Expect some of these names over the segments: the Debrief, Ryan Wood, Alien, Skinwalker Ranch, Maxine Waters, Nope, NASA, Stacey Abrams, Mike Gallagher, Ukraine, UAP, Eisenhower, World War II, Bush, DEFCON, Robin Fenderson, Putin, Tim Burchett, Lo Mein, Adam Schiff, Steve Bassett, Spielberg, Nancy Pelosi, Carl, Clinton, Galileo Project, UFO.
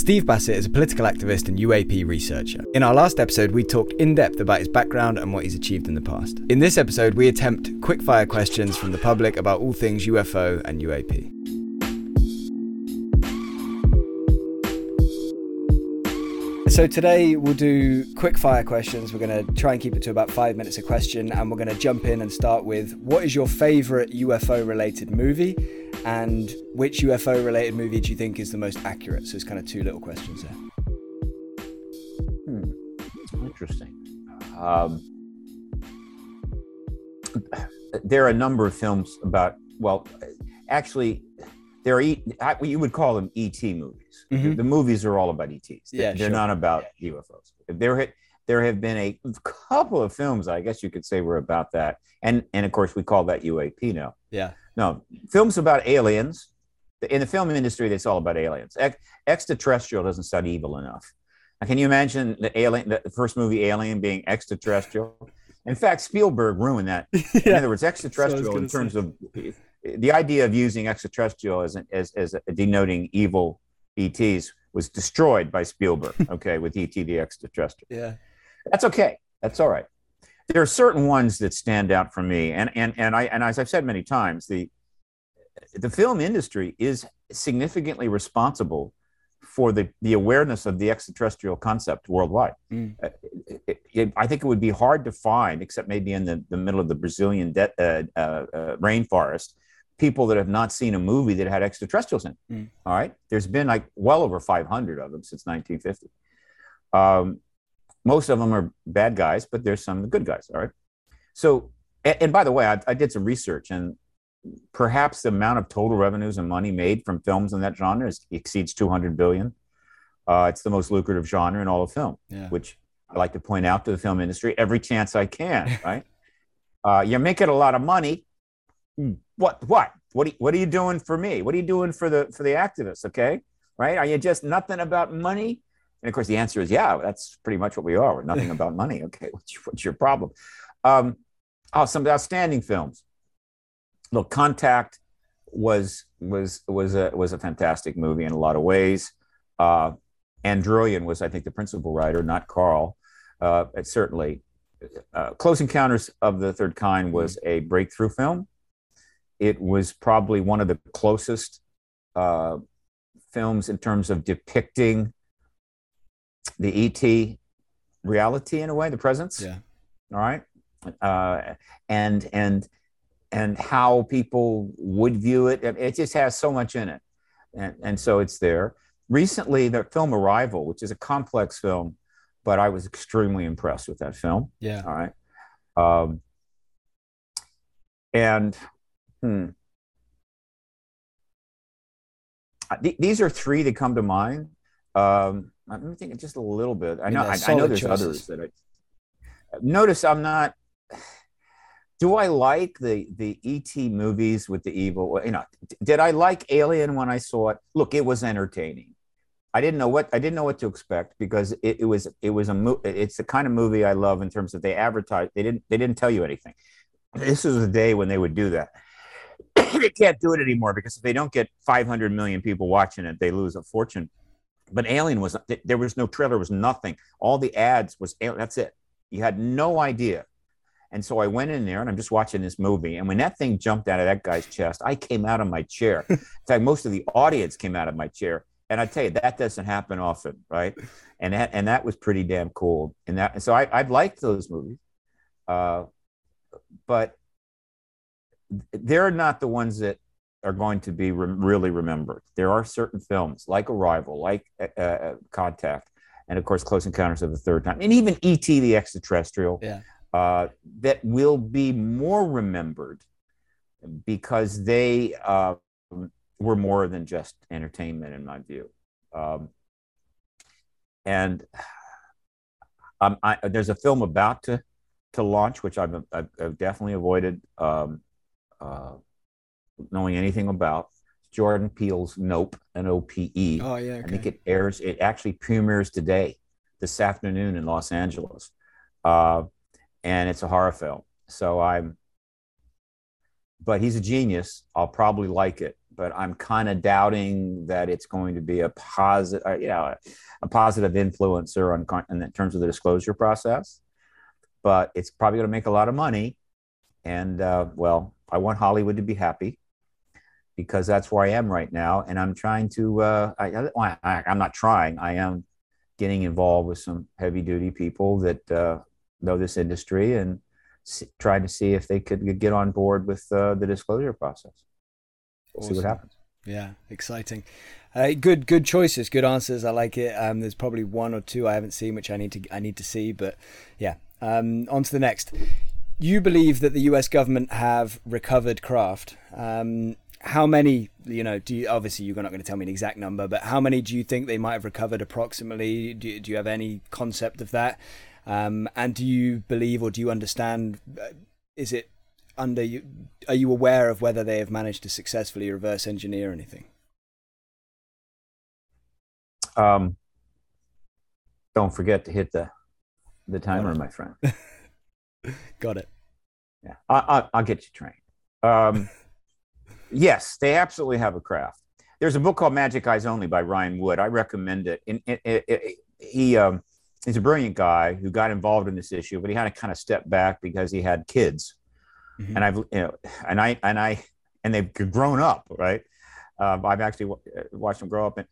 Steve Bassett is a political activist and UAP researcher. In our last episode, we talked in depth about his background and what he's achieved in the past. In this episode, we attempt quickfire questions from the public about all things UFO and UAP. So today we'll do quickfire questions. We're going to try and keep it to about 5 minutes a question, and we're going to jump in and start with, what is your favourite UFO-related movie, and which UFO-related movie do you think is the most accurate? So it's kind of two little questions there. Interesting. There are a number of films about, well, actually... you would call them E.T. movies. Mm-hmm. The movies are all about E.T.s. They're not about UFOs. There have been a couple of films, I guess you could say, were about that. And of course, we call that UAP now. Yeah. No, films about aliens. In the film industry, that's all about aliens. Extraterrestrial doesn't sound evil enough. Now, can you imagine the first movie, Alien, being extraterrestrial? In fact, Spielberg ruined that. Yeah. In other words, extraterrestrial in terms of... The idea of using extraterrestrial as denoting evil ETs was destroyed by Spielberg, okay, with E.T. the Extraterrestrial. Yeah. That's okay. That's all right. There are certain ones that stand out for me. And as I've said many times, the film industry is significantly responsible for the awareness of the extraterrestrial concept worldwide. Mm. I think it would be hard to find, except maybe in the middle of the Brazilian rainforest, people that have not seen a movie that had extraterrestrials in it. Mm. All right. There's been like well over 500 of them since 1950. Most of them are bad guys, but there's some good guys. All right. So, and by the way, I did some research, and perhaps the amount of total revenues and money made from films in that genre exceeds $200 billion. It's the most lucrative genre in all of film, which I like to point out to the film industry every chance I can, right? You're making a lot of money. What are you doing for me? What are you doing for the activists? Okay, right? Are you just nothing about money? And of course, the answer is that's pretty much what we are. We're nothing about money. Okay, what's your problem? Some outstanding films. Look, Contact was a fantastic movie in a lot of ways. Andrillion was, I think, the principal writer, not Carl. Certainly, Close Encounters of the Third Kind was a breakthrough film. It was probably one of the closest films in terms of depicting the E.T. reality in a way, the presence. Yeah. All right, and how people would view it. It just has so much in it. And so it's there. Recently, the film Arrival, which is a complex film, but I was extremely impressed with that film. Yeah. All right. These are three that come to mind. Let me think just a little bit. I know there's choices. Others that I... Notice I'm not... Do I like the E.T. movies with the evil? You know, did I like Alien when I saw it? Look, it was entertaining. I didn't know what to expect, because it's the kind of movie I love in terms of they advertise. They didn't tell you anything. This is the day when they would do that. They can't do it anymore, because if they don't get 500 million people watching it, they lose a fortune. But Alien was, there was no trailer, was nothing. All the ads was Alien. That's it. You had no idea. And so I went in there, and I'm just watching this movie. And when that thing jumped out of that guy's chest, I came out of my chair. In fact, most of the audience came out of my chair. And I tell you, that doesn't happen often, right? And that was pretty damn cool. And so I liked those movies, but they're not the ones that are going to be really remembered. There are certain films like Arrival, like Contact, and of course Close Encounters of the Third Kind, and even E.T. the Extraterrestrial. Yeah. That will be more remembered, because they were more than just entertainment, in my view. There's a film about to launch, which I've definitely avoided knowing anything about. Jordan Peele's Nope, N-O-P-E. Oh, yeah, okay. I think it airs. It actually premieres today, this afternoon in Los Angeles. And it's a horror film. But he's a genius. I'll probably like it. but I'm kind of doubting that it's going to be a positive influencer on in terms of the disclosure process. But it's probably going to make a lot of money, and I want Hollywood to be happy, because that's where I am right now, and I'm trying to. I'm not trying. I am getting involved with some heavy-duty people that know this industry and trying to see if they could get on board with the disclosure process. Awesome. See what happens. Yeah, exciting. Good choices, good answers. I like it. There's probably one or two I haven't seen, which I need to see. But yeah, on to the next. You believe that the U.S. government have recovered craft. How many, obviously you're not going to tell me an exact number, but how many do you think they might have recovered approximately? Do you have any concept of that? And do you believe, or do you understand, are you aware of whether they have managed to successfully reverse engineer anything? Don't forget to hit the timer, my friend. Got it. Yeah, I'll get you trained. Yes, they absolutely have a craft. There's a book called Magic Eyes Only by Ryan Wood. I recommend it. He's a brilliant guy who got involved in this issue, but he had to kind of step back because he had kids, mm-hmm. and they've grown up, right? I've actually watched them grow up, and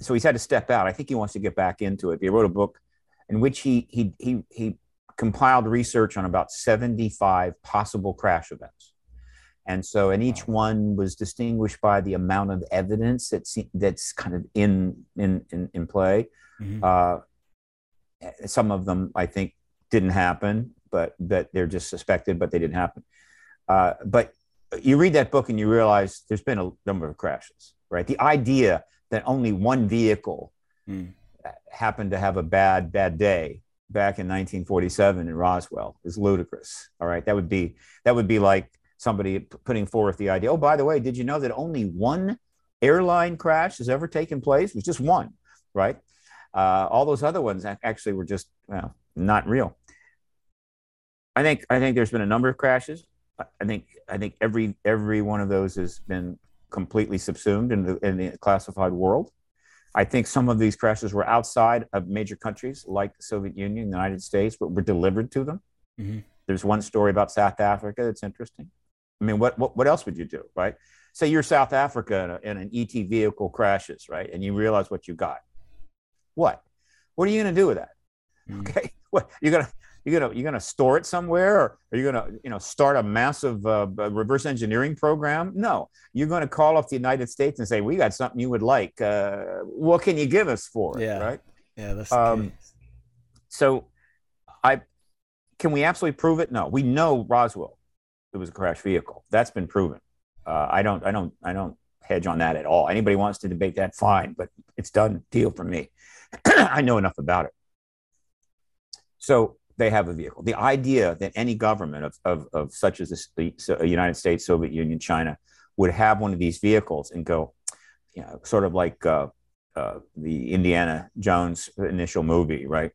so he's had to step out. I think he wants to get back into it. He wrote a book in which he compiled research on about 75 possible crash events. And so, and each one was distinguished by the amount of evidence that's kind of in play. Mm-hmm. Some of them, I think, didn't happen, but they're just suspected, but they didn't happen. But you read that book and you realize there's been a number of crashes, right? The idea that only one vehicle happened to have a bad day back in 1947 in Roswell is ludicrous. All right, that would be like somebody putting forth the idea, oh, by the way, did you know that only one airline crash has ever taken place? It was just one, right? All those other ones actually were just not real. I think there's been a number of crashes. I think every one of those has been completely subsumed in the classified world. I think some of these crashes were outside of major countries like the Soviet Union, the United States, but were delivered to them. Mm-hmm. There's one story about South Africa that's interesting. I mean, what else would you do, right? Say you're South Africa and an ET vehicle crashes, right? And you realize what you got. What are you going to do with that? Mm-hmm. Okay, you're gonna store it somewhere, or are you gonna start a massive reverse engineering program? No, you're going to call up the United States and say, we got something you would like. What can you give us for it? Yeah. Right? Yeah, that's Can we absolutely prove it? No, we know Roswell. It was a crash vehicle. That's been proven. I don't hedge on that at all. Anybody wants to debate that, fine, but it's done deal for me. I know enough about it. So they have a vehicle. The idea that any government of such as the United States, Soviet Union, China would have one of these vehicles and go, sort of like the Indiana Jones initial movie, right?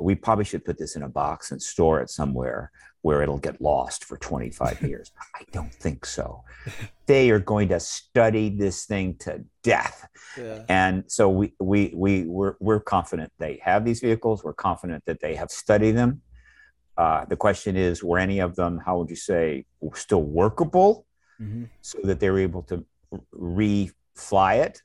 We probably should put this in a box and store it somewhere where it'll get lost for 25 years. I don't think so. They are going to study this thing to death. Yeah. And so we're confident they have these vehicles. We're confident that they have studied them. The question is, were any of them, how would you say, still workable, mm-hmm. so that they were able to re-fly it?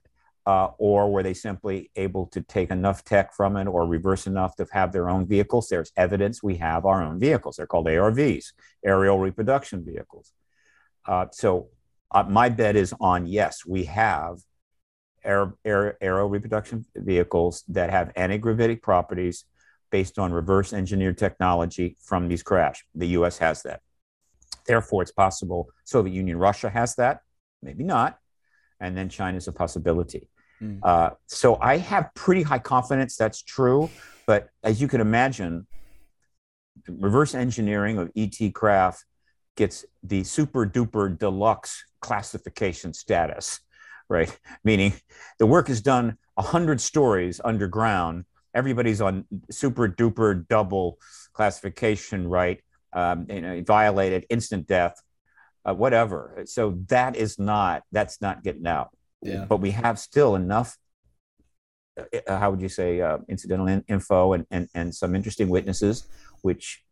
Or were they simply able to take enough tech from it or reverse enough to have their own vehicles? There's evidence we have our own vehicles. They're called ARVs, aerial reproduction vehicles. So my bet is on, yes, we have aerial reproduction vehicles that have antigravitic properties based on reverse engineered technology from these crash. The U.S. has that. Therefore, it's possible Soviet Union, Russia has that. Maybe not. And then China's a possibility. So I have pretty high confidence that's true. But as you can imagine, reverse engineering of ET craft gets the super duper deluxe classification status, right? Meaning the work is done 100 stories underground. Everybody's on super duper double classification, right? Violated, instant death. whatever. So that is not, that's not getting out. Yeah. But we have still enough, how would you say, incidental info and some interesting witnesses, which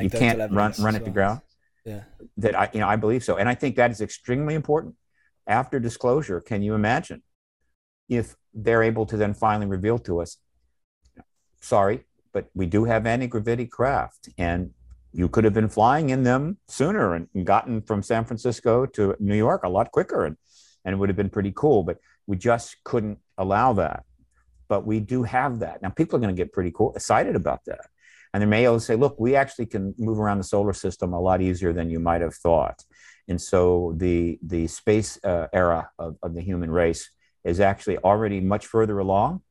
you can't run at the ground. Yeah. That I believe so. And I think that is extremely important. After disclosure, can you imagine if they're able to then finally reveal to us, sorry, but we do have anti-gravity craft, and you could have been flying in them sooner and gotten from San Francisco to New York a lot quicker, and it would have been pretty cool, but we just couldn't allow that. But we do have that. Now, people are going to get pretty cool, excited about that. And they may also say, look, we actually can move around the solar system a lot easier than you might have thought. And so the space era of the human race is actually already much further along.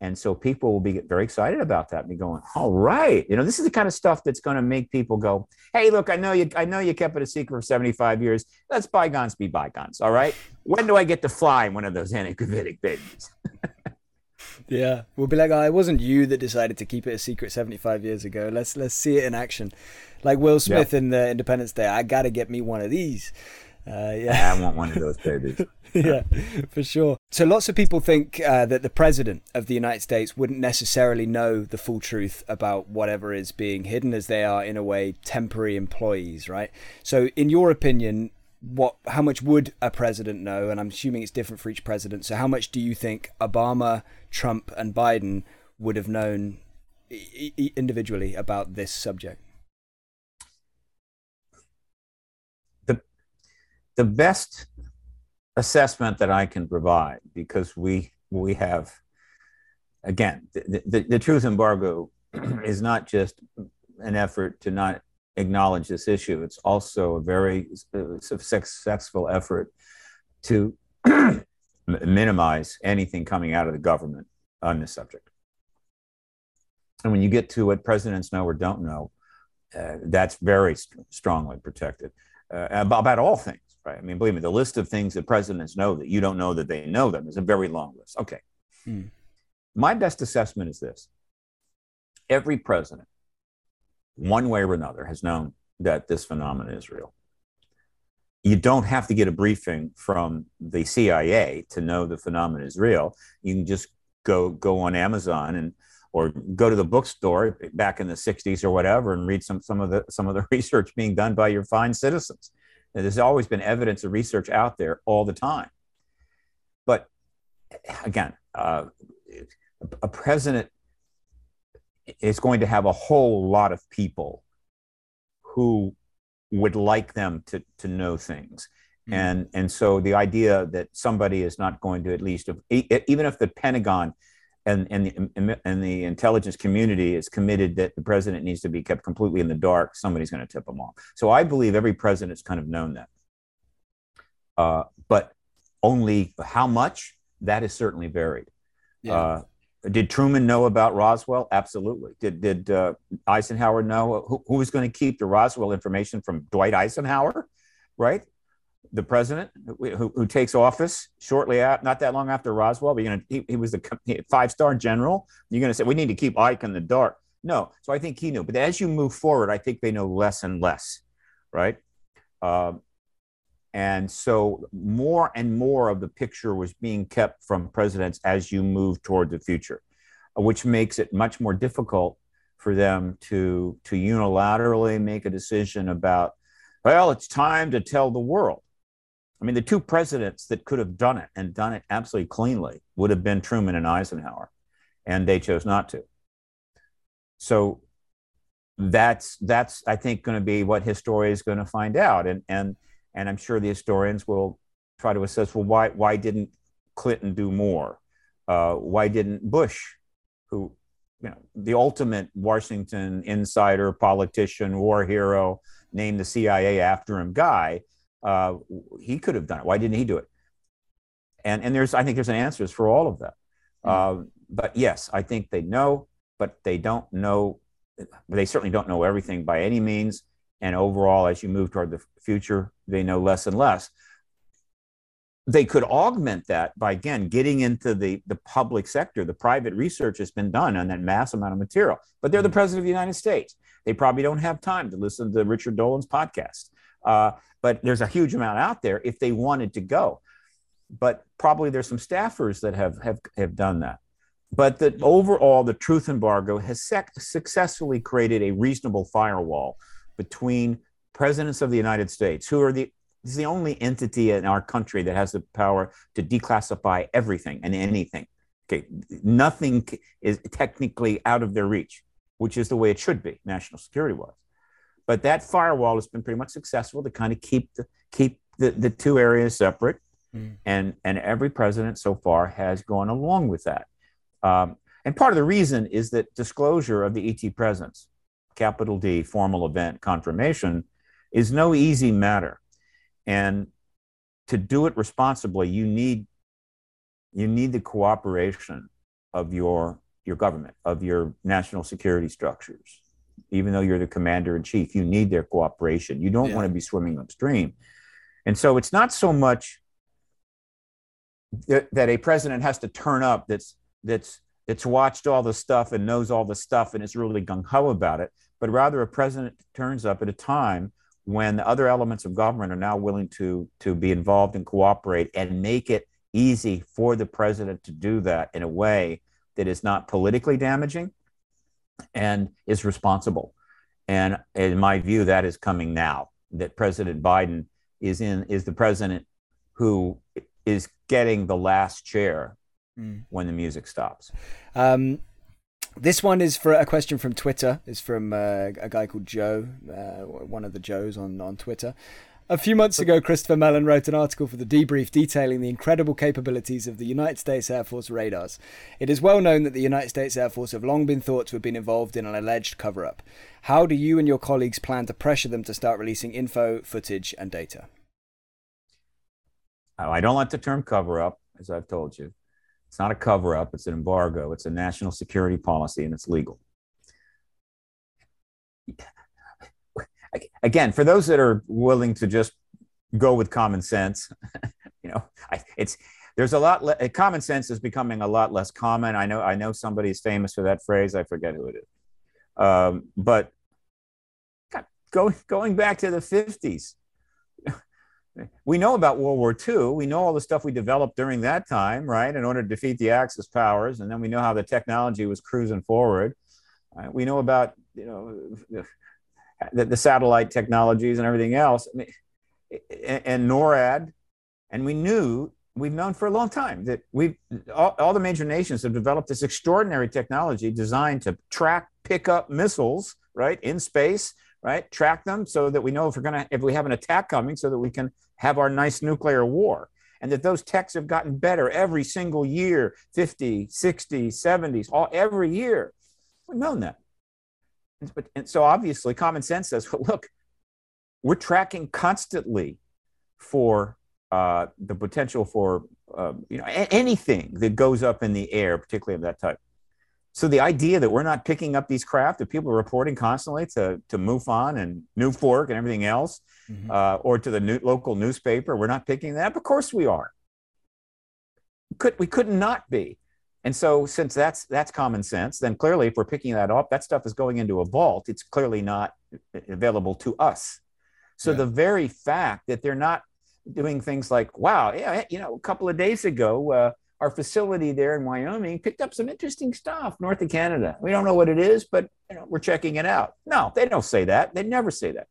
And so people will be very excited about that and be going, all right, you know, this is the kind of stuff that's going to make people go, hey, look, I know you kept it a secret for 75 years. Let's bygones be bygones. All right. When do I get to fly one of those anti-gravitic babies? Yeah, we'll be like, oh, it wasn't you that decided to keep it a secret 75 years ago. Let's see it in action. Like Will Smith in the Independence Day. I got to get me one of these. Yeah, I want one of those babies. Yeah, for sure. So lots of people think that the president of the United States wouldn't necessarily know the full truth about whatever is being hidden, as they are, in a way, temporary employees, right? So in your opinion, how much would a president know? And I'm assuming it's different for each president. So how much do you think Obama, Trump, and Biden would have known individually about this subject? The best assessment that I can provide, because we have, again, the truth embargo is not just an effort to not acknowledge this issue. It's also a very successful effort to minimize anything coming out of the government on this subject. And when you get to what presidents know or don't know, that's very strongly protected about all things. Right. I mean, believe me, the list of things that presidents know that you don't know that they know them is a very long list. Okay. My best assessment is this. Every president, one way or another, has known that this phenomenon is real. You don't have to get a briefing from the CIA to know the phenomenon is real. You can just go on Amazon or go to the bookstore back in the 60s or whatever and read some of the research being done by your fine citizens. There's always been evidence of research out there all the time. But again, a president is going to have a whole lot of people who would like them to know things. Mm-hmm. And so the idea that somebody is not going to, at least, even if the Pentagon and the intelligence community is committed that the president needs to be kept completely in the dark, somebody's going to tip them off. So I believe every president's kind of known that. But only how much, that is certainly varied. Yeah. Did Truman know about Roswell? Absolutely. Did Eisenhower know? Who was going to keep the Roswell information from Dwight Eisenhower, right? The president who takes office shortly after, not that long after Roswell, but he was a 5-star general. You're going to say, we need to keep Ike in the dark. No. So I think he knew. But as you move forward, I think they know less and less, right? And so more and more of the picture was being kept from presidents as you move toward the future, which makes it much more difficult for them to unilaterally make a decision about, well, it's time to tell the world. I mean, the two presidents that could have done it and done it absolutely cleanly would have been Truman and Eisenhower, and they chose not to. So that's I think, going to be what historians are going to find out, and I'm sure the historians will try to assess, well, why didn't Clinton do more? Why didn't Bush, who, you know, the ultimate Washington insider, politician, war hero, named the CIA after him guy, he could have done it. Why didn't he do it? And I think there's an answers for all of that. But yes, I think they know, but they don't know. They certainly don't know everything by any means. And overall, as you move toward the future, they know less and less. They could augment that by, again, getting into the public sector. The private research has been done on that mass amount of material, but they're the president of the United States. They probably don't have time to listen to Richard Dolan's podcast. But there's a huge amount out there if they wanted to go. But probably there's some staffers that have done that. But that overall, the truth embargo has successfully created a reasonable firewall between presidents of the United States, who are the only entity in our country that has the power to declassify everything and anything. Okay, nothing is technically out of their reach, which is the way it should be, national security-wise. But that firewall has been pretty much successful to kind of keep the two areas separate. Mm. And every president so far has gone along with that. And part of the reason is that disclosure of the E.T. presence, capital D, formal event confirmation, is no easy matter. And to do it responsibly, you need the cooperation of your government, of your national security structures. Even though you're the commander in chief, you need their cooperation. You don't want to be swimming upstream. And so it's not so much that a president has to turn up that's watched all the stuff and knows all the stuff and is really gung-ho about it, but rather a president turns up at a time when the other elements of government are now willing to be involved and cooperate and make it easy for the president to do that in a way that is not politically damaging and is responsible. And in my view, that is coming now, that President Biden is the president who is getting the last chair when the music stops. This one is for a question from Twitter. It's from a guy called Joe, one of the Joes on Twitter. A few months ago, Christopher Mellon wrote an article for The Debrief detailing the incredible capabilities of the United States Air Force radars. It is well known that the United States Air Force have long been thought to have been involved in an alleged cover-up. How do you and your colleagues plan to pressure them to start releasing info, footage, and data? I don't like the term cover-up, as I've told you. It's not a cover-up, it's an embargo. It's a national security policy, and it's legal. Again, for those that are willing to just go with common sense, common sense is becoming a lot less common. I know somebody's famous for that phrase. I forget who it is. But going back to the 50s, we know about World War II. We know all the stuff we developed during that time, right, in order to defeat the Axis powers. And then we know how the technology was cruising forward. We know about, the satellite technologies and everything else, and NORAD, and we've known for a long time that all the major nations have developed this extraordinary technology designed to pick up missiles, right, in space, right, track them so that we know if we have an attack coming, so that we can have our nice nuclear war, and that those techs have gotten better every single year, 50, 60, 70s, every year. We've known that. And so obviously common sense says, well, look, we're tracking constantly for the potential for anything that goes up in the air, particularly of that type. So the idea that we're not picking up these craft, that people are reporting constantly to MUFON and New Fork and everything else, or to the local newspaper, we're not picking that up. Of course we are. We could not be. And so since that's common sense, then clearly if we're picking that up, that stuff is going into a vault. It's clearly not available to us. So the very fact that they're not doing things like, a couple of days ago, our facility there in Wyoming picked up some interesting stuff north of Canada. We don't know what it is, but we're checking it out. No, they don't say that. They never say that.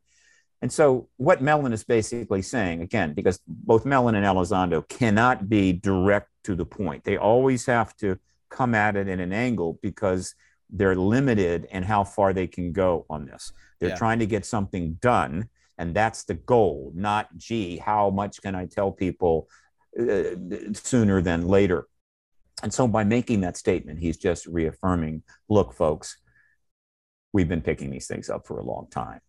And so what Mellon is basically saying, again, because both Mellon and Elizondo cannot be direct to the point. They always have to come at it in an angle because they're limited in how far they can go on this. They're trying to get something done, and that's the goal, not, gee, how much can I tell people sooner than later? And so by making that statement, he's just reaffirming, look, folks, we've been picking these things up for a long time.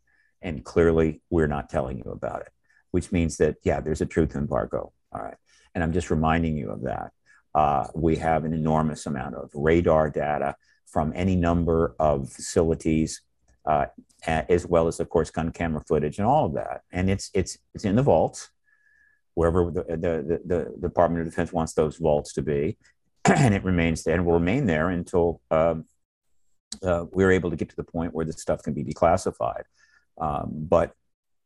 And clearly, we're not telling you about it, which means that, there's a truth embargo. All right. And I'm just reminding you of that. We have an enormous amount of radar data from any number of facilities, as well as, of course, gun camera footage and all of that. And it's in the vaults, wherever the Department of Defense wants those vaults to be. And it remains there and will remain there until we're able to get to the point where this stuff can be declassified. But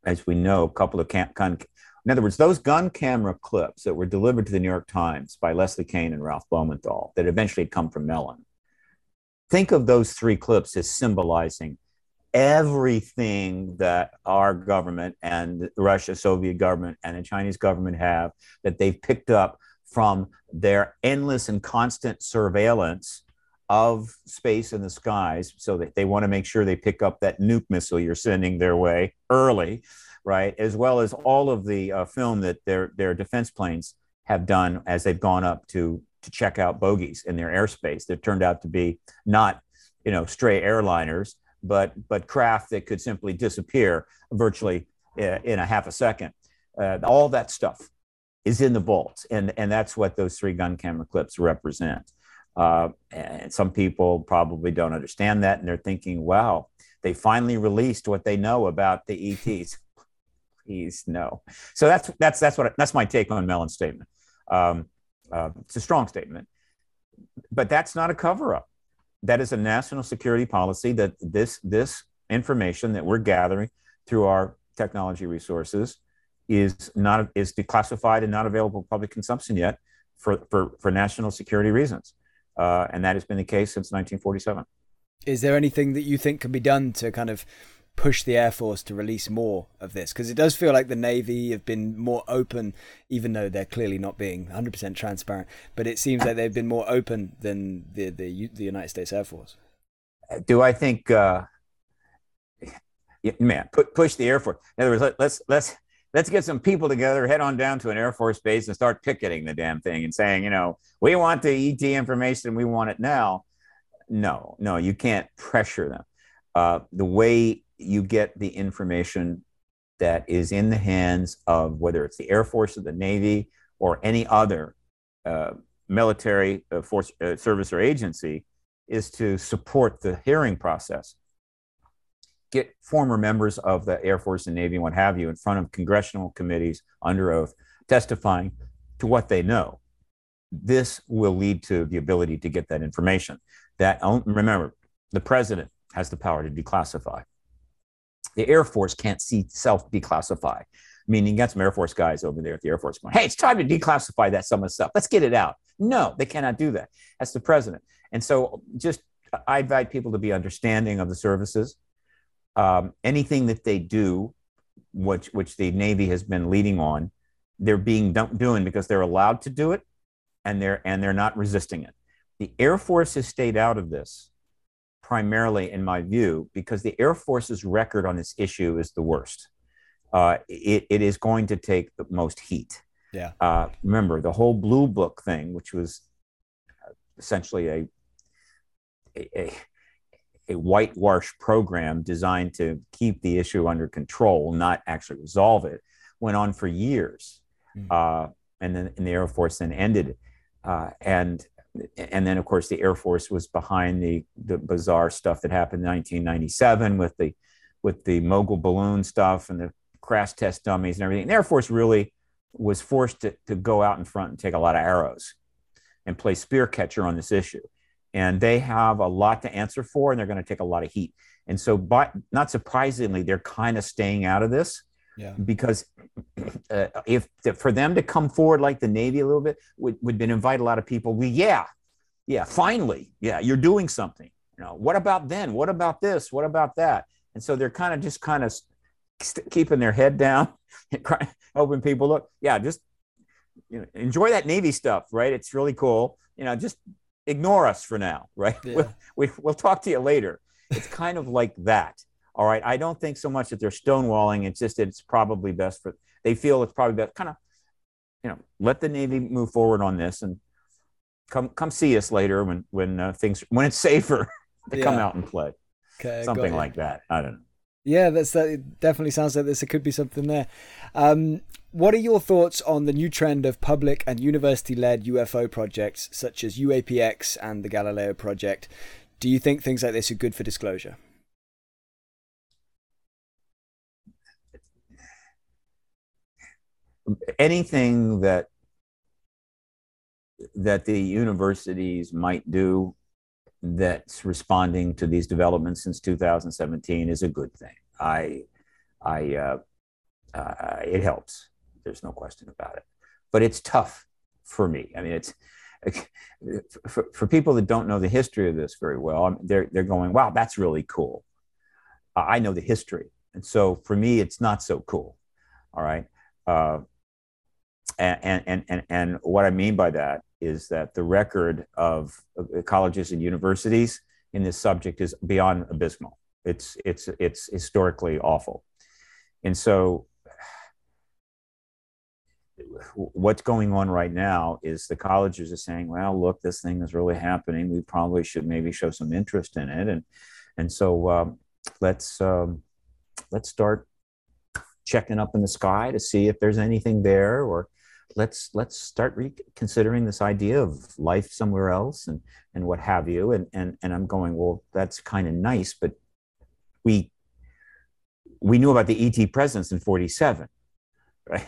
as we know, a couple of in other words, those gun camera clips that were delivered to the New York Times by Leslie Kane and Ralph Blumenthal that eventually come from Mellon. Think of those three clips as symbolizing everything that our government and the Russia, Soviet government and the Chinese government have that they've picked up from their endless and constant surveillance of space in the skies, so that they want to make sure they pick up that nuke missile you're sending their way early, right? As well as all of the film that their defense planes have done as they've gone up to check out bogeys in their airspace that turned out to be not, you know, stray airliners, but craft that could simply disappear virtually in a half a second. All that stuff is in the vaults, and that's what those three gun camera clips represent. And some people probably don't understand that, and they're thinking, wow, they finally released what they know about the ETs. Please, no. So that's my take on Mellon's statement. It's a strong statement, but that's not a cover-up. That is a national security policy, that this information that we're gathering through our technology resources is declassified and not available for public consumption yet for national security reasons. And that has been the case since 1947. Is there anything that you think can be done to kind of push the Air Force to release more of this? Because it does feel like the Navy have been more open, even though they're clearly not being 100% transparent, but it seems like they've been more open than the United States Air Force. Do I think, push the Air Force? In other words, let's get some people together, head on down to an Air Force base and start picketing the damn thing and saying, you know, we want the ET information, we want it now. No, you can't pressure them. The way you get the information that is in the hands of, whether it's the Air Force or the Navy or any other military force, service or agency, is to support the hearing process. Get former members of the Air Force and Navy and what have you in front of congressional committees under oath, testifying to what they know. This will lead to the ability to get that information. That, remember, the president has the power to declassify. The Air Force can't see self-declassify, meaning you got some Air Force guys over there at the Air Force going, hey, it's time to declassify that some of the stuff. Let's get it out. No, they cannot do that. That's the president. And so just, I invite people to be understanding of the services. Anything that they do, which the Navy has been leading on, they're being doing because they're allowed to do it, and they're not resisting it. The Air Force has stayed out of this, primarily in my view, because the Air Force's record on this issue is the worst. It is going to take the most heat. Yeah. Remember the whole Blue Book thing, which was essentially a whitewash program designed to keep the issue under control, not actually resolve it, went on for years. Mm-hmm. And then the Air Force then ended it. And then, of course, the Air Force was behind the bizarre stuff that happened in 1997 with the mogul balloon stuff and the crash test dummies and everything. And the Air Force really was forced to go out in front and take a lot of arrows and play spear catcher on this issue. And they have a lot to answer for, and they're going to take a lot of heat. And so, but not surprisingly, they're kind of staying out of this, because for them to come forward like the Navy a little bit would invite a lot of people. Finally, you're doing something. You know, what about then? What about this? What about that? And so they're kind of just keeping their head down, hoping people look. Yeah, just enjoy that Navy stuff, right? It's really cool. Just ignore us for now, right? Yeah. We'll talk to you later. It's kind of like that, all right? I don't think so much that they're stonewalling. It's just it's probably best for, they feel it's probably best, kind of, let the Navy move forward on this and come see us later when it's safer to come out and play. Okay, something like that. I don't know. Yeah, that definitely sounds like this. It could be something there. What are your thoughts on the new trend of public and university-led UFO projects such as UAPX and the Galileo Project? Do you think things like this are good for disclosure? Anything that the universities might do that's responding to these developments since 2017 is a good thing. I it helps. There's no question about it. But it's tough for me. I mean, it's for people that don't know the history of this very well, they're going, wow, that's really cool. I know the history. And so for me, it's not so cool. All right. And what I mean by that is that the record of colleges and universities in this subject is beyond abysmal. It's historically awful. And so what's going on right now is the colleges are saying, well, look, this thing is really happening. We probably should maybe show some interest in it. And so let's start checking up in the sky to see if there's anything there, or let's start reconsidering this idea of life somewhere else and what have you. And I'm going, well, that's kind of nice, but we knew about the E.T. presence in 1947, right?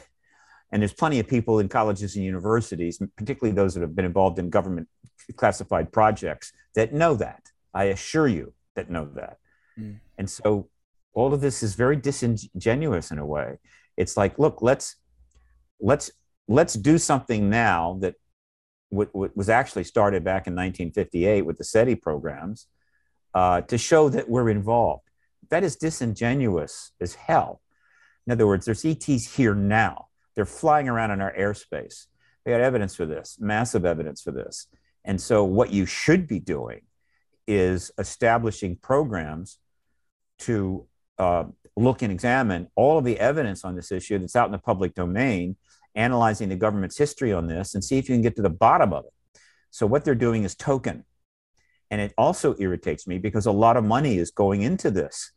And there's plenty of people in colleges and universities, particularly those that have been involved in government classified projects, that know that. I assure you that know that. Mm. And so all of this is very disingenuous in a way. It's like, look, let's do something now that was actually started back in 1958 with the SETI programs to show that we're involved. That is disingenuous as hell. In other words, there's ETs here now. They're flying around in our airspace. They got evidence for this, massive evidence for this. And so what you should be doing is establishing programs to look and examine all of the evidence on this issue that's out in the public domain, analyzing the government's history on this and see if you can get to the bottom of it. So what they're doing is token. And it also irritates me because a lot of money is going into this,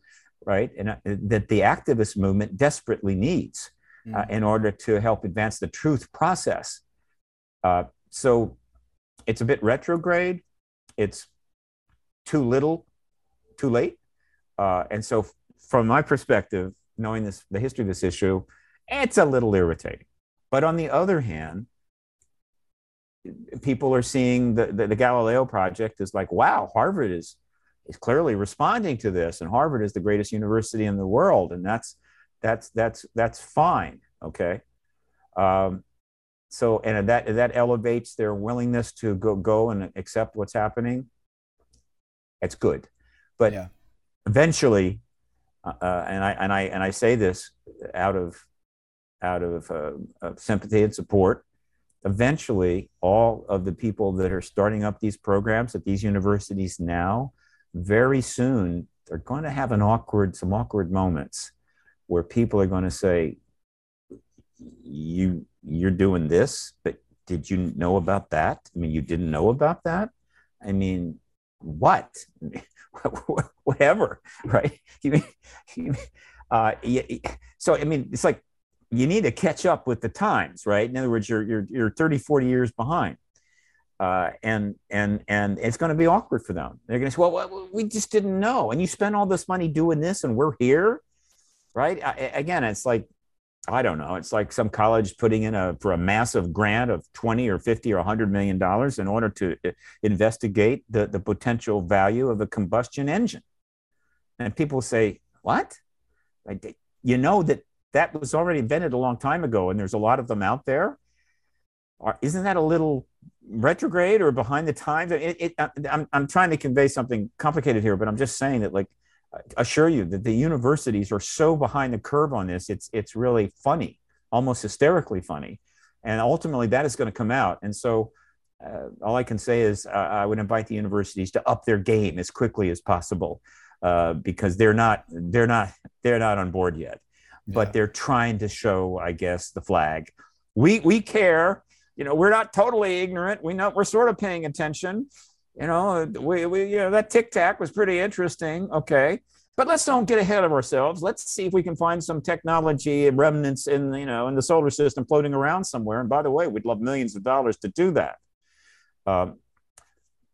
right? And that the activist movement desperately needs in order to help advance the truth process. So it's a bit retrograde. It's too little, too late. And so from my perspective, knowing this, the history of this issue, it's a little irritating. But on the other hand, people are seeing the Galileo Project is like, wow, Harvard is clearly responding to this, and Harvard is the greatest university in the world, and that's fine, okay. So and that elevates their willingness to go and accept what's happening. That's good, but yeah. Eventually, and I say this out of sympathy and support. Eventually, all of the people that are starting up these programs at these universities now, very soon, they're going to have some awkward moments where people are going to say, you're doing this, but did you know about that? I mean, you didn't know about that? I mean, what? Whatever, right? So, I mean, it's like, you need to catch up with the times, right? In other words, you're 30, 40 years behind. And it's going to be awkward for them. They're going to say, well, we just didn't know. And you spend all this money doing this and we're here, right? Again, it's like, I don't know. It's like some college putting in for a massive grant of 20 or 50 or $100 million in order to investigate the potential value of a combustion engine. And people say, what? Like, you know that was already invented a long time ago, and there's a lot of them out there. Isn't that a little retrograde or behind the times? I'm trying to convey something complicated here, but I'm just saying that, like, I assure you that the universities are so behind the curve on this, it's really funny, almost hysterically funny. And ultimately, that is going to come out. And so all I can say is I would invite the universities to up their game as quickly as possible because they're not on board yet. But yeah. They're trying to show, I guess, the flag. We care, you know. We're not totally ignorant. We know we're sort of paying attention. You know, we that Tic Tac was pretty interesting. Okay, but let's don't get ahead of ourselves. Let's see if we can find some technology remnants in the solar system floating around somewhere. And by the way, we'd love millions of dollars to do that.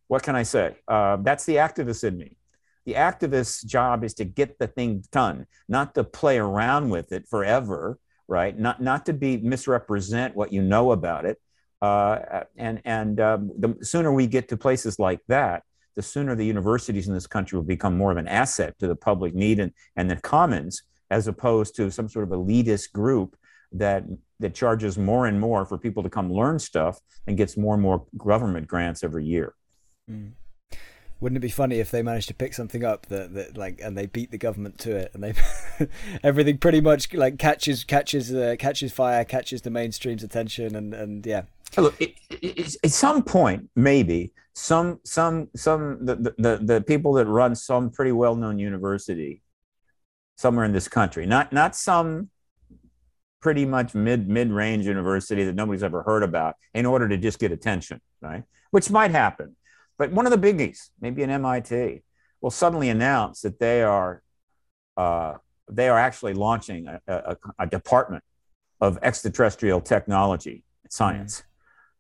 What can I say? That's the activist in me. The activist's job is to get the thing done, not to play around with it forever, right? Not to be misrepresent what you know about it. The sooner we get to places like that, the sooner the universities in this country will become more of an asset to the public need and the commons as opposed to some sort of elitist group that charges more and more for people to come learn stuff and gets more and more government grants every year. Mm. Wouldn't it be funny if they managed to pick something up that and they beat the government to it, and they everything pretty much like catches fire, catches the mainstream's attention, and yeah. Look, at some point, maybe the people that run some pretty well-known university somewhere in this country, not some pretty much mid-range university that nobody's ever heard about, in order to just get attention, right? Which might happen. But one of the biggies, maybe an MIT, will suddenly announce that they are actually launching a department of extraterrestrial technology and science,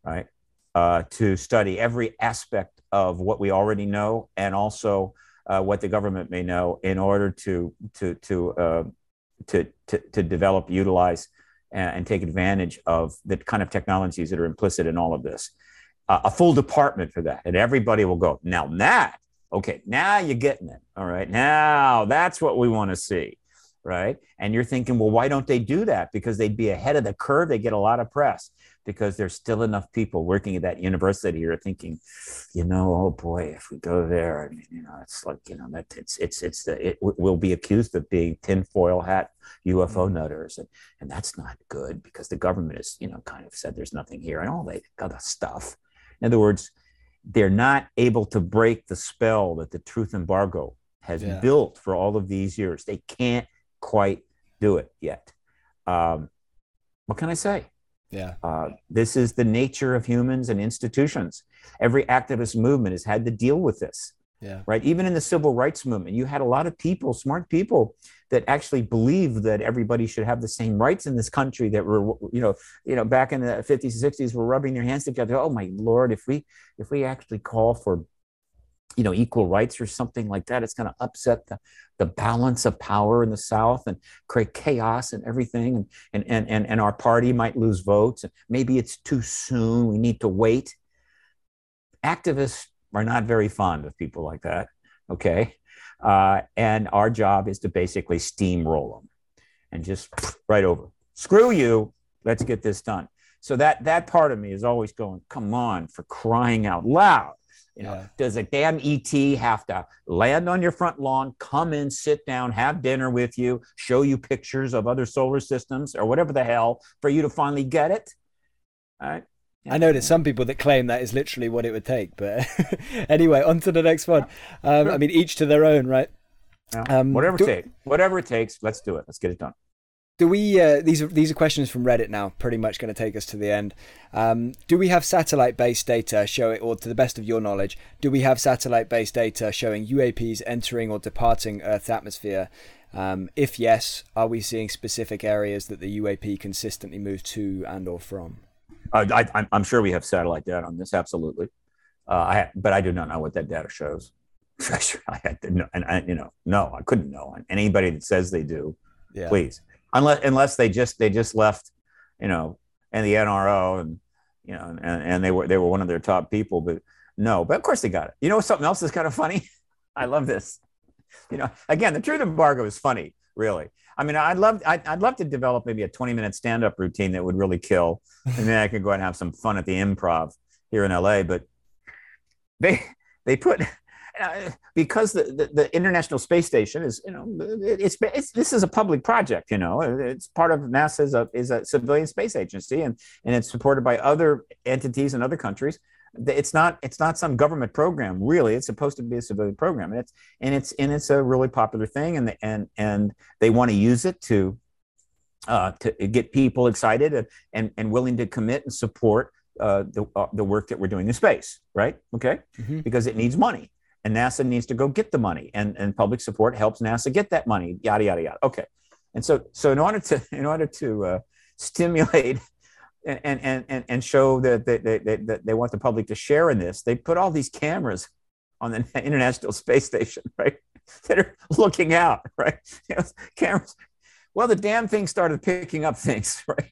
right? To study every aspect of what we already know, and also what the government may know, in order to develop, utilize, and take advantage of the kind of technologies that are implicit in all of this. A full department for that, and everybody will go, now you're getting it, all right? Now that's what we want to see, right? And you're thinking, well, why don't they do that? Because they'd be ahead of the curve. They get a lot of press because there's still enough people working at that university who are thinking, oh boy, if we go there, we'll be accused of being tinfoil hat UFO nutters, and that's not good, because the government has kind of said there's nothing here and all that other stuff. In other words, they're not able to break the spell that the truth embargo has built for all of these years. They can't quite do it yet. What can I say? Yeah. This is the nature of humans and institutions. Every activist movement has had to deal with this. Yeah. Right. Even in the civil rights movement, you had a lot of people, smart people, that actually believed that everybody should have the same rights in this country, that were, back in the 50s and 60s, were rubbing their hands together. Oh my Lord, if we actually call for, equal rights or something like that, it's going to upset the balance of power in the South and create chaos and everything, and our party might lose votes. And maybe it's too soon. We need to wait. Activists are not very fond of people like that, okay? And our job is to basically steamroll them and just right over. Screw you, let's get this done. So that part of me is always going, come on, for crying out loud. Does a damn E.T. have to land on your front lawn, come in, sit down, have dinner with you, show you pictures of other solar systems or whatever the hell for you to finally get it? All right. I know there's some people that claim that is literally what it would take, but anyway, on to the next one. I mean, each to their own, right? Yeah. Whatever it takes, let's do it. Let's get it done. Do we? These are questions from Reddit now, pretty much going to take us to the end. Do we have satellite-based data showing, or to the best of your knowledge, do we have satellite-based data showing UAPs entering or departing Earth's atmosphere? If yes, are we seeing specific areas that the UAP consistently moves to and or from? I'm sure we have satellite data on this, absolutely. But I do not know what that data shows. I had to know, no, I couldn't know. And anybody that says they do, please, unless they just left, and the NRO, and and they were one of their top people. But no, but of course they got it. You know, something else is kind of funny. I love this. Again, the truth embargo is funny, really. I mean, I'd love to develop maybe a 20-minute stand-up routine that would really kill, and then I could go out and have some fun at the Improv here in LA. But they put, because the International Space Station is, this is a public project. It's part of NASA's is a civilian space agency, and it's supported by other entities in other countries. It's not some government program, really. It's supposed to be a civilian program, and it's a really popular thing, and they want to use it to get people excited and willing to commit and support the work that we're doing in space, right? Okay, because it needs money, and NASA needs to go get the money, and public support helps NASA get that money. Yada yada yada. Okay, and so in order to stimulate. And show that they want the public to share in this, they put all these cameras on the International Space Station, right? That are looking out, right? Cameras. Well, the damn thing started picking up things, right?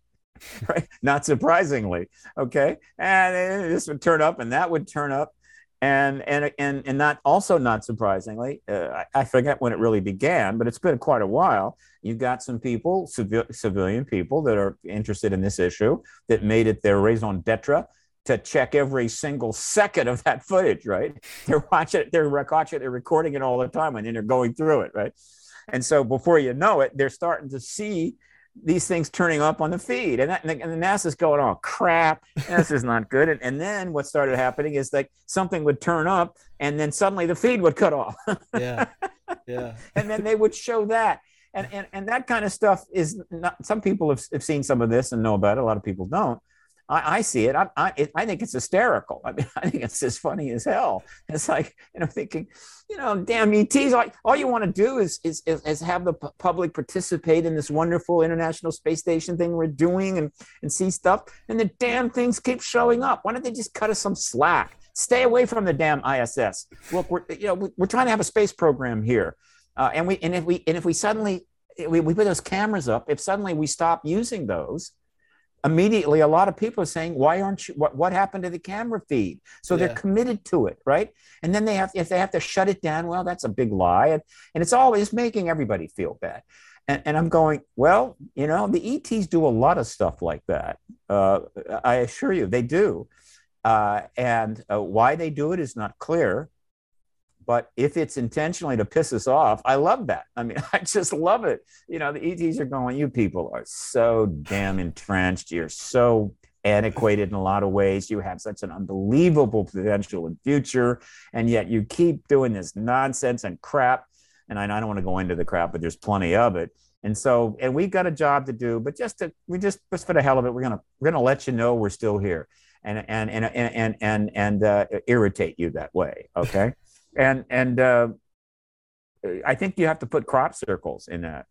Right. Not surprisingly, okay. And this would turn up, and that would turn up, And not also not surprisingly, I forget when it really began, but it's been quite a while. You've got some people, civilian people that are interested in this issue that made it their raison d'etre to check every single second of that footage, right? They're watching it, they're watching it, they're recording it all the time, and then they're going through it, right? And so before you know it, they're starting to see these things turning up on the feed, and the NASA's going, oh crap, this is not good. And then what started happening is like something would turn up, and then suddenly the feed would cut off. yeah. And then they would show that, and that kind of stuff is not. Some people have seen some of this and know about it. A lot of people don't. I see it. I think it's hysterical. I mean, I think it's as funny as hell. It's like, you know, thinking, you know, damn ETs. All you want to do is have the public participate in this wonderful International Space Station thing we're doing and see stuff. And the damn things keep showing up. Why don't they just cut us some slack? Stay away from the damn ISS. Look, we're trying to have a space program here, and if we suddenly we put those cameras up, if suddenly we stop using those. Immediately, a lot of people are saying, why aren't you, what happened to the camera feed? So they're committed to it, right? And then if they have to shut it down, well, that's a big lie. And it's always making everybody feel bad. And I'm going, well, you know, the ETs do a lot of stuff like that. I assure you, they do. And why they do it is not clear. But if it's intentionally to piss us off, I love that. I mean, I just love it. You know, the ETs are going, you people are so damn entrenched. You're so antiquated in a lot of ways. You have such an unbelievable potential and future. And yet you keep doing this nonsense and crap. And I don't want to go into the crap, but there's plenty of it. And so, and we've got a job to do, but just for the hell of it, we're going to let you know we're still here and irritate you that way. Okay. And I think you have to put crop circles in that.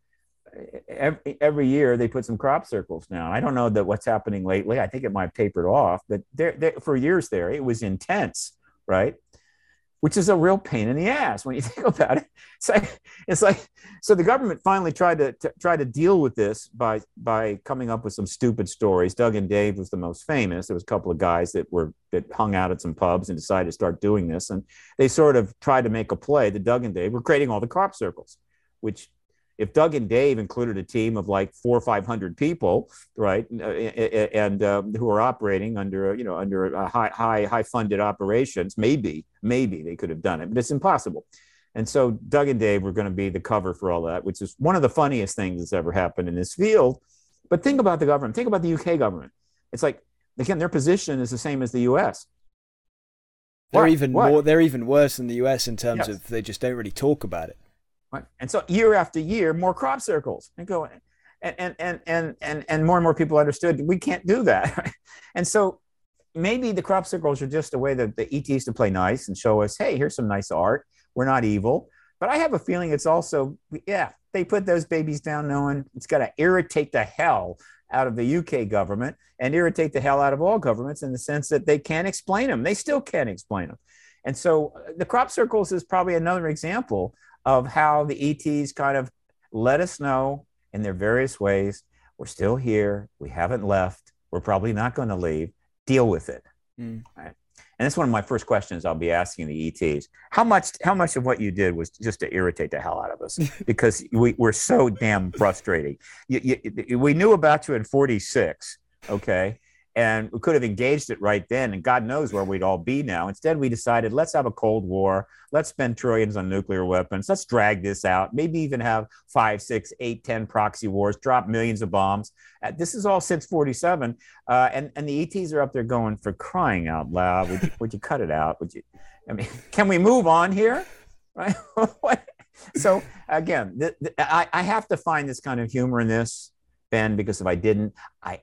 Every year they put some crop circles now. I don't know that what's happening lately. I think it might have tapered off, but for years there, it was intense, right? Which is a real pain in the ass when you think about it. It's like so the government finally tried to deal with this by coming up with some stupid stories. Doug and Dave was the most famous. There was a couple of guys that hung out at some pubs and decided to start doing this, and they sort of tried to make a play. The Doug and Dave were creating all the crop circles, which, if Doug and Dave included a team of like 400 or 500 people, right, and who are operating under a high funded operations, maybe they could have done it, but it's impossible. And so Doug and Dave were going to be the cover for all that, which is one of the funniest things that's ever happened in this field. But think about the government. Think about the UK government. It's like, again, their position is the same as the US. They're even worse than the US in terms of they just don't really talk about it. And so year after year, more crop circles and going, and more and more people understood we can't do that. And so maybe the crop circles are just a way that the ETs to play nice and show us, hey, here's some nice art. We're not evil. But I have a feeling it's also, they put those babies down knowing it's got to irritate the hell out of the UK government and irritate the hell out of all governments in the sense that they can't explain them. They still can't explain them. And so the crop circles is probably another example of how the ETs kind of let us know in their various ways, we're still here, we haven't left, we're probably not going to leave, deal with it. Mm. Right? And that's one of my first questions I'll be asking the ETs. How much of what you did was just to irritate the hell out of us? Because we're so damn frustrating. We knew about you in 1946, okay? And we could have engaged it right then, and God knows where we'd all be now. Instead, we decided, let's have a Cold War. Let's spend trillions on nuclear weapons. Let's drag this out. Maybe even have 5, 6, 8, 10 proxy wars, drop millions of bombs. This is all since 1947. And the ETs are up there going, for crying out loud, would you cut it out? I mean, can we move on here? Right? So again, I have to find this kind of humor in this, Ben, because if I didn't,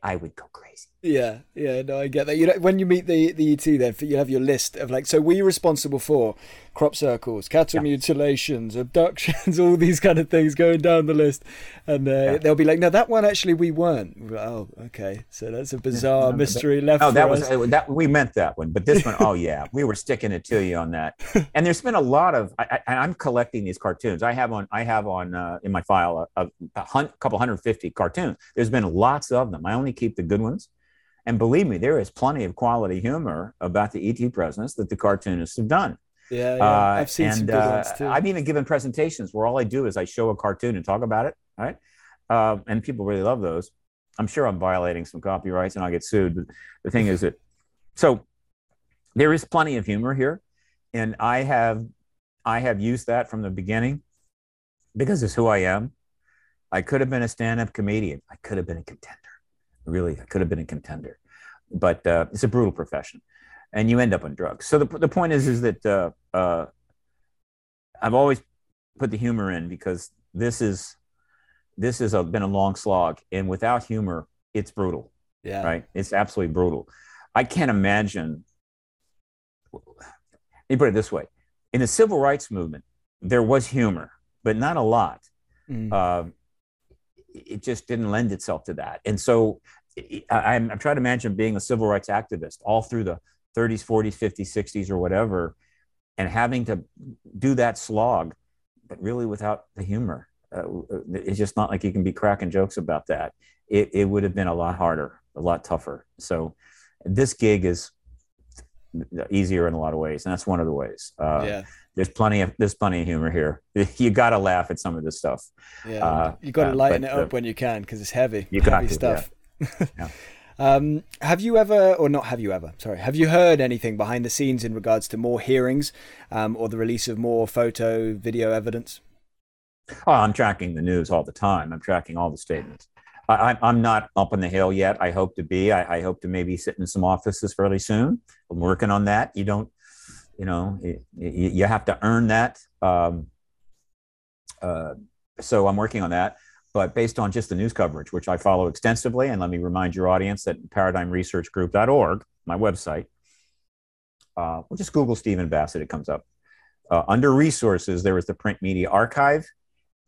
I would go crazy. No, I get that. You know, when you meet the ET, then you have your list of like, so we're responsible for crop circles, cattle mutilations, abductions, all these kind of things going down the list, and they'll be like, no, that one actually we weren't. We're like, oh, okay, so that's a bizarre mystery left. Oh, that was that we meant that one, but this one, oh yeah, we were sticking it to you on that. And there's been a lot of, I'm collecting these cartoons. I have on in my file a couple 150 cartoons. There's been lots of them. I only keep the good ones, And believe me, there is plenty of quality humor about the E.T. presence that the cartoonists have done. Yeah, yeah. I've seen some good ones too. I've even given presentations where all I do is I show a cartoon and talk about it, right? And people really love those. I'm sure I'm violating some copyrights and I'll get sued. But the thing is that, so there is plenty of humor here. And I have used that from the beginning because it's who I am. I could have been a stand-up comedian. I could have been a contender. Really, I could have been a contender. But it's a brutal profession. And you end up on drugs. So the point is that I've always put the humor in because this has been a long slog. And without humor, it's brutal. Yeah. Right? It's absolutely brutal. I can't imagine. You put it this way. In the civil rights movement, there was humor, but not a lot. Mm. It just didn't lend itself to that. And so I'm trying to imagine being a civil rights activist all through the 30s, 40s, 50s, 60s, or whatever, and having to do that slog, but really without the humor. It's just not like you can be cracking jokes about that. It would have been a lot harder, a lot tougher. So this gig is easier in a lot of ways, and that's one of the ways. There's plenty of humor here. You got to laugh at some of this stuff. Yeah, you got to lighten it up when you can, because it's heavy. You got heavy stuff. Yeah. Yeah. Have you heard anything behind the scenes in regards to more hearings or the release of more photo, video evidence? Oh, I'm tracking the news all the time. I'm tracking all the statements. I'm not up on the hill yet. I hope to be. I hope to maybe sit in some offices fairly soon. I'm working on that. You don't, you have to earn that. So I'm working on that. But based on just the news coverage, which I follow extensively, and let me remind your audience that ParadigmResearchGroup.org, my website, well, just Google Stephen Bassett, it comes up. Under resources, there is the print media archive,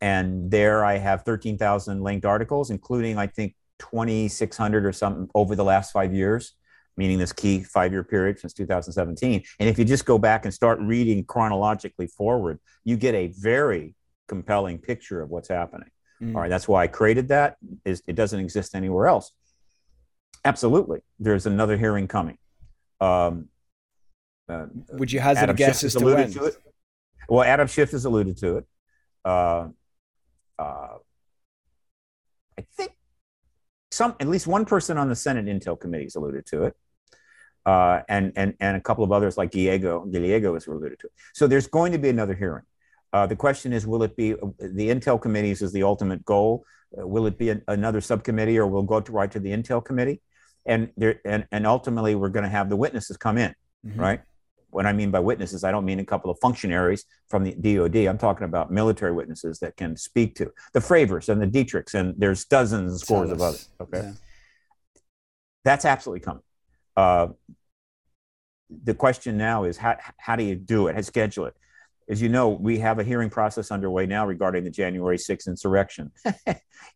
and there I have 13,000 linked articles, including, I think, 2,600 or something over the last 5 years, meaning this key 5-year period since 2017. And if you just go back and start reading chronologically forward, you get a very compelling picture of what's happening. Mm. All right, that's why I created that. It doesn't exist anywhere else. Absolutely, there's another hearing coming. Would you hazard a guess as to when? Well, Adam Schiff has alluded to it. I think at least one person on the Senate Intel Committee has alluded to it, and a couple of others like Gallego has alluded to it. So there's going to be another hearing. The question is, will it be the Intel Committees is the ultimate goal? Will it be another subcommittee, or will it go right to the Intel Committee? And ultimately, we're going to have the witnesses come in, mm-hmm. right? What I mean by witnesses, I don't mean a couple of functionaries from the DOD. I'm talking about military witnesses that can speak to the Fravers and the Dietrichs, and there's dozens and scores of others. Okay, yeah. That's absolutely coming. The question now is, how do you do it? How schedule it? As you know, we have a hearing process underway now regarding the January 6th insurrection.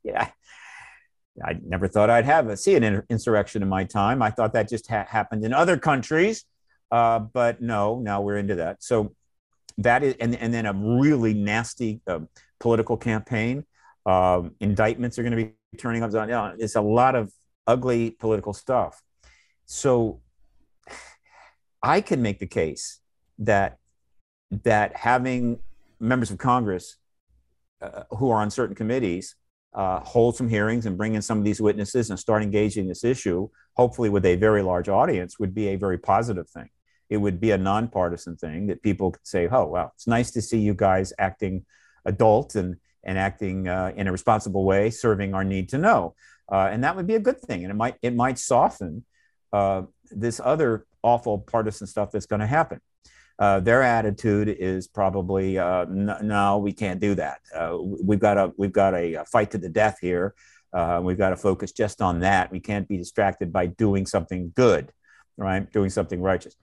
Yeah, I never thought I'd see an insurrection in my time. I thought that just happened in other countries, but no, now we're into that. So that is, and then a really nasty political campaign. Indictments are going to be turning up. It's a lot of ugly political stuff. So I can make the case that having members of Congress who are on certain committees hold some hearings and bring in some of these witnesses and start engaging this issue, hopefully with a very large audience, would be a very positive thing. It would be a nonpartisan thing that people could say, oh, wow, it's nice to see you guys acting adult and acting in a responsible way, serving our need to know. And that would be a good thing. And it might soften this other awful partisan stuff that's going to happen. Their attitude is probably, no, we can't do that. We've got a fight to the death here. We've got to focus just on that. We can't be distracted by doing something good, right? Doing something righteous.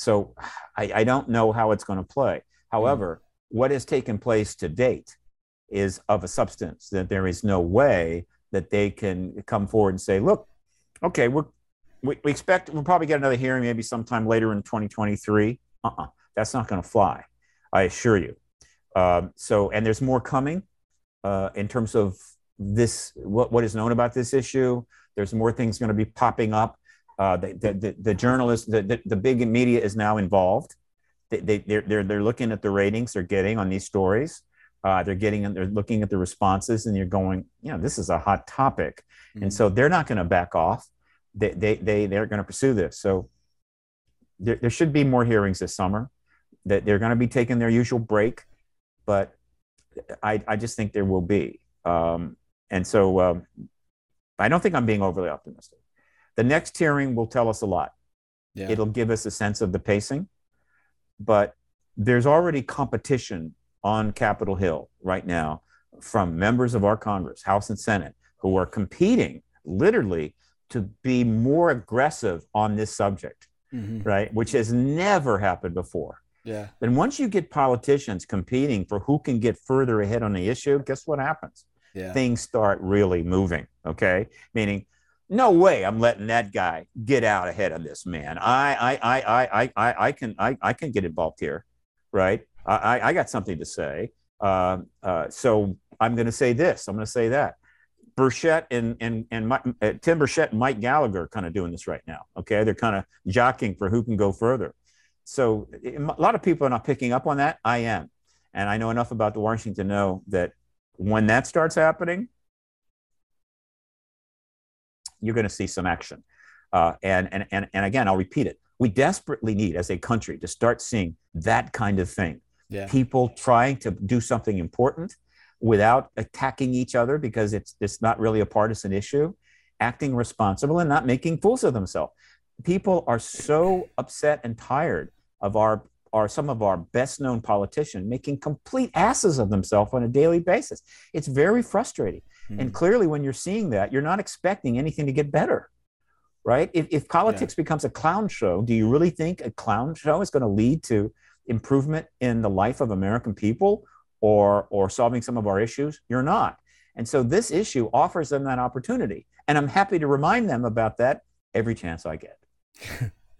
So I don't know how it's going to play. However, what has taken place to date is of a substance that there is no way that they can come forward and say, look, okay, we expect we'll probably get another hearing maybe sometime later in 2023. That's not going to fly, I assure you. So, and there's more coming in terms of this, what is known about this issue. There's more things going to be popping up. The journalists, the big media is now involved. They're looking at the ratings they're getting on these stories. They're looking at the responses, and you're going, you know, this is a hot topic, mm-hmm. and so they're not going to back off. They're going to pursue this. So there should be more hearings this summer. That they're going to be taking their usual break, but I just think there will be. And so I don't think I'm being overly optimistic. The next hearing will tell us a lot. Yeah. It'll give us a sense of the pacing, but there's already competition on Capitol Hill right now from members of our Congress, House and Senate, who are competing literally to be more aggressive on this subject, mm-hmm. right? Which has never happened before. Yeah. And once you get politicians competing for who can get further ahead on the issue, guess what happens? Yeah. Things start really moving, okay? Meaning, no way I'm letting that guy get out ahead of this man. I can get involved here, right? I got something to say. So I'm going to say this. I'm going to say that. Burchett and Tim Burchett and Mike Gallagher are kind of doing this right now, okay? They're kind of jockeying for who can go further. So a lot of people are not picking up on that. I am. And I know enough about the Washington to know that when that starts happening, you're going to see some action. And again, I'll repeat it. We desperately need, as a country, to start seeing that kind of thing. Yeah. People trying to do something important without attacking each other because it's not really a partisan issue, acting responsible and not making fools of themselves. People are so upset and tired of some of our best known politicians making complete asses of themselves on a daily basis. It's very frustrating. Mm-hmm. And clearly when you're seeing that, you're not expecting anything to get better. Right? If politics yeah. becomes a clown show, do you really think a clown show is going to lead to improvement in the life of American people or solving some of our issues? You're not. And so this issue offers them that opportunity. And I'm happy to remind them about that every chance I get.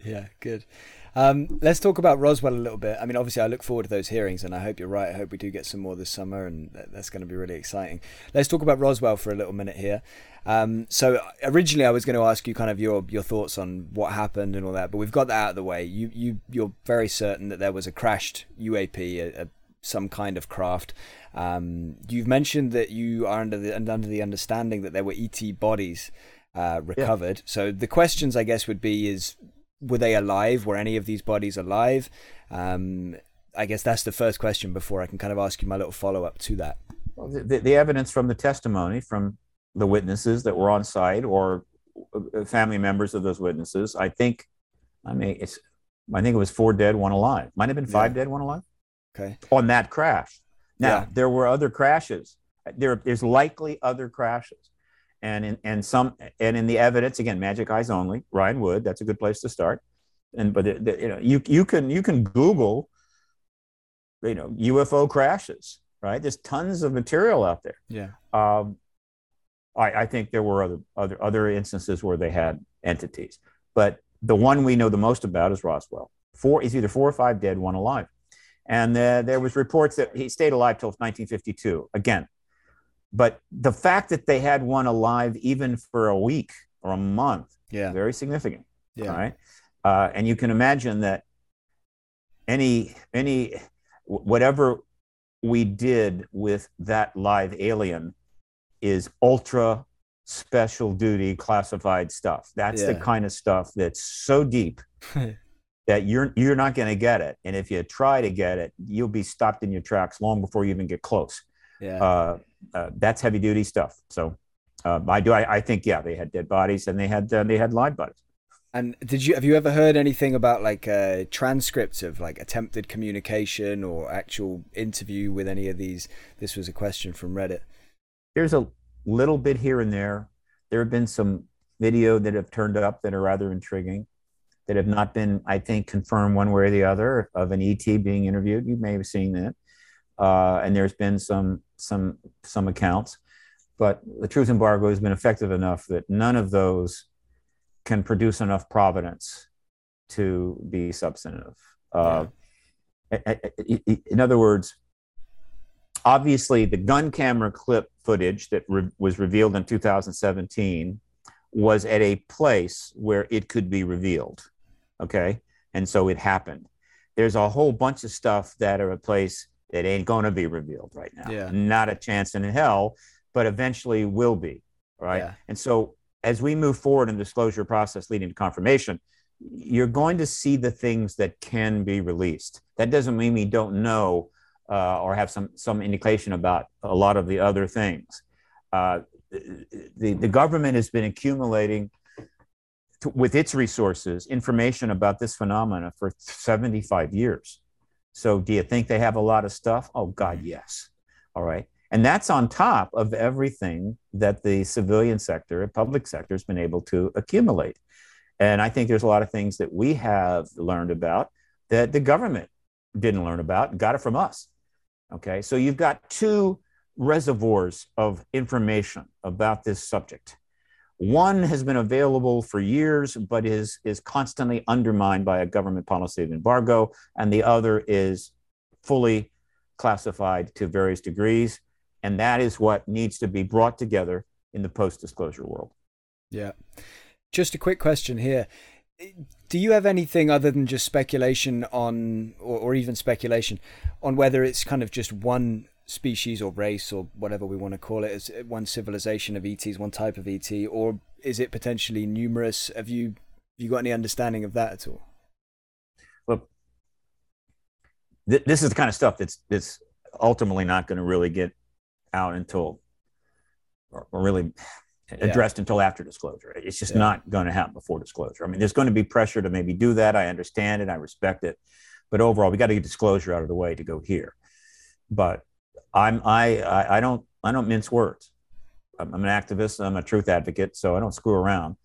Yeah, good. Let's talk about Roswell a little bit. I mean, obviously, I look forward to those hearings, and I hope you're right. I hope we do get some more this summer, and that's going to be really exciting. Let's talk about Roswell for a little minute here. So originally, I was going to ask you kind of your thoughts on what happened and all that, but we've got that out of the way. You're very certain that there was a crashed UAP, some kind of craft. You've mentioned that you are under the understanding that there were ET bodies recovered. Yeah. So the questions, I guess, would be is, were they alive? Were any of these bodies alive? I guess that's the first question before I can kind of ask you my little follow-up to that. Well, the evidence from the testimony from the witnesses that were on site or family members of those witnesses, I think it was 4 dead, 1 alive. Might have been 5 dead, 1 alive. Okay. On that crash. Now, there were other crashes. There's likely other crashes. And in the evidence, again, Magic Eyes Only, Ryan Wood, that's a good place to start. But you can Google, UFO crashes, right? There's tons of material out there. Yeah. I think there were other instances where they had entities, but the one we know the most about is Roswell. It's either 4 or 5 dead, 1 alive, and there was reports that he stayed alive till 1952. Again. But the fact that they had one alive even for a week or a month, very significant. Yeah. Right? And you can imagine that any whatever we did with that live alien is ultra special duty classified stuff. That's the kind of stuff that's so deep that you're not going to get it. And if you try to get it, you'll be stopped in your tracks long before you even get close. Yeah. That's heavy duty stuff. So I think they had dead bodies and they had live bodies. And have you ever heard anything about like transcripts of like attempted communication or actual interview with any of these? This was a question from Reddit. There's a little bit here and there. There have been some video that have turned up that are rather intriguing that have not been, I think, confirmed one way or the other of an ET being interviewed. You may have seen that. And there's been some accounts, but the truth embargo has been effective enough that none of those can produce enough provenance to be substantive. In other words, Obviously, the gun camera clip footage that was revealed in 2017 was at a place where it could be revealed, okay? And so it happened. There's a whole bunch of stuff that are a place that ain't going to be revealed right now. Yeah. Not a chance in hell, but eventually will be, right? Yeah. And so as we move forward in the disclosure process leading to confirmation, you're going to see the things that can be released. That doesn't mean we don't know or have some indication about a lot of the other things. The government has been accumulating with its resources information about this phenomena for 75 years. So do you think they have a lot of stuff? Oh, God, yes. All right. And that's on top of everything that the civilian sector and public sector has been able to accumulate. And I think there's a lot of things that we have learned about that the government didn't learn about and got it from us. Okay, so you've got two reservoirs of information about this subject. One has been available for years, but is constantly undermined by a government policy of embargo, and the other is fully classified to various degrees. And that is what needs to be brought together in the post-disclosure world. Yeah. Just a quick question here. Do you have anything other than just speculation on, or even speculation on whether it's kind of just one species or race or whatever we want to call it, as one civilization of ETs, one type of ET, or is it potentially numerous? Have you got any understanding of that at all? Well, this is the kind of stuff that's ultimately not going to really get out until, or really addressed until after disclosure. It's just not going to happen before disclosure. I mean, there's going to be pressure to maybe do that. I understand it. I respect it. But overall, we got to get disclosure out of the way to go here. But I don't mince words. I'm an activist. I'm a truth advocate, so I don't screw around.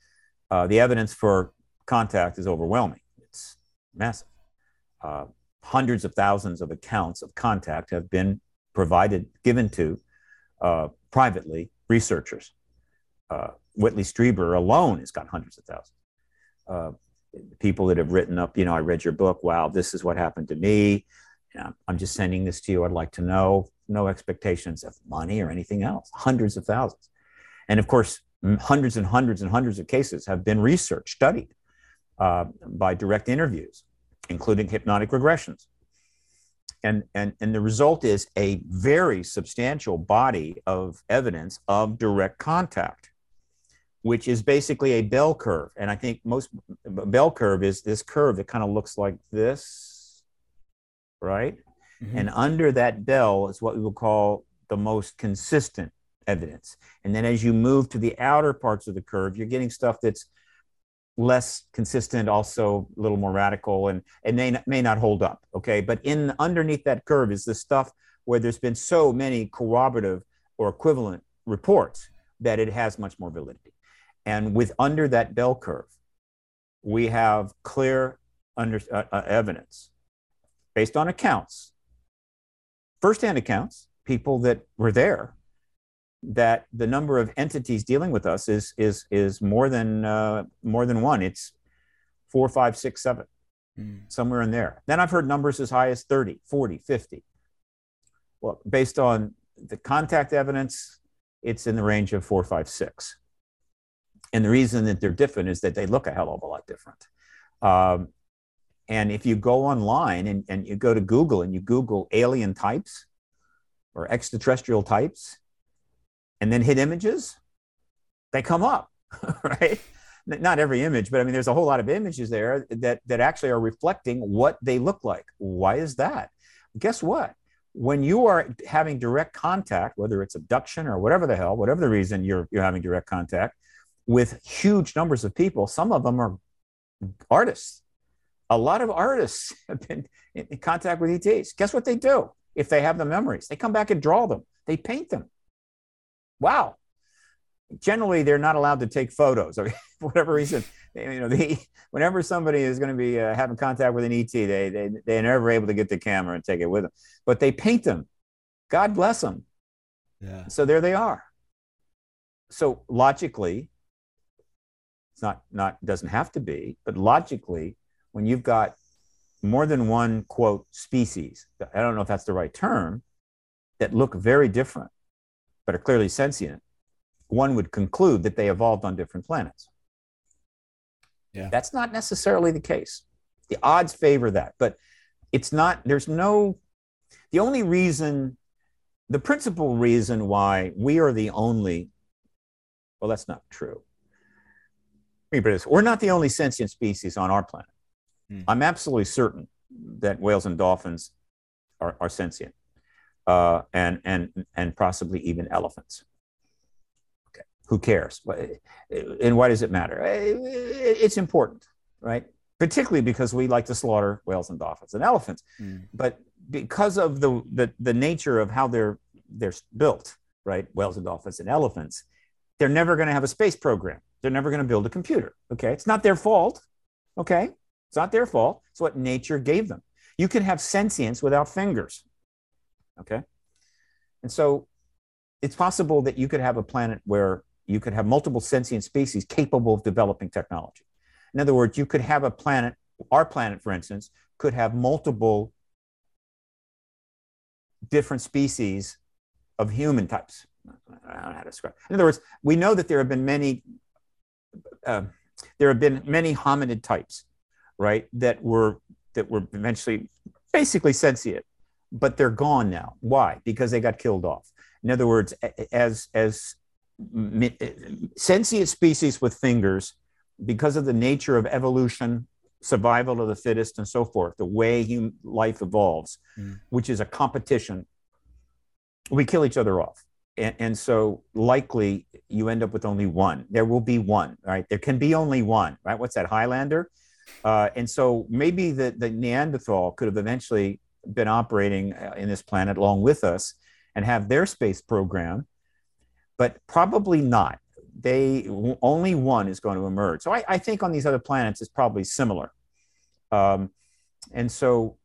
The evidence for Contact is overwhelming. It's massive. Hundreds of thousands of accounts of Contact have been given to privately researchers. Whitley Strieber alone has got hundreds of thousands. People that have written up, I read your book. Wow, this is what happened to me. I'm just sending this to you. I'd like to know. No expectations of money or anything else. Hundreds of thousands. And of course, hundreds and hundreds and hundreds of cases have been researched, studied by direct interviews, including hypnotic regressions. And the result is a very substantial body of evidence of direct contact, which is basically a bell curve. And I think bell curve is this curve that kind of looks like this, right? Mm-hmm. And under that bell is what we will call the most consistent evidence. And then as you move to the outer parts of the curve, you're getting stuff that's less consistent, also a little more radical, and they may not hold up, okay? But underneath that curve is the stuff where there's been so many corroborative or equivalent reports that it has much more validity. And with under that bell curve, we have clear evidence based on accounts, firsthand accounts, people that were there, that the number of entities dealing with us is more than one. It's 4, 5, 6, 7, somewhere in there. Then I've heard numbers as high as 30, 40, 50. Well, based on the contact evidence, it's in the range of 4, 5, 6. And the reason that they're different is that they look a hell of a lot different. And if you go online and you go to Google and you Google alien types or extraterrestrial types, and then hit images, they come up, right? Not every image, but I mean, there's a whole lot of images there that actually are reflecting what they look like. Why is that? Guess what? When you are having direct contact, whether it's abduction or whatever the reason you're having direct contact with huge numbers of people, some of them are artists. A lot of artists have been in contact with ETs. Guess what they do? If they have the memories, they come back and draw them. They paint them. Wow. Generally, they're not allowed to take photos. Okay? For whatever reason, whenever somebody is going to be having contact with an ET, they're never able to get the camera and take it with them. But they paint them. God bless them. Yeah. So there they are. So logically, it's not doesn't have to be, but logically, when you've got more than one, quote, species, I don't know if that's the right term, that look very different, but are clearly sentient, one would conclude that they evolved on different planets. Yeah. That's not necessarily the case. The odds favor that, but it's not, there's no, the only reason, the principal reason why we are the only, well, that's not true. We're not the only sentient species on our planet. I'm absolutely certain that whales and dolphins are sentient, and possibly even elephants. Okay. Who cares? And why does it matter? It's important, right? Particularly because we like to slaughter whales and dolphins and elephants, but because of the nature of how they're built, right? Whales and dolphins and elephants, they're never going to have a space program. They're never going to build a computer. Okay, it's not their fault. Okay. It's not their fault. It's what nature gave them. You can have sentience without fingers, okay? And so it's possible that you could have a planet where you could have multiple sentient species capable of developing technology. In other words, you could have a planet, our planet, for instance, could have multiple different species of human types. I don't know how to describe it. In other words, we know that there have been many hominid types, right, that were eventually basically sentient, but they're gone now. Why? Because they got killed off. In other words, as sentient species with fingers, because of the nature of evolution, survival of the fittest, and so forth, the way human life evolves, which is a competition, we kill each other off. And so likely you end up with only one. There will be one, right? There can be only one, right? What's that, Highlander? And so maybe the Neanderthal could have eventually been operating in this planet along with us and have their space program, but probably not. Only one is going to emerge. So I think on these other planets it's probably similar. And so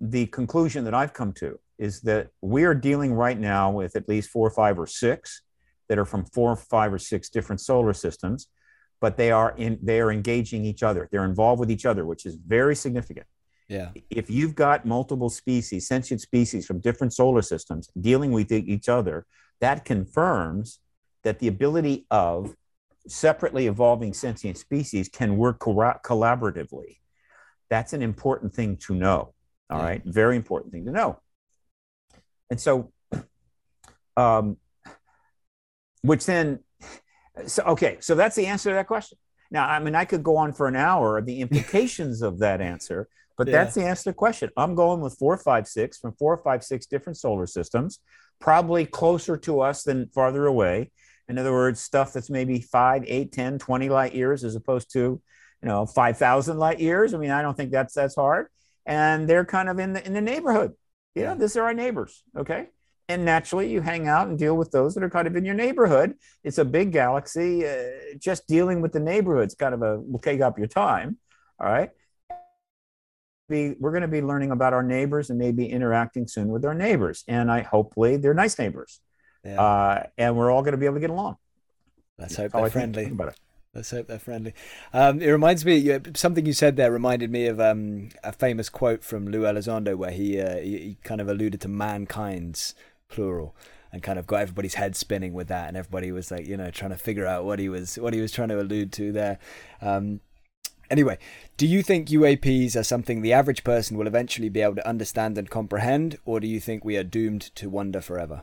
the conclusion that I've come to is that we are dealing right now with at least 4 or 5 or 6 that are from 4 or 5 or 6 different solar systems. But they are engaging each other. They're involved with each other, which is very significant. Yeah. If you've got multiple species, sentient species from different solar systems dealing with each other, that confirms that the ability of separately evolving sentient species can work collaboratively. That's an important thing to know. All right, very important thing to know. And so, which then. So that's the answer to that question. Now, I mean, I could go on for an hour of the implications of that answer, but that's the answer to the question. I'm going with 4, 5, 6 from 4, 5, 6 different solar systems, probably closer to us than farther away. In other words, stuff that's maybe 5, 8, 10, 20 light years, as opposed to, 5,000 light years. I mean, I don't think that's hard. And they're kind of in the neighborhood. You know, these are our neighbors. Okay. And naturally, you hang out and deal with those that are kind of in your neighborhood. It's a big galaxy. Just dealing with the neighborhood's kind of will take up your time. All right. We're going to be learning about our neighbors and maybe interacting soon with our neighbors. And hopefully they're nice neighbors. Yeah. And we're all going to be able to get along. Let's hope they're friendly. It reminds me, something you said there reminded me of a famous quote from Lou Elizondo, where he kind of alluded to mankind's plural and kind of got everybody's head spinning with that, and everybody was like, trying to figure out what he was trying to allude to there. Anyway, do you think UAPs are something the average person will eventually be able to understand and comprehend, or do you think we are doomed to wonder forever?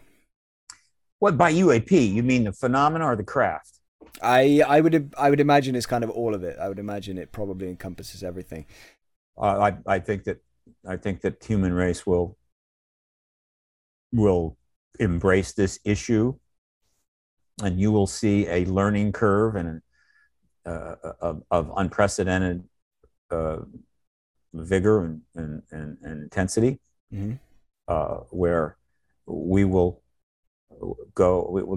What, by UAP you mean the phenomena or the craft? I would imagine it's kind of all of it. I would imagine it probably encompasses everything. I think that human race will embrace this issue, and you will see a learning curve and of unprecedented vigor and intensity, where we will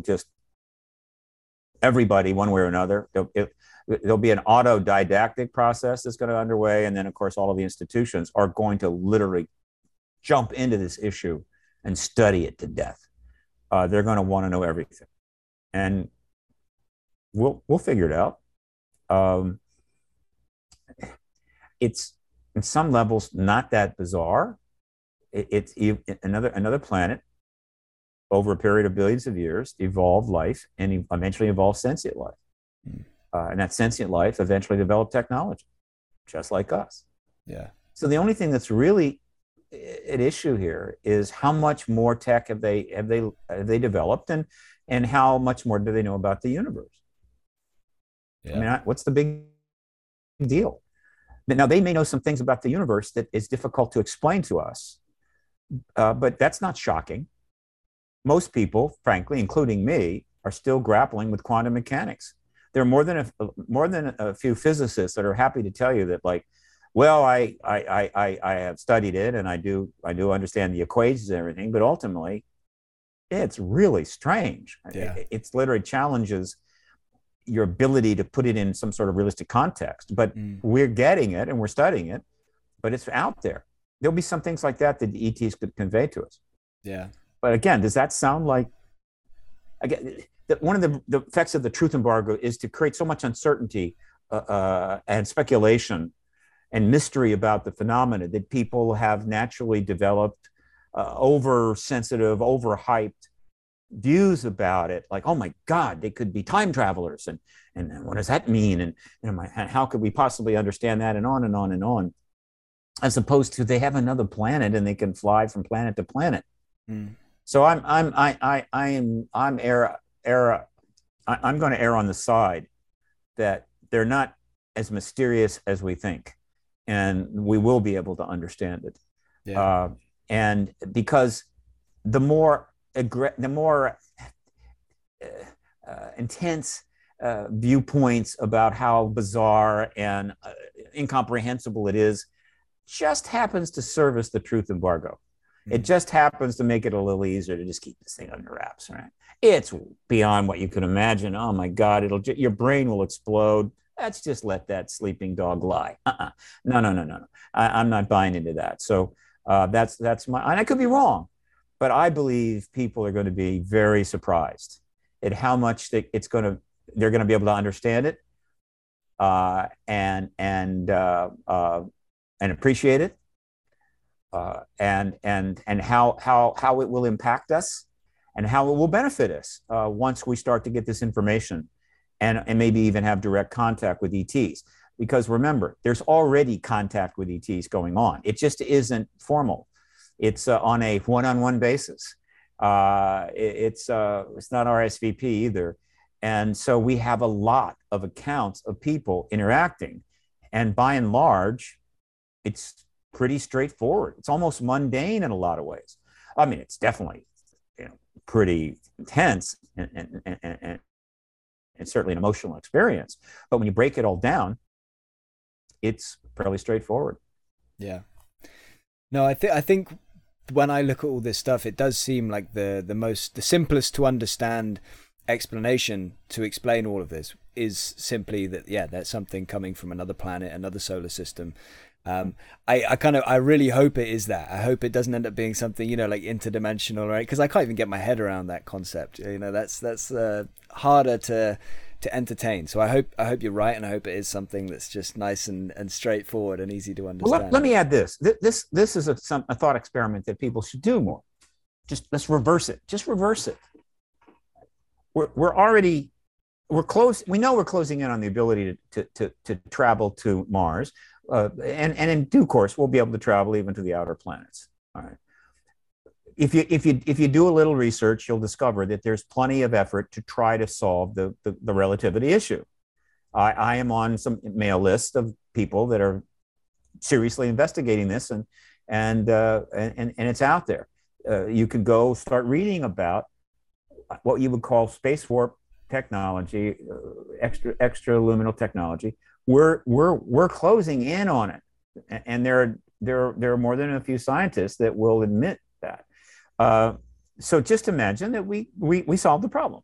just everybody, one way or another. There'll be an autodidactic process that's going to underway, and then of course all of the institutions are going to literally jump into this issue and study it to death. They're going to want to know everything, and we'll figure it out. It's in some levels not that bizarre. It's another planet over a period of billions of years, evolved life and eventually evolved sentient life. And that sentient life eventually developed technology, just like us. Yeah. So the only thing that's really at issue here is how much more tech have they developed, and how much more do they know about the universe? Yeah. I mean, what's the big deal? Now, they may know some things about the universe that is difficult to explain to us, but that's not shocking. Most people, frankly, including me, are still grappling with quantum mechanics. There are more than a few physicists that are happy to tell you that, like, well, I have studied it, and I do understand the equations and everything, but ultimately, it's really strange. Yeah. It's literally challenges your ability to put it in some sort of realistic context. But we're getting it and we're studying it, but it's out there. There'll be some things like that that the ETs could convey to us. Yeah. But again, does that sound like, again, one of the effects of the truth embargo is to create so much uncertainty and speculation and mystery about the phenomena that people have naturally developed oversensitive, overhyped views about it, like, oh my God, they could be time travelers, and what does that mean, and how could we possibly understand that, and on and on and on, as opposed to they have another planet and they can fly from planet to planet. So I'm going to err on the side that they're not as mysterious as we think, and we will be able to understand it. Yeah. And because the more intense viewpoints about how bizarre and incomprehensible it is just happens to service the truth embargo. Mm-hmm. It just happens to make it a little easier to just keep this thing under wraps, right? It's beyond what you can imagine. Oh my God, your brain will explode. Let's just let that sleeping dog lie. No. I'm not buying into that. So that's my, and I could be wrong, but I believe people are going to be very surprised at how much they're going to be able to understand it and appreciate it and how it will impact us and how it will benefit us once we start to get this information and maybe even have direct contact with ETs. Because remember, there's already contact with ETs going on. It just isn't formal. It's on a one-on-one basis. It's not RSVP either. And so we have a lot of accounts of people interacting. And by and large, it's pretty straightforward. It's almost mundane in a lot of ways. I mean, it's definitely pretty intense and certainly an emotional experience. But when you break it all down, it's fairly straightforward. Yeah. No, I think when I look at all this stuff, it does seem like the simplest to understand explanation to explain all of this is simply that, yeah, that's something coming from another planet, another solar system. I really hope it is that. I hope it doesn't end up being something, like interdimensional, right? Because I can't even get my head around that concept. That's harder to entertain. So I hope you're right, and I hope it is something that's just nice and straightforward and easy to understand. Well, let me add this. This is a thought experiment that people should do more. Just let's reverse it. Just reverse it. We're close. We know we're closing in on the ability to travel to Mars, and in due course we'll be able to travel even to the outer planets. All right. If you do a little research, you'll discover that there's plenty of effort to try to solve the relativity issue. I am on some mail list of people that are seriously investigating this, and it's out there. You could go start reading about what you would call space warp technology, extraluminal technology. We're closing in on it, and there are more than a few scientists that will admit that. So just imagine that we solve the problem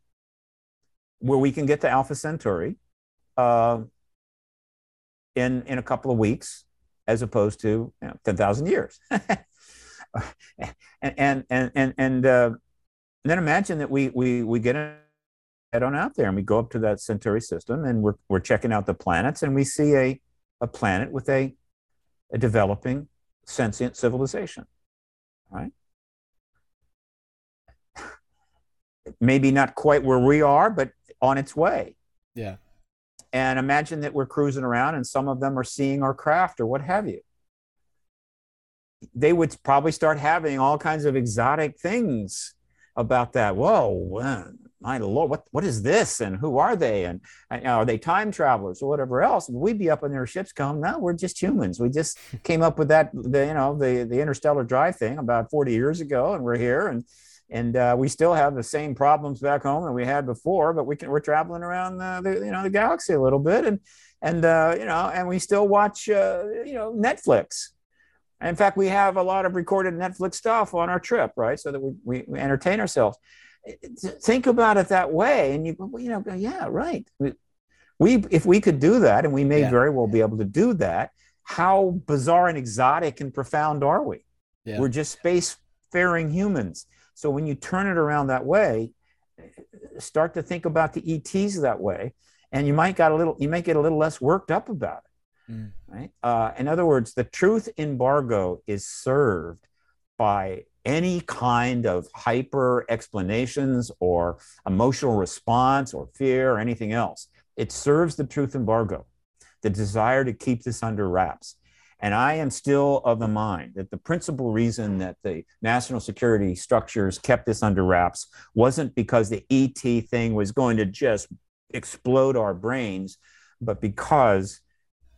where we can get to Alpha Centauri in a couple of weeks, as opposed to 10,000 years. And then imagine that we get head on out there and we go up to that Centauri system, and we're checking out the planets, and we see a planet with a developing sentient civilization, right? maybe not quite where we are, but on its way. Yeah. And imagine that we're cruising around and some of them are seeing our craft or what have you. They would probably start having all kinds of exotic things about that. Whoa, my Lord, what is this? And who are they? And are they time travelers or whatever else? We'd be up in their ships going, no, we're just humans. We just came up with that, the interstellar drive thing about 40 years ago, and we're here. And we still have the same problems back home that we had before, but we're traveling around the galaxy a little bit, and we still watch Netflix. And in fact, we have a lot of recorded Netflix stuff on our trip, right? So that we entertain ourselves. Think about it that way, and you go, yeah, right. We if we could do that, and we may very well be able to do that. How bizarre and exotic and profound are we? Yeah. We're just spacefaring humans. So when you turn it around that way, start to think about the ETs that way, and you might get a little less worked up about it, right? In other words, the truth embargo is served by any kind of hyper explanations or emotional response or fear or anything else. It serves the truth embargo, the desire to keep this under wraps. And I am still of the mind that the principal reason that the national security structures kept this under wraps wasn't because the ET thing was going to just explode our brains, but because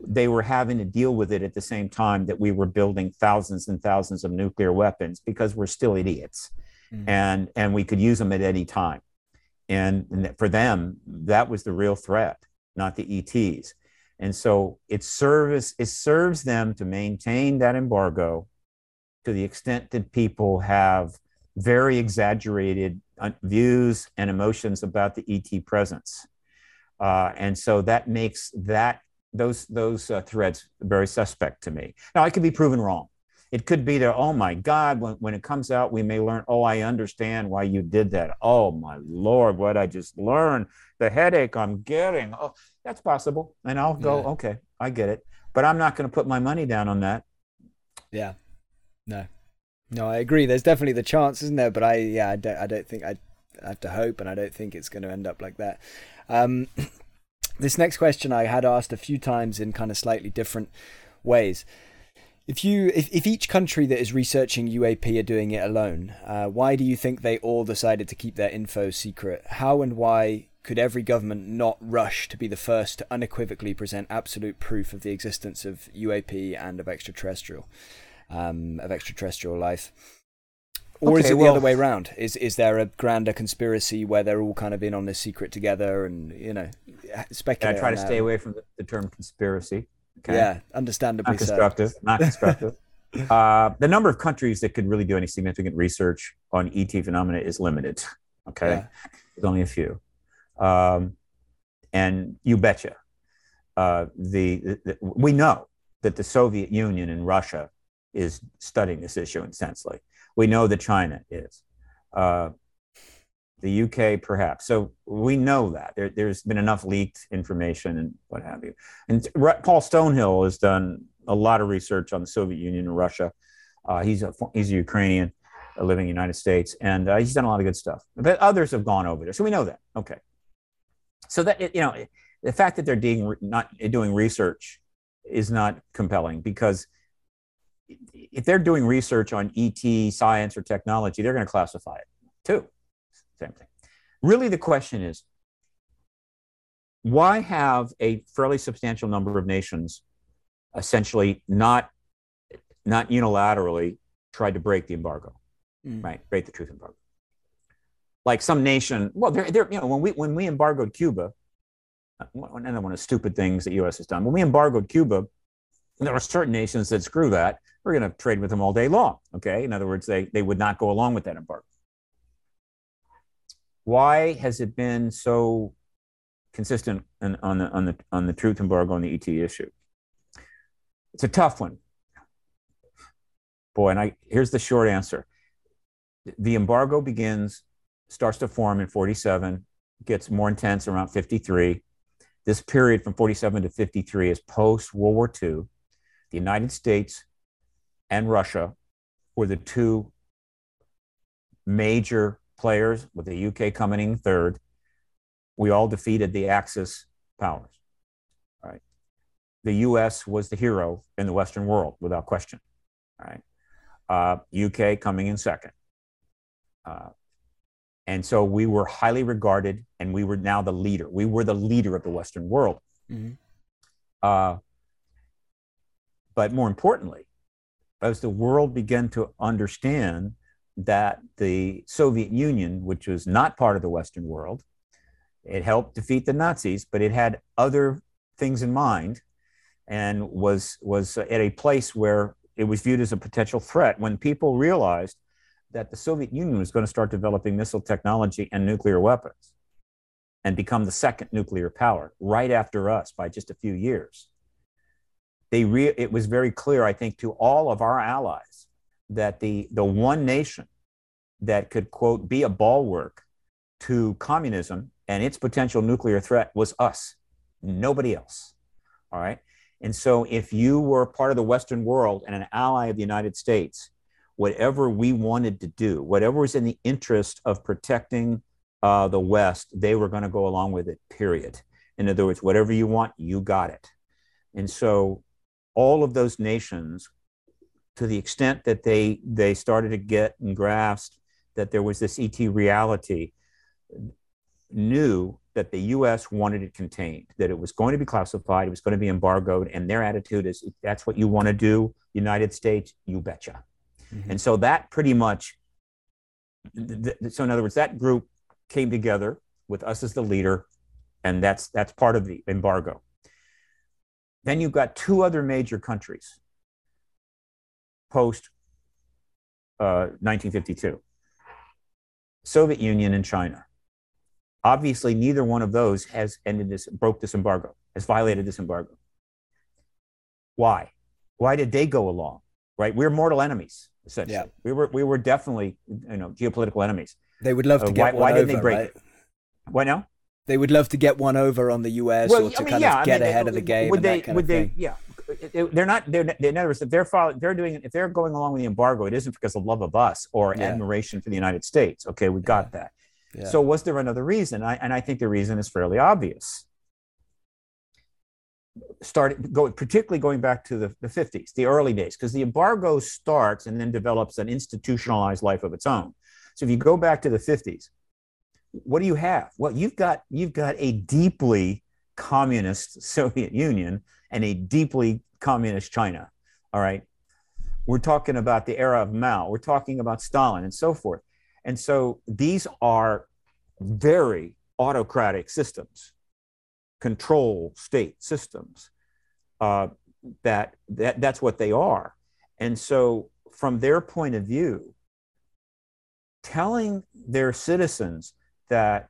they were having to deal with it at the same time that we were building thousands and thousands of nuclear weapons, because we're still idiots. And we could use them at any time. And for them, that was the real threat, not the ETs. And so it serves them to maintain that embargo to the extent that people have very exaggerated views and emotions about the ET presence. And so that makes those threads very suspect to me. Now, I could be proven wrong. It could be that, oh my God, when it comes out, we may learn, oh, I understand why you did that. Oh my Lord, what I just learned, the headache I'm getting. Oh, that's possible. And I'll go, okay, I get it. But I'm not going to put my money down on that. Yeah. No, I agree. There's definitely the chance, isn't there? But I don't think I have to hope, and I don't think it's going to end up like that. This next question I had asked a few times in kind of slightly different ways. If each country that is researching UAP are doing it alone, why do you think they all decided to keep their info secret? How and why could every government not rush to be the first to unequivocally present absolute proof of the existence of UAP and of extraterrestrial life? Or is it the other way around? Is there a grander conspiracy where they're all kind of in on this secret together and, speculate? I try to stay away from the term conspiracy. Okay. Yeah, understandably so. Not constructive. The number of countries that could really do any significant research on ET phenomena is limited. Okay, there's only a few, and you betcha. We know that the Soviet Union and Russia is studying this issue intensely. We know that China is, the UK perhaps. So we know that there's been enough leaked information and what have you. And Paul Stonehill has done a lot of research on the Soviet Union and Russia. He's a Ukrainian living in the United States, and he's done a lot of good stuff. But others have gone over there, so we know that. Okay. So that the fact that they're not doing research is not compelling, because if they're doing research on ET science or technology, they're going to classify it too. Same thing. Really, the question is, why have a fairly substantial number of nations essentially not unilaterally tried to break the embargo, right? Break the truth embargo. Like some nation, well, when we embargoed Cuba, another one of the stupid things the U.S. has done. When we embargoed Cuba, there are certain nations that screw that. We're going to trade with them all day long. Okay, in other words, they would not go along with that embargo. Why has it been so consistent on the truth embargo on the ET issue? It's a tough one, boy. And here's the short answer: the embargo starts to form in 47, gets more intense around 53. This period from 47 to 53 is post World War II. The United States and Russia were the two major players, with the UK coming in third, we all defeated the Axis powers. All right. The US was the hero in the Western world, without question. All right. UK coming in second. And so we were highly regarded, and we were now the leader. We were the leader of the Western world. Mm-hmm. But more importantly, as the world began to understand that the Soviet Union, which was not part of the Western world, it helped defeat the Nazis, but it had other things in mind and was at a place where it was viewed as a potential threat. When people realized that the Soviet Union was going to start developing missile technology and nuclear weapons and become the second nuclear power right after us by just a few years, it was very clear, I think, to all of our allies that the one nation that could, quote, be a bulwark to communism and its potential nuclear threat was us, nobody else, all right? And so if you were part of the Western world and an ally of the United States, whatever we wanted to do, whatever was in the interest of protecting the West, they were going to go along with it, period. In other words, whatever you want, you got it. And so all of those nations, to the extent that they started to get and grasped that there was this ET reality, knew that the U.S. wanted it contained, that it was going to be classified, it was going to be embargoed, and their attitude is, if that's what you want to do, United States, you betcha. Mm-hmm. And so that pretty much, so in other words, that group came together with us as the leader, and that's part of the embargo. Then you've got two other major countries post 1952, Soviet Union and China. Obviously, neither one of those has ended this, broke this embargo, has violated this embargo. Why? Why did they go along? Right, we're mortal enemies. Essentially, yeah. we were definitely, geopolitical enemies. They would love to get one over. Why didn't they break? Right? Why now? They would love to get one over on the U.S. or to get ahead of the game. Would they? Yeah, they're not. In other words, if they're going along with the embargo, it isn't because of love of us or admiration for the United States. Okay, we got that. Yeah. So was there another reason? I think the reason is fairly obvious. Particularly going back to the 50s, the early days, because the embargo starts and then develops an institutionalized life of its own. So if you go back to the 50s, what do you have? Well, you've got a deeply communist Soviet Union and a deeply communist China. All right. We're talking about the era of Mao. We're talking about Stalin and so forth. And so these are very autocratic systems. Control state systems. That's what they are, and so from their point of view, telling their citizens that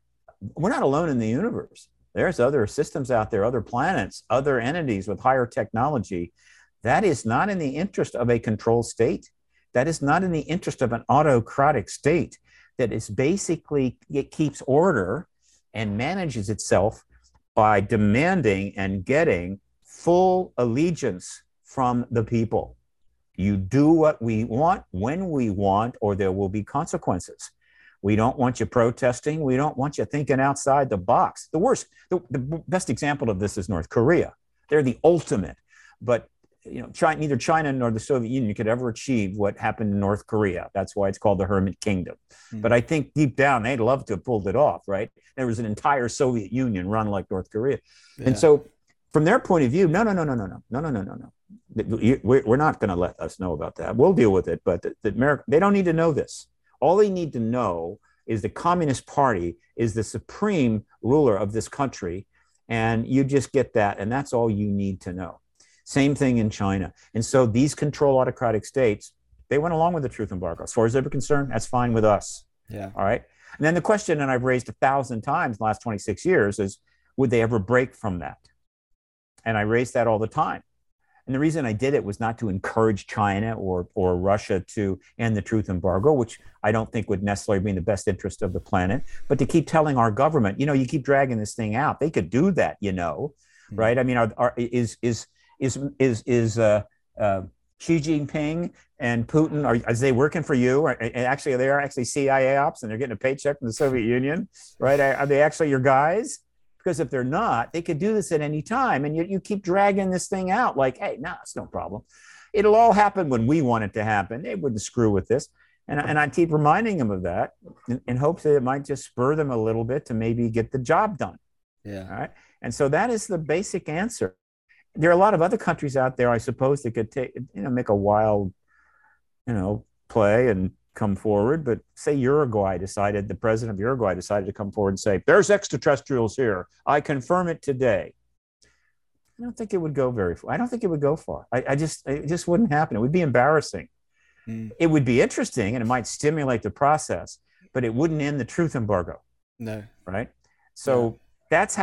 we're not alone in the universe. There's other systems out there, other planets, other entities with higher technology. That is not in the interest of a control state. That is not in the interest of an autocratic state. That is basically it keeps order and manages itself by demanding and getting full allegiance from the people. You do what we want, when we want, or there will be consequences. We don't want you protesting. We don't want you thinking outside the box. The best example of this is North Korea. They're the ultimate, but neither China nor the Soviet Union could ever achieve what happened in North Korea. That's why it's called the Hermit Kingdom. Mm-hmm. But I think deep down, they'd love to have pulled it off, right? There was an entire Soviet Union run like North Korea. Yeah. And so from their point of view, no. We're not going to let us know about that. We'll deal with it. But they don't need to know this. All they need to know is the Communist Party is the supreme ruler of this country. And you just get that. And that's all you need to know. Same thing in China. And so these control autocratic states, they went along with the truth embargo. As far as they were concerned, that's fine with us. Yeah. All right. And then the question, and I've raised 1,000 times in the last 26 years, is would they ever break from that? And I raised that all the time. And the reason I did it was not to encourage China or Russia to end the truth embargo, which I don't think would necessarily be in the best interest of the planet, but to keep telling our government, you keep dragging this thing out. They could do that, right? I mean, is Xi Jinping and Putin, are they working for you? And actually, they are actually CIA ops, and they're getting a paycheck from the Soviet Union, right? Are they actually your guys? Because if they're not, they could do this at any time. And you keep dragging this thing out like, hey, no, it's no problem. It'll all happen when we want it to happen. They wouldn't screw with this. And I keep reminding them of that in hopes that it might just spur them a little bit to maybe get the job done. Yeah. All right. And so that is the basic answer. There are a lot of other countries out there, I suppose, that could take, make a wild, play and come forward. But say the president of Uruguay decided to come forward and say, there's extraterrestrials here. I confirm it today. I don't think it would go very far. I don't think it would go far. It just wouldn't happen. It would be embarrassing. Mm. It would be interesting, and it might stimulate the process, but it wouldn't end the truth embargo. No. Right? So no. That's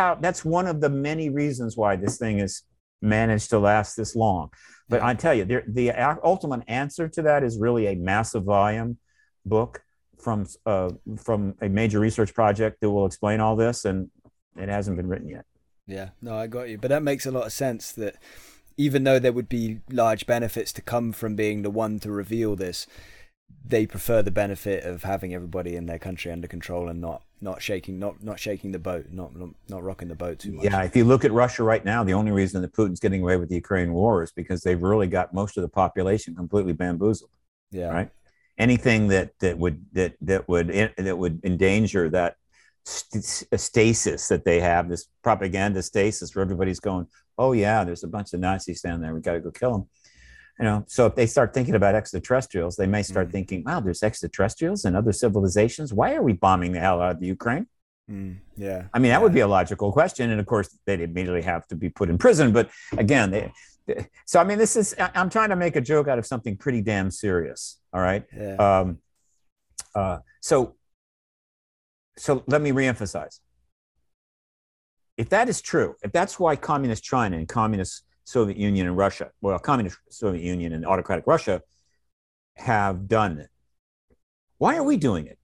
one of the many reasons why this thing has managed to last this long. But I tell you, the ultimate answer to that is really a massive volume book from a major research project that will explain all this, and it hasn't been written yet. Yeah, no, I got you. But that makes a lot of sense that even though there would be large benefits to come from being the one to reveal this, they prefer the benefit of having everybody in their country under control and not shaking the boat, not rocking the boat too much. Yeah, if you look at Russia right now, the only reason that Putin's getting away with the Ukraine war is because they've really got most of the population completely bamboozled. Yeah. Right? Anything that would endanger that stasis that they have, this propaganda stasis where everybody's going, oh yeah, there's a bunch of Nazis down there, we got to go kill them. So if they start thinking about extraterrestrials, they may start thinking, wow, there's extraterrestrials and other civilizations. Why are we bombing the hell out of the Ukraine? Yeah. I mean, that would be a logical question. And of course, they'd immediately have to be put in prison. But again, I'm trying to make a joke out of something pretty damn serious. All right. Yeah. So let me reemphasize. If that is true, if that's why communist China and communist Soviet Union and Russia, well, communist Soviet Union and autocratic Russia have done it, why are we doing it?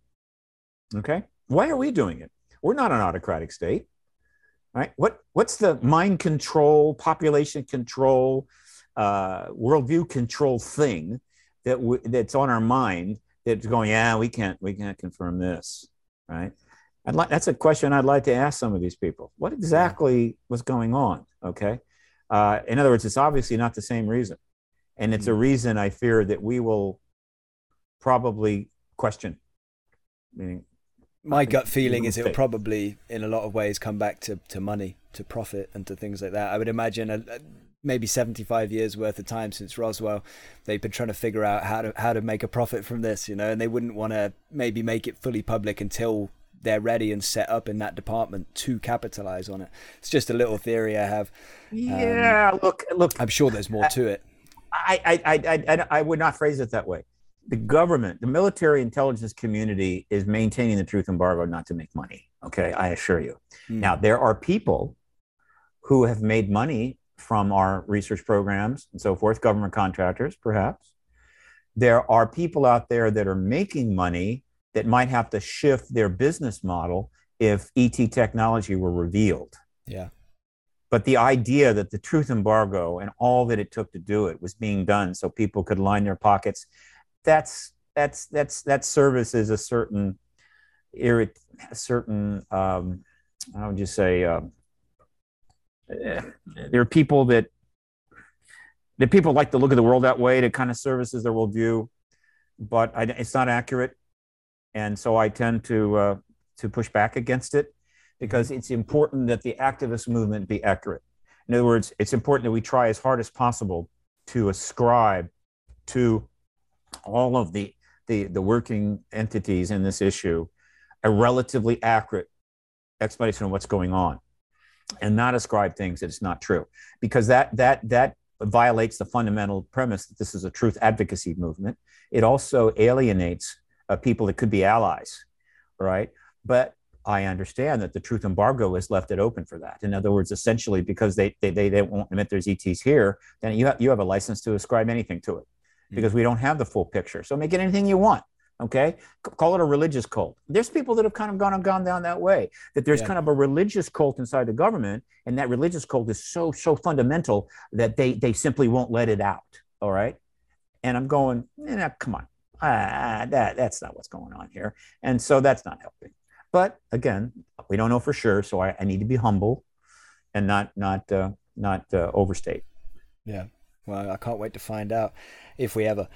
Okay? Why are we doing it? We're not an autocratic state, right? What's the mind control, population control, worldview control thing that's on our mind that's going, yeah, we can't confirm this, right? That's a question I'd like to ask some of these people. What exactly was going on, okay? In other words, it's obviously not the same reason. And it's a reason I fear that we will probably question. Meaning, my gut feeling is it'll probably, in a lot of ways, come back to money, to profit, and to things like that. I would imagine maybe 75 years worth of time since Roswell, they've been trying to figure out how to make a profit from this, and they wouldn't want to maybe make it fully public until they're ready and set up in that department to capitalize on it. It's just a little theory I have. Yeah, look. I'm sure there's more to it. I would not phrase it that way. The government, the military intelligence community is maintaining the truth embargo not to make money, okay, I assure you. Now, there are people who have made money from our research programs and so forth, government contractors, perhaps. There are people out there that are making money that might have to shift their business model if ET technology were revealed. Yeah. But the idea that the truth embargo and all that it took to do it was being done so people could line their pockets, that services a certain how would you say, there are people that people like to look at the world that way, to kind of services their worldview, but it's not accurate. And so I tend to push back against it because it's important that the activist movement be accurate. In other words, it's important that we try as hard as possible to ascribe to all of the working entities in this issue a relatively accurate explanation of what's going on, and not ascribe things that it's not true, because that violates the fundamental premise that this is a truth advocacy movement. It also alienates people that could be allies, right? But I understand that the truth embargo has left it open for that. In other words, essentially, because they won't admit there's ETs here, then you have a license to ascribe anything to it, because we don't have the full picture. So make it anything you want, okay? Call it a religious cult. There's people that have kind of gone down that way, that there's kind of a religious cult inside the government, and that religious cult is so fundamental that they simply won't let it out, all right? And I'm going, eh, come on, that's not what's going on here. And so that's not helping. But again, we don't know for sure, so I need to be humble and not overstate. Yeah, well, I can't wait to find out if we ever.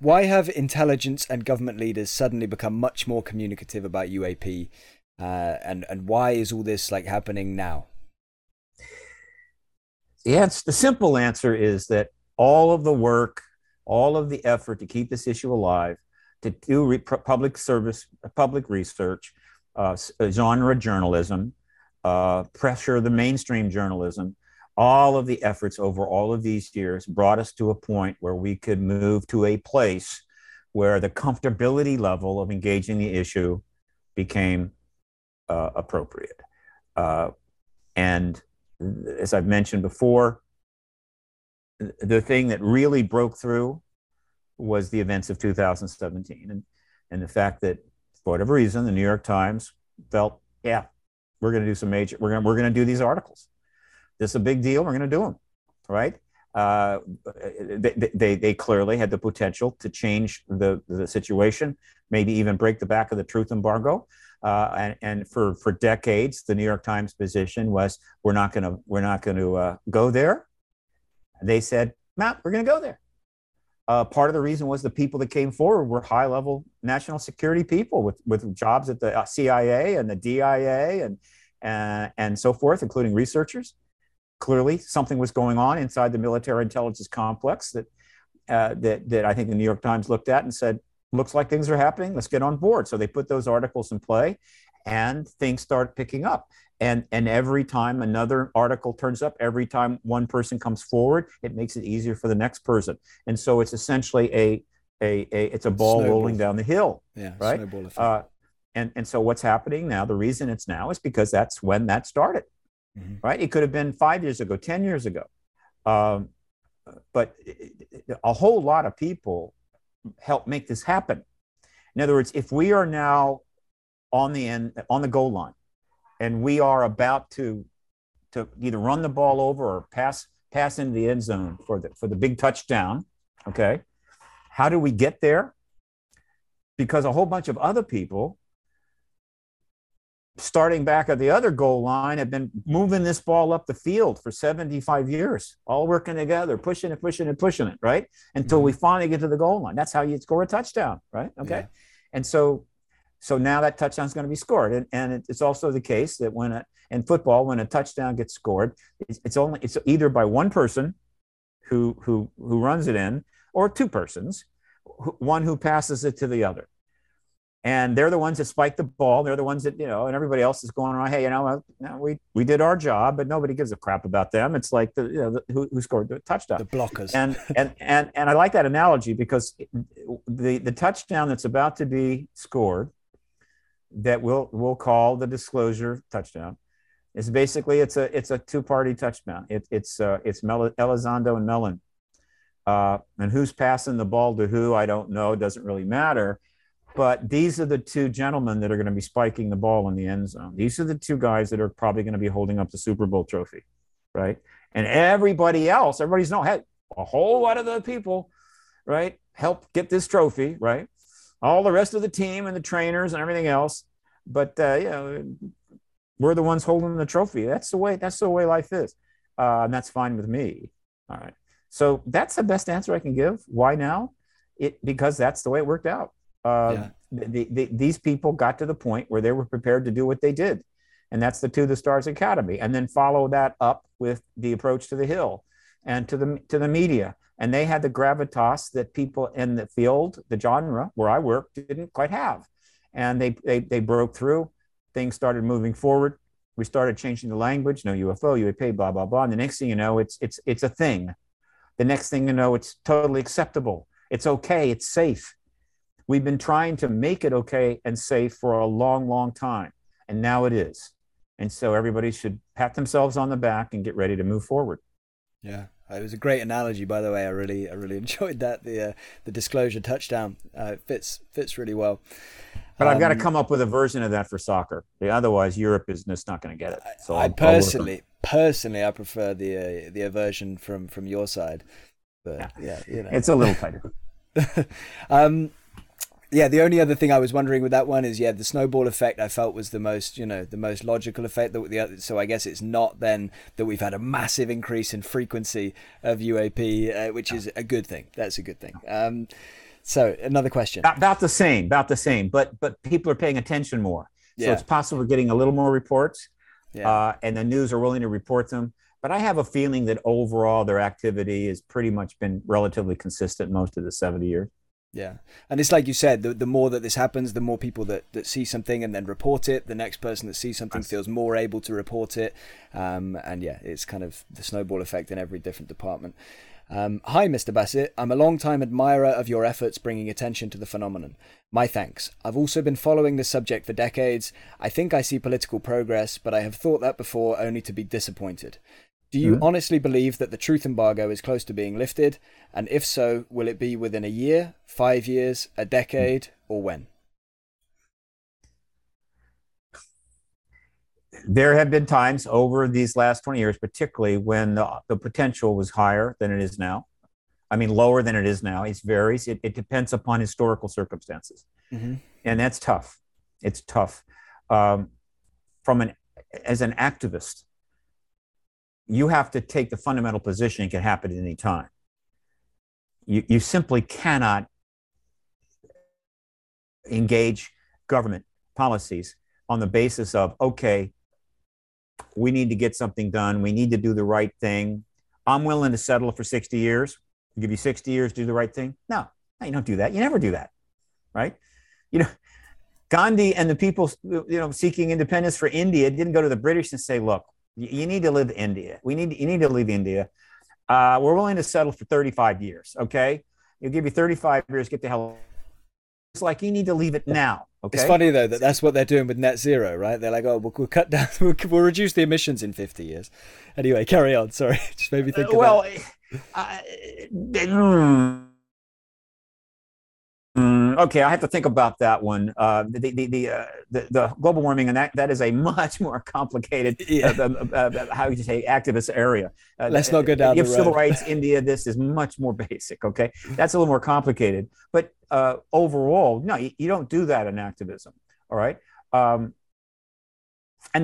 Why have intelligence and government leaders suddenly become much more communicative about UAP? And why is all this like happening now? Yeah, the simple answer is that all of the work, all of the effort to keep this issue alive, to do public research, genre journalism, pressure the mainstream journalism, all of the efforts over all of these years brought us to a point where we could move to a place where the comfortability level of engaging the issue became appropriate. And as I've mentioned before, the thing that really broke through was the events of 2017 and the fact that, for whatever reason, the New York Times felt, yeah, we're going to do some major, we're going to do these articles. This is a big deal. We're going to do them, right? They clearly had the potential to change the situation, maybe even break the back of the truth embargo. And for decades, the New York Times position was, we're not going to go there. They said, Matt, we're going to go there. Part of the reason was the people that came forward were high-level national security people with jobs at the CIA and the DIA and so forth, including researchers. Clearly, something was going on inside the military intelligence complex that I think the New York Times looked at and said, looks like things are happening. Let's get on board. So they put those articles in play, and things start picking up. And every time another article turns up, every time one person comes forward, it makes it easier for the next person. And so it's essentially a ball snowball rolling down the hill, yeah, right? Snowball effect. And so what's happening now? The reason it's now is because that's when that started, mm-hmm. right? It could have been 5 years ago, 10 years ago, but a whole lot of people help make this happen. In other words, if we are now on the goal line, and we are about to either run the ball over or pass into the end zone for the big touchdown, okay? How do we get there? Because a whole bunch of other people, starting back at the other goal line, have been moving this ball up the field for 75 years, all working together, pushing it, right? Until we finally get to the goal line. That's how you score a touchdown, right? Okay. Yeah. And so now that touchdown is going to be scored, and it's also the case that in football, when a touchdown gets scored, it's either by one person who runs it in, or two persons, one who passes it to the other, and they're the ones that spike the ball. They're the ones that and everybody else is going around, hey, we did our job, but nobody gives a crap about them. It's like who scored the touchdown, the blockers, and I like that analogy because the touchdown that's about to be scored, that we'll call the disclosure touchdown, is basically it's a two-party touchdown. It's Elizondo and Mellon, and who's passing the ball to who, I don't know. It doesn't really matter. But these are the two gentlemen that are going to be spiking the ball in the end zone. These are the two guys that are probably going to be holding up the Super Bowl trophy, right? And everybody else, a whole lot of the people, right, help get this trophy, right? All the rest of the team and the trainers and everything else, but we're the ones holding the trophy. That's the way life is, and that's fine with me. All right, so that's the best answer I can give. Why now? Because that's the way it worked out. These people got to the point where they were prepared to do what they did, and that's the To the Stars Academy, and then follow that up with the approach to the Hill and to the media. And they had the gravitas that people in the field, the genre where I work, didn't quite have. And they broke through. Things started moving forward. We started changing the language. No UFO, UAP, blah, blah, blah. And the next thing you know, it's a thing. The next thing you know, it's totally acceptable. It's okay. It's safe. We've been trying to make it okay and safe for a long, long time. And now it is. And so everybody should pat themselves on the back and get ready to move forward. Yeah. It was a great analogy, by the way. I really enjoyed that. The disclosure touchdown fits really well. But I've got to come up with a version of that for soccer. Otherwise, Europe is just not going to get it. So I personally prefer the version from your side. But yeah, you know. It's a little tighter. Yeah, the only other thing I was wondering with that one is, yeah, the snowball effect I felt was the most, you know, the most logical effect. So I guess it's not then that we've had a massive increase in frequency of UAP, which is a good thing. That's a good thing. So another question. About the same. But people are paying attention more. So it's possible we're getting a little more reports, and the news are willing to report them. But I have a feeling that overall their activity has pretty much been relatively consistent most of the 70 years. Yeah. And it's like you said, the more that this happens, the more people that see something and then report it. The next person that sees something feels more able to report it. And yeah, it's kind of the snowball effect in every different department. Hi, Mr. Bassett. I'm a long-time admirer of your efforts bringing attention to the phenomenon. My thanks. I've also been following this subject for decades. I think I see political progress, but I have thought that before only to be disappointed. Do you honestly believe that the truth embargo is close to being lifted? And if so, will it be within a year, 5 years, a decade, or when? There have been times over these last 20 years, particularly when the potential was higher than it is now. I mean, lower than it is now. It varies. It depends upon historical circumstances. Mm-hmm. And that's tough. It's tough. As an activist, you have to take the fundamental position it can happen at any time. You simply cannot engage government policies on the basis of, okay, we need to get something done. We need to do the right thing. I'm willing to settle for 60 years. I'll give you 60 years, do the right thing. No, you don't do that. You never do that, right? You know, Gandhi and the people, you know, seeking independence for India didn't go to the British and say, look, you need to leave India. You need to leave India. We're willing to settle for 35 years, okay? We'll give you 35 years, get the hell out. It's like you need to leave it now, okay? It's funny, though, that's what they're doing with net zero, right? They're like, oh, we'll cut down, we'll reduce the emissions in 50 years. Anyway, carry on. Sorry, just made me think of okay, I have to think about that one. The global warming, and that is a much more complicated, how you say, activist area. Let's not go down the road. If civil rights, India, this is much more basic, okay? That's a little more complicated. But overall, no, you don't do that in activism, all right? And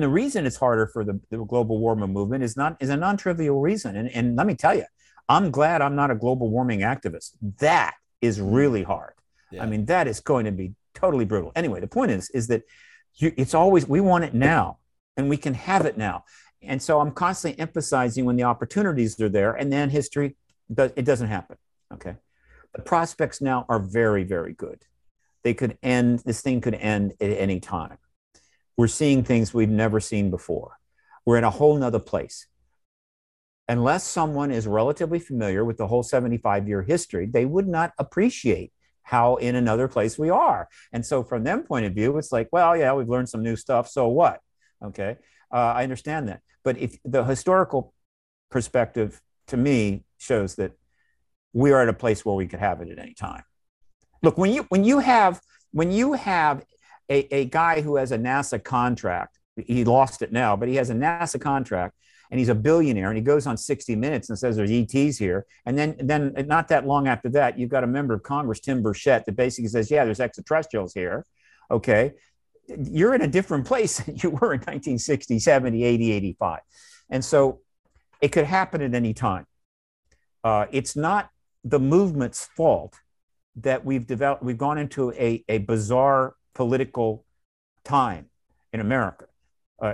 the reason it's harder for the global warming movement is a non-trivial reason. And let me tell you, I'm glad I'm not a global warming activist. That is really hard. Yeah. I mean, that is going to be totally brutal. Anyway, the point is that it's always, we want it now and we can have it now. And so I'm constantly emphasizing when the opportunities are there, and then history, it doesn't happen. Okay. The prospects now are very, very good. They could end, this thing could end at any time. We're seeing things we've never seen before. We're in a whole nother place. Unless someone is relatively familiar with the whole 75-year history, they would not appreciate how in another place we are. And so from them point of view, it's like, well, yeah, we've learned some new stuff. So what? Okay. I understand that. But if the historical perspective to me shows that we are at a place where we could have it at any time. Look, when you have a guy who has a NASA contract, he lost it now, but he has a NASA contract and he's a billionaire, and he goes on 60 Minutes and says there's ETs here. And then not that long after that, you've got a member of Congress, Tim Burchett, that basically says, yeah, there's extraterrestrials here, okay? You're in a different place than you were in 1960, 70, 80, 85. And so it could happen at any time. It's not the movement's fault that we've gone into a bizarre political time in America.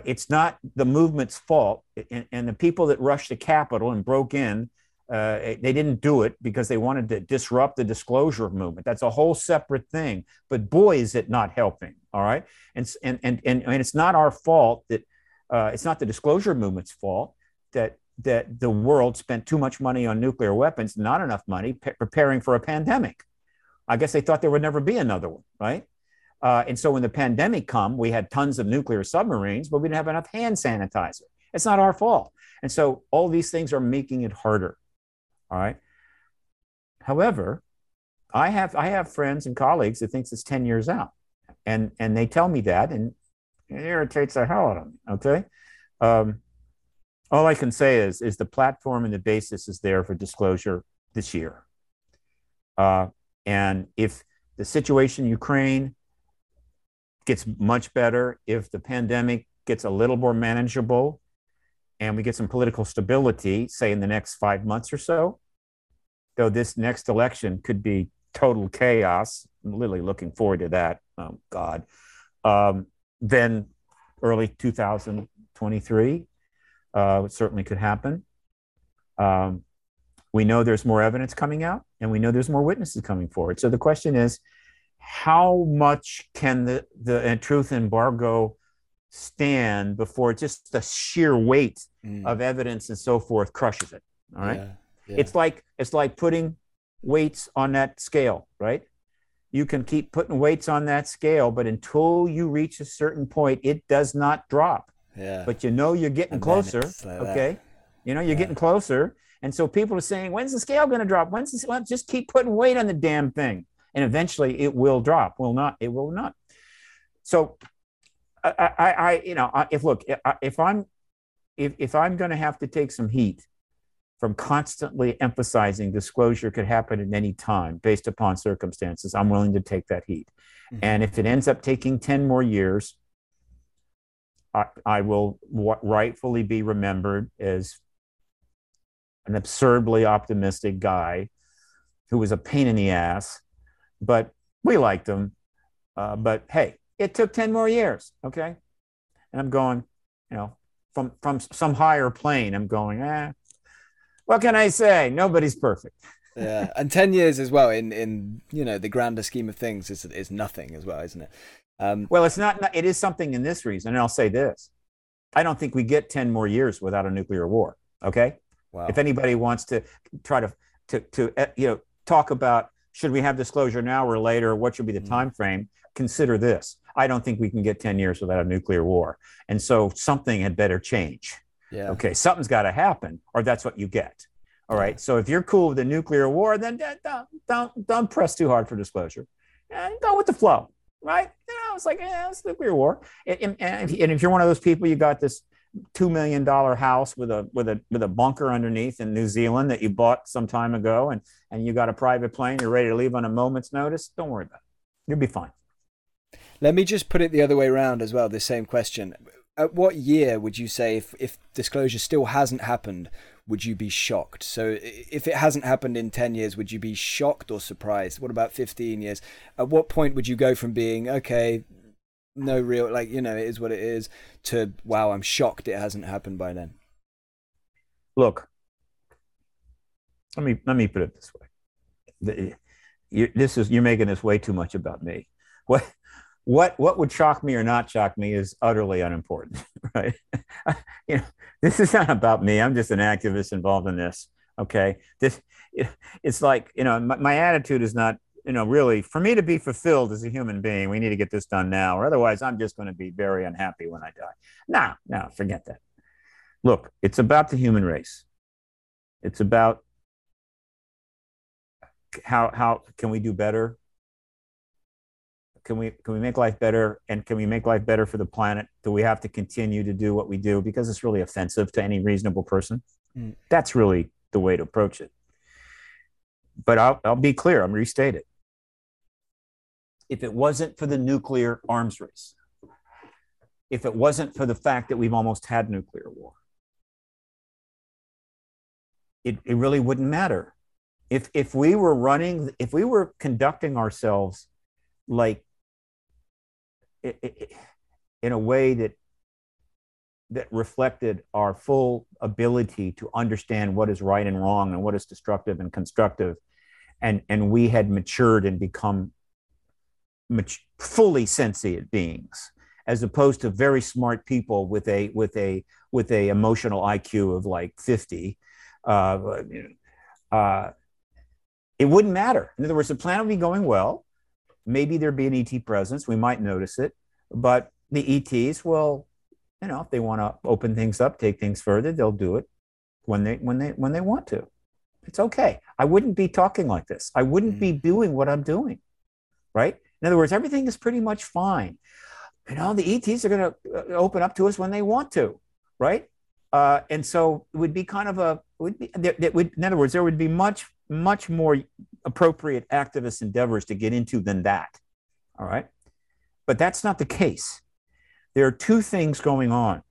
It's not the movement's fault, and the people that rushed the Capitol and broke in, they didn't do it because they wanted to disrupt the disclosure movement. That's a whole separate thing. But boy, is it not helping! All right, and it's not our fault that it's not the disclosure movement's fault that the world spent too much money on nuclear weapons, not enough money preparing for a pandemic. I guess they thought there would never be another one, right? And so when the pandemic come, we had tons of nuclear submarines, but we didn't have enough hand sanitizer. It's not our fault. And so all these things are making it harder. All right. However, I have friends and colleagues that thinks it's 10 years out, and they tell me that, and it irritates the hell out of me. Okay. All I can say is the platform and the basis is there for disclosure this year. And if the situation in Ukraine gets much better, if the pandemic gets a little more manageable, and we get some political stability, say in the next 5 months or so, though this next election could be total chaos, I'm literally looking forward to that, oh God, then early 2023 certainly could happen. We know there's more evidence coming out, and we know there's more witnesses coming forward. So the question is, how much can the truth embargo stand before just the sheer weight of evidence and so forth crushes it? All right, yeah. It's like putting weights on that scale, right? You can keep putting weights on that scale, but until you reach a certain point, it does not drop. Yeah. But you know you're getting closer. Like okay, that. You know you're getting closer, and so people are saying, "When's the scale going to drop? Well, just keep putting weight on the damn thing, and eventually it will drop." It will not. So. If I'm going to have to take some heat from constantly emphasizing disclosure could happen at any time based upon circumstances, I'm willing to take that heat. Mm-hmm. And if it ends up taking 10 more years, I will rightfully be remembered as an absurdly optimistic guy who was a pain in the ass, but we liked him. But hey, it took 10 more years, okay? And I'm going, from some higher plane, I'm going, what can I say? Nobody's perfect. Yeah, and 10 years as well in the grander scheme of things is nothing as well, isn't it? Well, it's not, it is something in this reason, and I'll say this. I don't think we get 10 more years without a nuclear war, okay? Wow. If anybody wants to try to talk about should we have disclosure now or later, what should be the time frame, consider this. I don't think we can get 10 years without a nuclear war. And so something had better change. Yeah. Okay. Something's got to happen or that's what you get. All right. So if you're cool with a nuclear war, then don't press too hard for disclosure. Go with the flow, right? It's like, it's a nuclear war. And if you're one of those people, you got this $2 million house with a bunker underneath in New Zealand that you bought some time ago and you got a private plane, you're ready to leave on a moment's notice. Don't worry about it. You'll be fine. Let me just put it the other way around as well, this same question. At what year would you say, if disclosure still hasn't happened, would you be shocked? So if it hasn't happened in 10 years, would you be shocked or surprised? What about 15 years? At what point would you go from being, okay, no real, it is what it is, to, wow, I'm shocked it hasn't happened by then? Look, let me put it this way. You're making this way too much about me. What would shock me or not shock me is utterly unimportant, right? This is not about me. I'm just an activist involved in this. Okay, it's like my attitude is not really for me to be fulfilled as a human being. We need to get this done now, or otherwise I'm just going to be very unhappy when I die. No, forget that. Look, it's about the human race. It's about how can we do better. Can we make life better? And can we make life better for the planet? Do we have to continue to do what we do? Because it's really offensive to any reasonable person. That's really the way to approach it. But I'll be clear. I'm restate it. If it wasn't for the nuclear arms race, if it wasn't for the fact that we've almost had nuclear war, it really wouldn't matter. If we were conducting ourselves like in a way that reflected our full ability to understand what is right and wrong and what is destructive and constructive, and we had matured and become fully sentient beings, as opposed to very smart people with a emotional IQ of like 50, it wouldn't matter. In other words, the planet would be going well. Maybe there'd be an ET presence. We might notice it, but the ETs will, if they want to open things up, take things further, they'll do it when they want to. It's okay. I wouldn't be talking like this. I wouldn't be doing what I'm doing, right? In other words, everything is pretty much fine. The ETs are going to open up to us when they want to, right? And so it would be kind of a would be, that would, in other words, there would be much more appropriate activist endeavors to get into than that. All right. But that's not the case. There are two things going on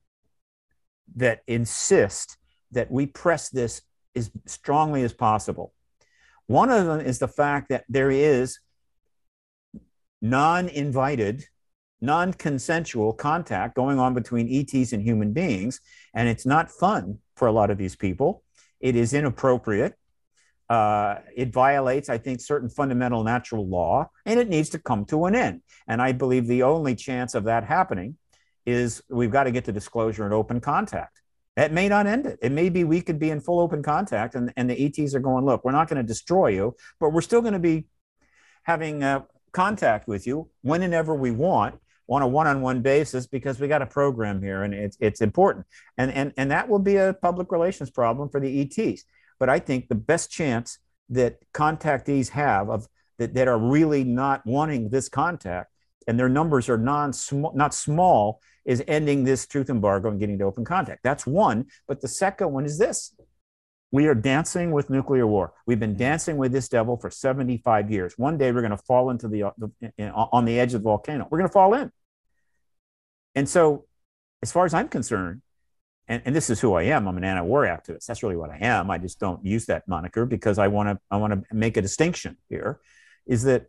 that insist that we press this as strongly as possible. One of them is the fact that there is non-invited, non-consensual contact going on between ETs and human beings, and it's not fun for a lot of these people. It is inappropriate. It violates, I think, certain fundamental natural law, and it needs to come to an end. And I believe the only chance of that happening is we've got to get to disclosure and open contact. That may not end it. It may be we could be in full open contact, and the ETs are going, look, we're not going to destroy you, but we're still going to be having contact with you when and ever we want on a one-on-one basis, because we got a program here, and it's important. And that will be a public relations problem for the ETs. But I think the best chance that contactees have of that are really not wanting this contact, and their numbers are not small, is ending this truth embargo and getting to open contact. That's one. But the second one is this. We are dancing with nuclear war. We've been dancing with this devil for 75 years. One day we're going to fall into on the edge of the volcano. We're going to fall in. And so, as far as I'm concerned, and this is who I am. I'm an anti-war activist. That's really what I am. I just don't use that moniker because I want to make a distinction here, is that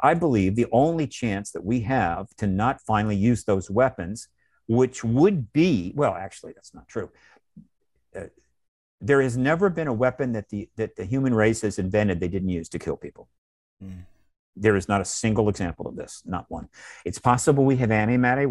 I believe the only chance that we have to not finally use those weapons, which would be, well, actually, that's not true. There has never been a weapon that the human race has invented they didn't use to kill people. Mm. There is not a single example of this, not one. It's possible we have antimatter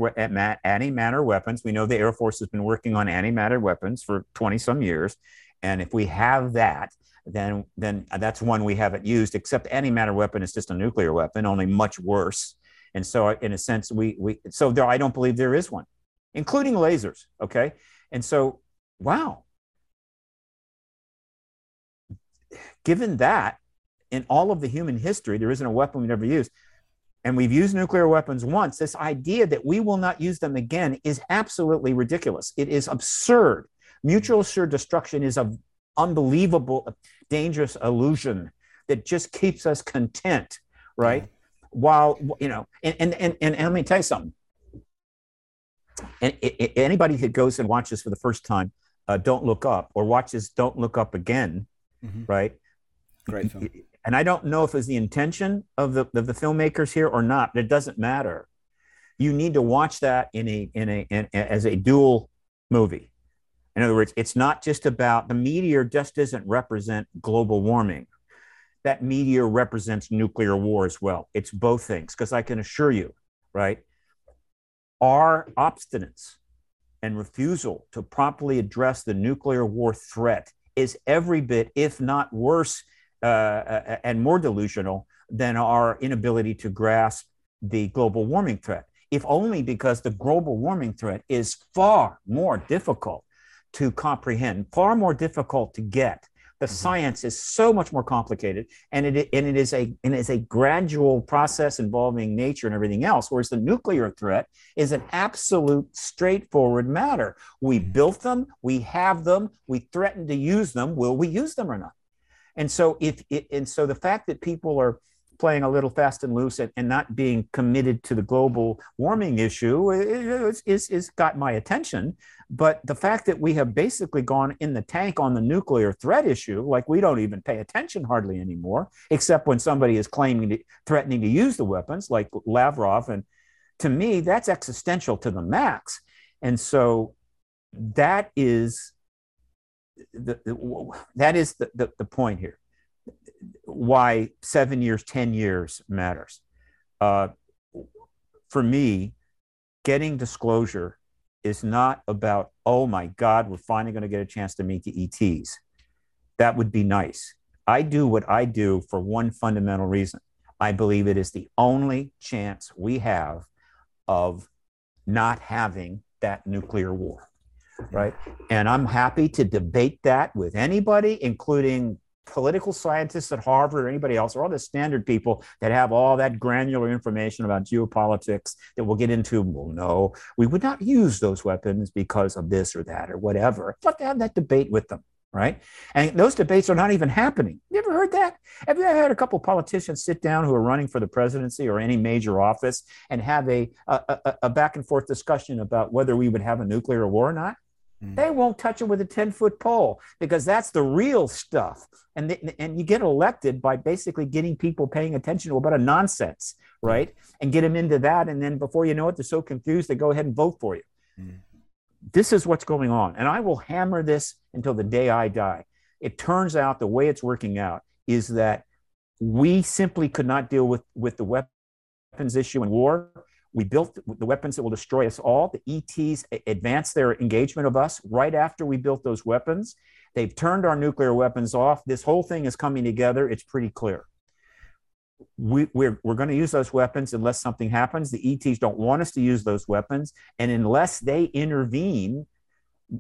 weapons. We know the Air Force has been working on antimatter weapons for 20-some years. And if we have that, then that's one we haven't used, except antimatter weapon is just a nuclear weapon, only much worse. And so, in a sense, I don't believe there is one, including lasers, okay? And so, wow. Given that, in all of the human history, there isn't a weapon we've never used. And we've used nuclear weapons once. This idea that we will not use them again is absolutely ridiculous. It is absurd. Mutual assured destruction is an unbelievable, dangerous illusion that just keeps us content, right? Yeah. While, you know, and let me tell you something. And anybody that goes and watches for the first time, Don't Look Up, or watches Don't Look Up Again, mm-hmm. right? Great film. And I don't know if it's the intention of the filmmakers here or not, but it doesn't matter. You need to watch that as a dual movie. In other words, it's not just about the meteor. Just doesn't represent global warming. That meteor represents nuclear war as well. It's both things, because I can assure you, right? Our obstinance and refusal to properly address the nuclear war threat is every bit, if not worse, and more delusional than our inability to grasp the global warming threat, if only because the global warming threat is far more difficult to comprehend, far more difficult to get. The mm-hmm. science is so much more complicated, and it is a gradual process involving nature and everything else, whereas the nuclear threat is an absolute straightforward matter. We built them, we have them, we threaten to use them. Will we use them or not? And so so the fact that people are playing a little fast and loose and not being committed to the global warming issue is got my attention. But the fact that we have basically gone in the tank on the nuclear threat issue, like we don't even pay attention hardly anymore, except when somebody is threatening to use the weapons, like Lavrov. And to me, that's existential to the max. And so that is... That is the point here, why 7 years, 10 years matters. For me, getting disclosure is not about, oh my God, we're finally going to get a chance to meet the ETs. That would be nice. I do what I do for one fundamental reason. I believe it is the only chance we have of not having that nuclear war. Right. And I'm happy to debate that with anybody, including political scientists at Harvard or anybody else, or all the standard people that have all that granular information about geopolitics that we'll get into, well, no, we would not use those weapons because of this or that or whatever. But to have that debate with them, right? And those debates are not even happening. You ever heard that? Have you ever had a couple of politicians sit down who are running for the presidency or any major office and have a back and forth discussion about whether we would have a nuclear war or not? They won't touch it with a 10-foot pole because that's the real stuff. And you get elected by basically getting people paying attention to a bunch of nonsense, right? And get them into that. And then before you know it, they're so confused, they go ahead and vote for you. Mm. This is what's going on. And I will hammer this until the day I die. It turns out the way it's working out is that we simply could not deal with the weapons issue in war. We built the weapons that will destroy us all. The ETs advanced their engagement of us right after we built those weapons. They've turned our nuclear weapons off. This whole thing is coming together. It's pretty clear. We're going to use those weapons unless something happens. The ETs don't want us to use those weapons. And unless they intervene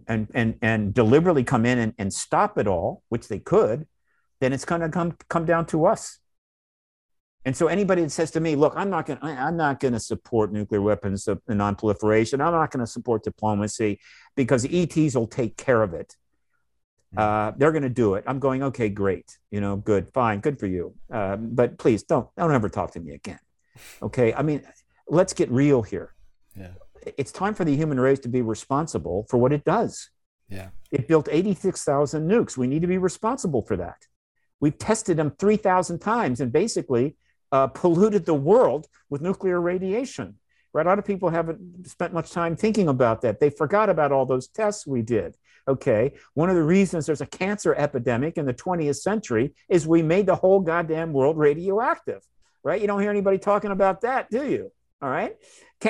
and deliberately come in and stop it all, which they could, then it's going to come down to us. And so anybody that says to me, look, I'm not going to support nuclear weapons and nonproliferation. I'm not going to support diplomacy because ETs will take care of it. They're going to do it. I'm going, okay, great. You know, good, fine, good for you. But please don't ever talk to me again. Okay. I mean, let's get real here. Yeah. It's time for the human race to be responsible for what it does. Yeah. It built 86,000 nukes. We need to be responsible for that. We've tested them 3,000 times and basically polluted the world with nuclear radiation. Right? A lot of people haven't spent much time thinking about that. They forgot about all those tests we did. Okay. One of the reasons there's a cancer epidemic in the 20th century is we made the whole goddamn world radioactive. Right? You don't hear anybody talking about that, do you? All right.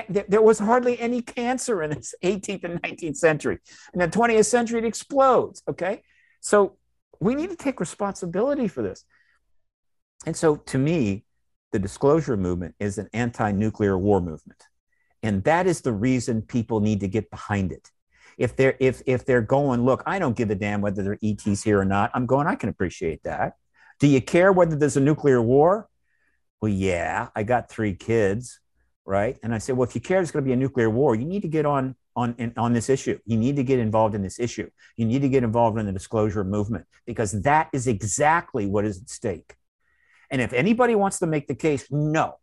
There was hardly any cancer in the 18th and 19th century. In the 20th century, it explodes. Okay. So we need to take responsibility for this. And so to me, the disclosure movement is an anti-nuclear war movement. And that is the reason people need to get behind it. If they're going, look, I don't give a damn whether there are ETs here or not. I'm going, I can appreciate that. Do you care whether there's a nuclear war? Well, yeah, I got 3 kids, right? And I say, well, if you care there's going to be a nuclear war, you need to get on this issue. You need to get involved in this issue. You need to get involved in the disclosure movement because that is exactly what is at stake. And if anybody wants to make the case, no,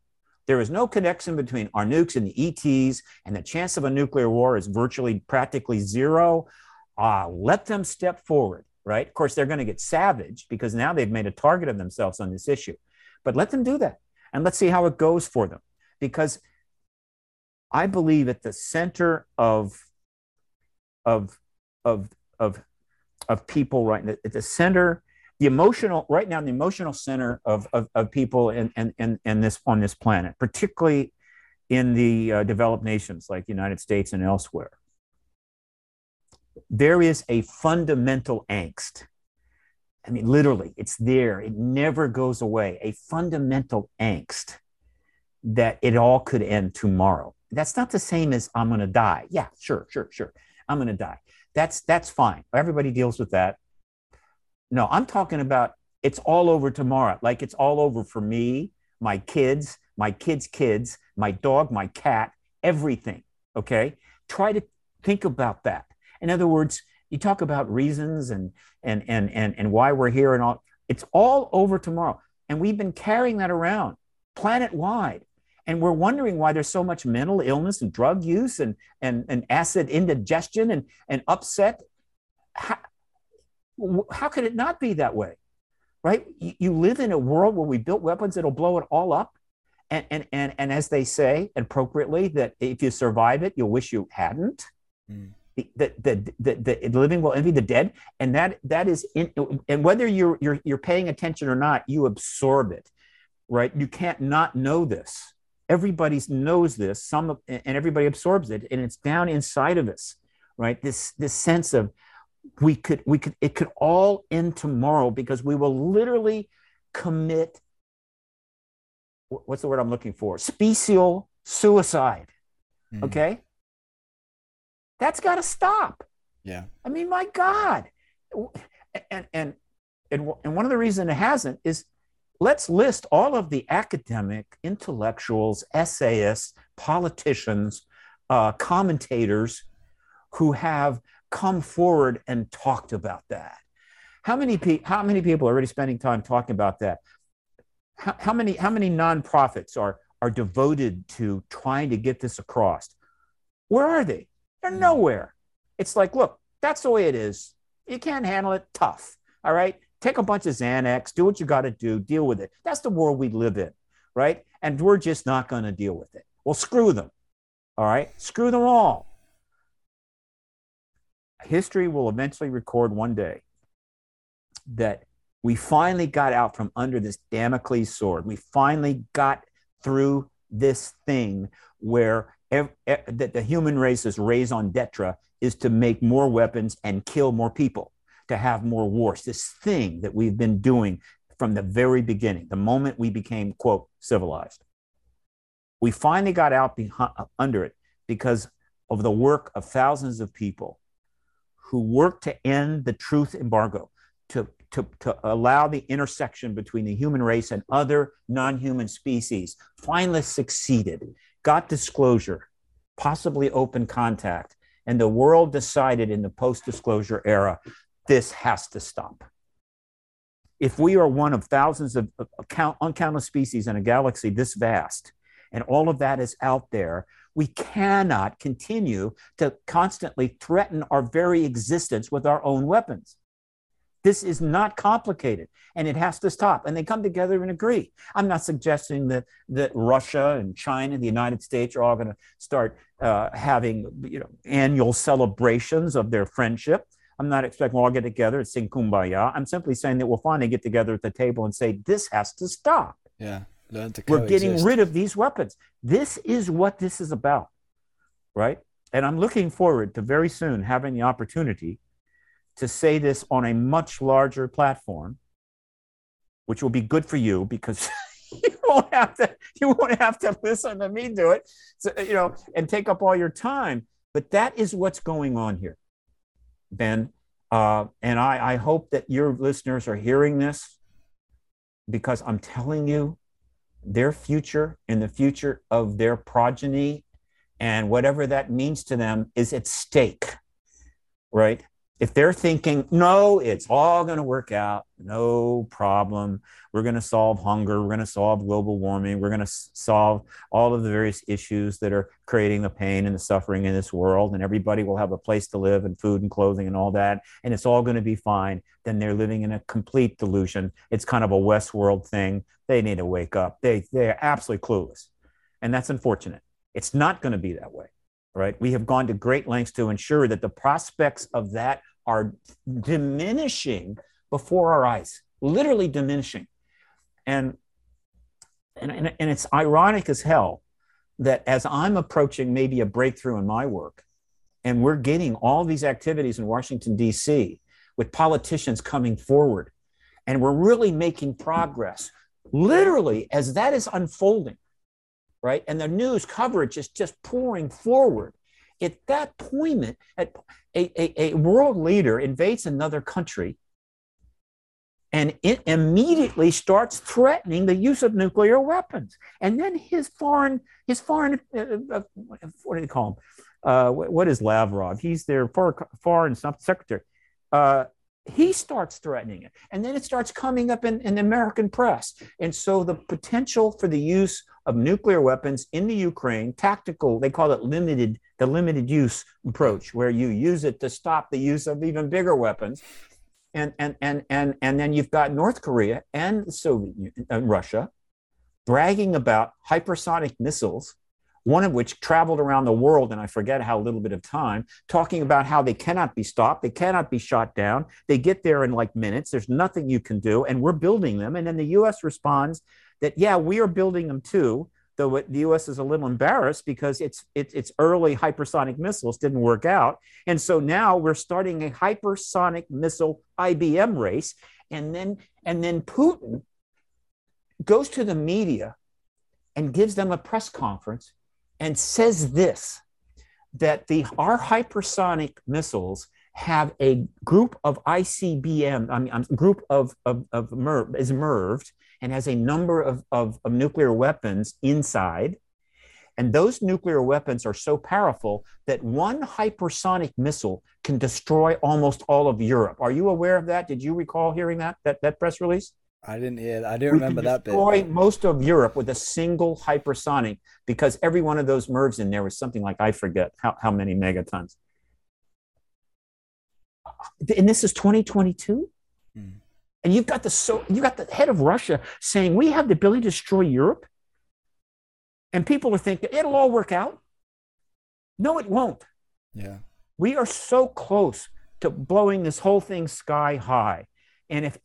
there is no connection between our nukes and the ETs, and the chance of a nuclear war is virtually practically zero, let them step forward, right? Of course, they're going to get savage because now they've made a target of themselves on this issue. But let them do that, and let's see how it goes for them. Because I believe at the center of people right now, at the center, the emotional center of people and this on this planet, particularly in the developed nations like the United States and elsewhere, there is a fundamental angst. I mean, literally, it's there. It never goes away. A fundamental angst that it all could end tomorrow. That's not the same as I'm going to die. Yeah, sure. I'm going to die. That's fine. Everybody deals with that. No, I'm talking about it's all over tomorrow. Like it's all over for me, my kids' kids, my dog, my cat, everything. Okay. Try to think about that. In other words, you talk about reasons and why we're here and all. It's all over tomorrow. And we've been carrying that around planet-wide. And we're wondering why there's so much mental illness and drug use and acid indigestion and upset. How could it not be that way, right? You live in a world where we built weapons that'll blow it all up. And as they say appropriately, that if you survive it, you'll wish you hadn't. Mm. The living will envy the dead. And that is, and whether you're paying attention or not, you absorb it, right? You can't not know this. Everybody knows this, and everybody absorbs it, and it's down inside of us, right? This sense of it could all end tomorrow because we will literally commit, what's the word I'm looking for? Special suicide. Mm-hmm. Okay. That's got to stop. Yeah. I mean, my God. And And one of the reasons it hasn't is, let's list all of the academic, intellectuals, essayists, politicians, commentators who have come forward and talked about that. How many people are already spending time talking about that? How many nonprofits are devoted to trying to get this across? Where are they? They're nowhere. It's like, look, that's the way it is. You can't handle it, tough, all right? Take a bunch of Xanax, do what you got to do, deal with it. That's the world we live in, right? And we're just not going to deal with it. Well, screw them, all right? Screw them all. History will eventually record one day that we finally got out from under this Damocles sword. We finally got through this thing where that the human race's raison d'etre is to make more weapons and kill more people, to have more wars, this thing that we've been doing from the very beginning, the moment we became, quote, civilized. We finally got out under it because of the work of thousands of people who worked to end the truth embargo, to allow the intersection between the human race and other non-human species, finally succeeded, got disclosure, possibly open contact, and the world decided in the post-disclosure era, this has to stop. If we are one of thousands of uncounted species in a galaxy this vast, and all of that is out there, we cannot continue to constantly threaten our very existence with our own weapons. This is not complicated, and it has to stop. And they come together and agree. I'm not suggesting that Russia and China and the United States are all going to start having annual celebrations of their friendship. I'm not expecting we'll all get together and sing Kumbaya. I'm simply saying that we'll finally get together at the table and say, this has to stop. Yeah, learn to coexist. We're getting rid of these weapons. This is what this is about, right? And I'm looking forward to very soon having the opportunity to say this on a much larger platform, which will be good for you because you won't have to listen to me do it, so, and take up all your time. But that is what's going on here, Ben. And I hope that your listeners are hearing this, because I'm telling you, their future and the future of their progeny and whatever that means to them is at stake, right? If they're thinking, no, it's all going to work out, no problem, we're going to solve hunger, we're going to solve global warming, we're going to solve all of the various issues that are creating the pain and the suffering in this world, and everybody will have a place to live and food and clothing and all that, and it's all going to be fine, then they're living in a complete delusion. It's kind of a Westworld thing. They need to wake up. They're absolutely clueless, and that's unfortunate. It's not going to be that way, right? We have gone to great lengths to ensure that the prospects of that are diminishing before our eyes, literally diminishing. And it's ironic as hell that as I'm approaching maybe a breakthrough in my work, and we're getting all these activities in Washington, D.C., with politicians coming forward, and we're really making progress, literally as that is unfolding, right? And the news coverage is just pouring forward. At that point, a world leader invades another country and it immediately starts threatening the use of nuclear weapons. And then his foreign what do they call him? What is Lavrov? He's their foreign secretary. He starts threatening it. And then it starts coming up in the American press. And so the potential for the use of nuclear weapons in the Ukraine, tactical, they call it limited use approach, where you use it to stop the use of even bigger weapons. And then you've got North Korea and the Soviet Union, Russia, bragging about hypersonic missiles, one of which traveled around the world, and I forget how little bit of time, talking about how they cannot be stopped, they cannot be shot down, they get there in like minutes, there's nothing you can do, and we're building them. And then the U.S. responds that, yeah, we are building them too, though the U.S. is a little embarrassed because its early hypersonic missiles didn't work out. And so now we're starting a hypersonic missile IBM race. And then Putin goes to the media and gives them a press conference and says this, that our hypersonic missiles have a group of ICBM, a group is MIRVed and has a number of nuclear weapons inside. And those nuclear weapons are so powerful that one hypersonic missile can destroy almost all of Europe. Are you aware of that? Did you recall hearing that press release? I didn't hear that. I didn't remember that bit. Destroy most of Europe with a single hypersonic, because every one of those MIRVs in there was something like, I forget how many megatons. And this is 2022? Mm. And you've got the head of Russia saying, we have the ability to destroy Europe? And people are thinking, it'll all work out. No, it won't. Yeah. We are so close to blowing this whole thing sky high. And if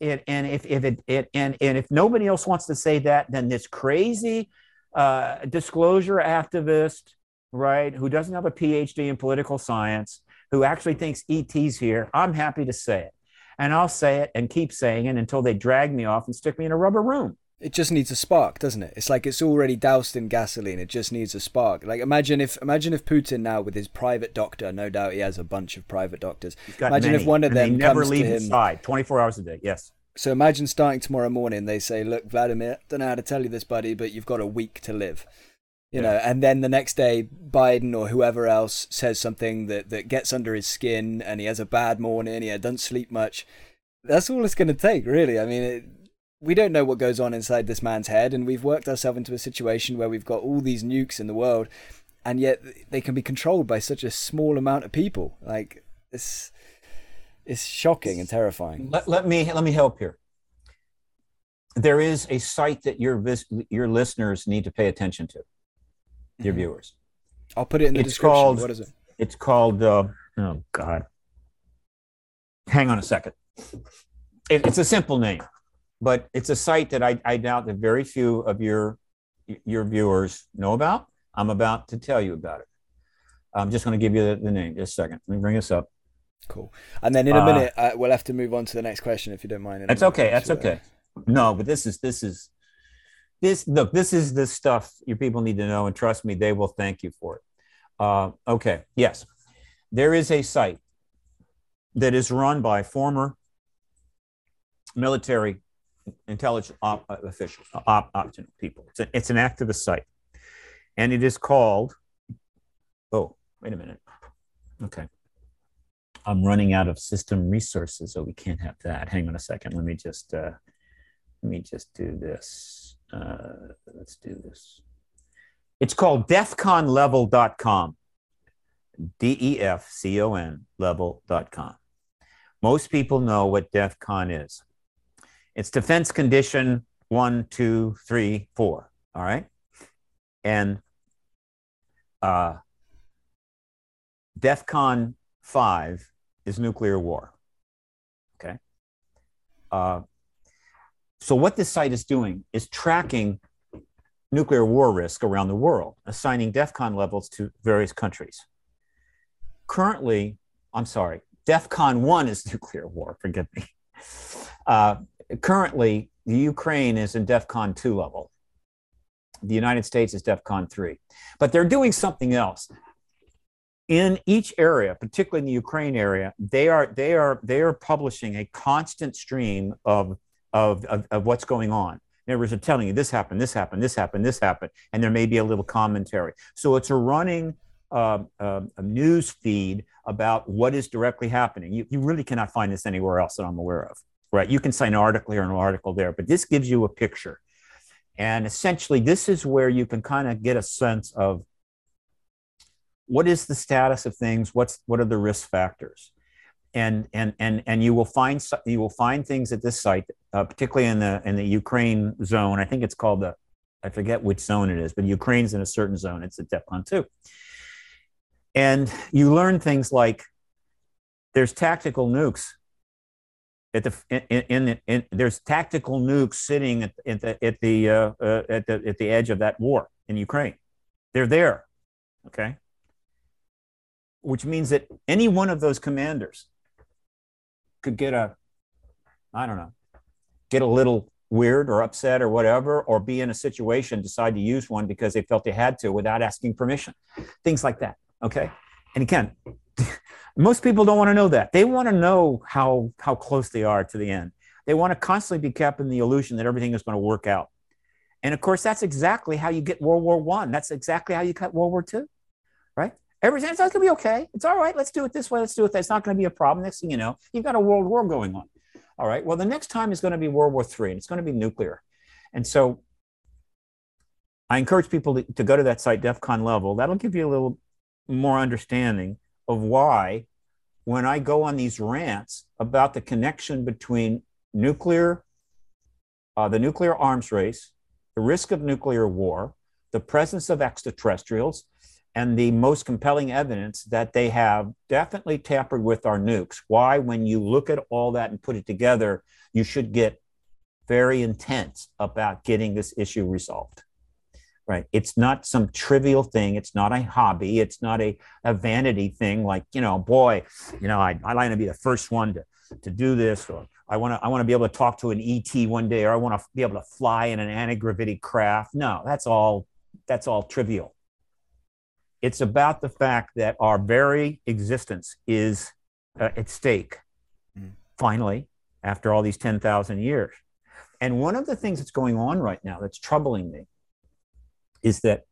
nobody else wants to say that, then this crazy disclosure activist, right, who doesn't have a PhD in political science, who actually thinks ET's here, I'm happy to say it. And I'll say it and keep saying it until they drag me off and stick me in a rubber room. It just needs a spark, doesn't it? It's like it's already doused in gasoline. It just needs a spark. Like imagine if Putin now with his private doctor, no doubt he has a bunch of private doctors. Imagine many, if one of them never comes leave to him. Inside, 24 hours a day, yes. So imagine starting tomorrow morning, they say, look, Vladimir, don't know how to tell you this, buddy, but you've got a week to live. You know, and then the next day, Biden or whoever else says something that gets under his skin and he has a bad morning, he doesn't sleep much. That's all it's going to take, really. I mean, we don't know what goes on inside this man's head, and we've worked ourselves into a situation where we've got all these nukes in the world, and yet they can be controlled by such a small amount of people. Like, it's shocking and terrifying. Let me help here. There is a site that your listeners need to pay attention to, your viewers. I'll put it in the description. What is it? It's called, oh God, hang on a second. It's a simple name. But it's a site that I doubt that very few of your viewers know about. I'm about to tell you about it. I'm just going to give you the name. Just a second. Let me bring this up. Cool. And then in a minute, we'll have to move on to the next question if you don't mind. That's okay. That's okay. No, but this is the stuff your people need to know, and trust me, they will thank you for it. Okay. Yes. There is a site that is run by former military intelligence officials, optional people. It's an activist site, and it is called, oh, wait a minute. Okay. I'm running out of system resources, so we can't have that. Hang on a second. Let me just do this. Let's do this. It's called defconlevel.com. defconlevel.com. Most people know what DEFCON is. It's defense condition 1, 2, 3, 4. All right. And DEFCON 5 is nuclear war. Okay. So what this site is doing is tracking nuclear war risk around the world, assigning DEFCON levels to various countries. Currently, I'm sorry, DEFCON 1 is nuclear war, forgive me. Currently, the Ukraine is in DEFCON 2 level. The United States is DEFCON 3. But they're doing something else. In each area, particularly in the Ukraine area, they are publishing a constant stream of what's going on. In other words, they're telling you this happened, and there may be a little commentary. So it's a running a news feed about what is directly happening. You really cannot find this anywhere else that I'm aware of. Right, you can sign an article here or an article there, but this gives you a picture. And essentially, this is where you can kind of get a sense of what is the status of things, what are the risk factors, and you will find things at this site, particularly in the Ukraine zone. I think it's called I forget which zone it is, but Ukraine's in a certain zone. It's at DEFCON 2, and you learn things like there's tactical nukes. There's tactical nukes sitting at the edge of that war in Ukraine. They're there, okay. Which means that any one of those commanders could get a little weird or upset or whatever, or be in a situation, decide to use one because they felt they had to without asking permission. Things like that, okay. And again, Most people don't want to know that. They want to know how close they are to the end. They want to constantly be kept in the illusion that everything is going to work out. And of course, that's exactly how you get World War I. That's exactly how you cut World War II, right? Everything's going to be okay. It's all right. Let's do it this way. Let's do it that. It's not going to be a problem. Next thing you know, you've got a world war going on. All right. Well, the next time is going to be World War III, and it's going to be nuclear. And so I encourage people to go to that site, DEFCON level. That'll give you a little more understanding of why, when I go on these rants about the connection between nuclear, the nuclear arms race, the risk of nuclear war, the presence of extraterrestrials, and the most compelling evidence that they have definitely tampered with our nukes. Why, when you look at all that and put it together, you should get very intense about getting this issue resolved, right? It's not some trivial thing. It's not a hobby. It's not a vanity thing like, you know, boy, you know, I'd like to be the first one to do this, or I want to be able to talk to an ET one day, or I want to be able to fly in an anti-gravity craft. No, that's all trivial. It's about the fact that our very existence is at stake, finally, after all these 10,000 years. And one of the things that's going on right now that's troubling me is that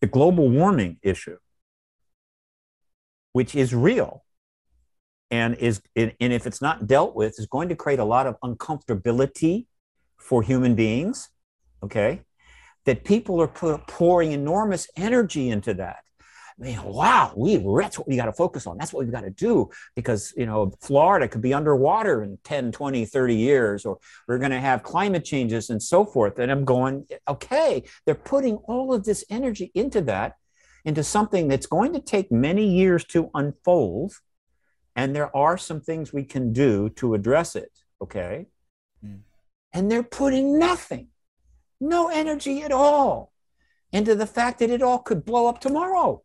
the global warming issue, which is real, and if it's not dealt with, is going to create a lot of uncomfortability for human beings, okay? That people are pouring enormous energy into that. I mean, wow, that's what we got to focus on. That's what we've got to do, because, you know, Florida could be underwater in 10, 20, 30 years, or we're going to have climate changes and so forth. And I'm going, okay, they're putting all of this energy into that, into something that's going to take many years to unfold. And there are some things we can do to address it, okay? Mm. And they're putting nothing, no energy at all, into the fact that it all could blow up tomorrow.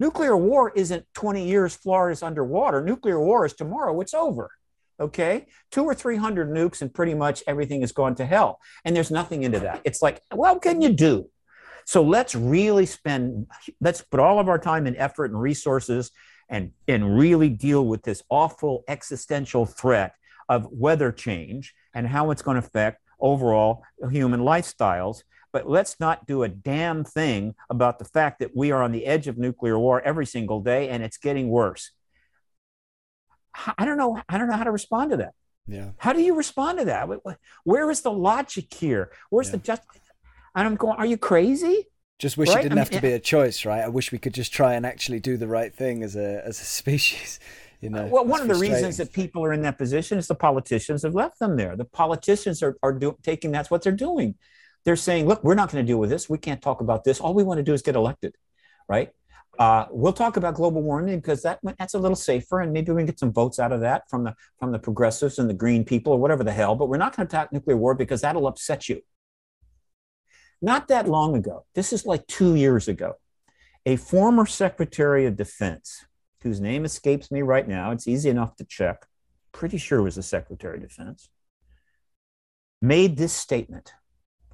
Nuclear war isn't 20 years Florida's underwater. Nuclear war is tomorrow, it's over, okay? 200 or 300 nukes and pretty much everything has gone to hell. And there's nothing into that. It's like, well, what can you do? So let's put all of our time and effort and resources and really deal with this awful existential threat of weather change and how it's going to affect overall human lifestyles. But let's not do a damn thing about the fact that we are on the edge of nuclear war every single day, and it's getting worse. I don't know how to respond to that. Yeah. How do you respond to that? Where is the logic here? Where's the just? And I'm going, are you crazy? Just wish, right? It didn't have to be a choice, right? I wish we could just try and actually do the right thing as a species. You know, well, one of the reasons that people are in that position is the politicians have left them there. The politicians are taking that's what they're doing. They're saying, look, we're not going to deal with this. We can't talk about this. All we want to do is get elected, right? We'll talk about global warming because that's a little safer, and maybe we can get some votes out of that from the progressives and the green people or whatever the hell. But we're not going to attack nuclear war because that'll upset you. Not that long ago, this is like 2 years ago, a former Secretary of Defense, whose name escapes me right now, it's easy enough to check, pretty sure was the Secretary of Defense, made this statement.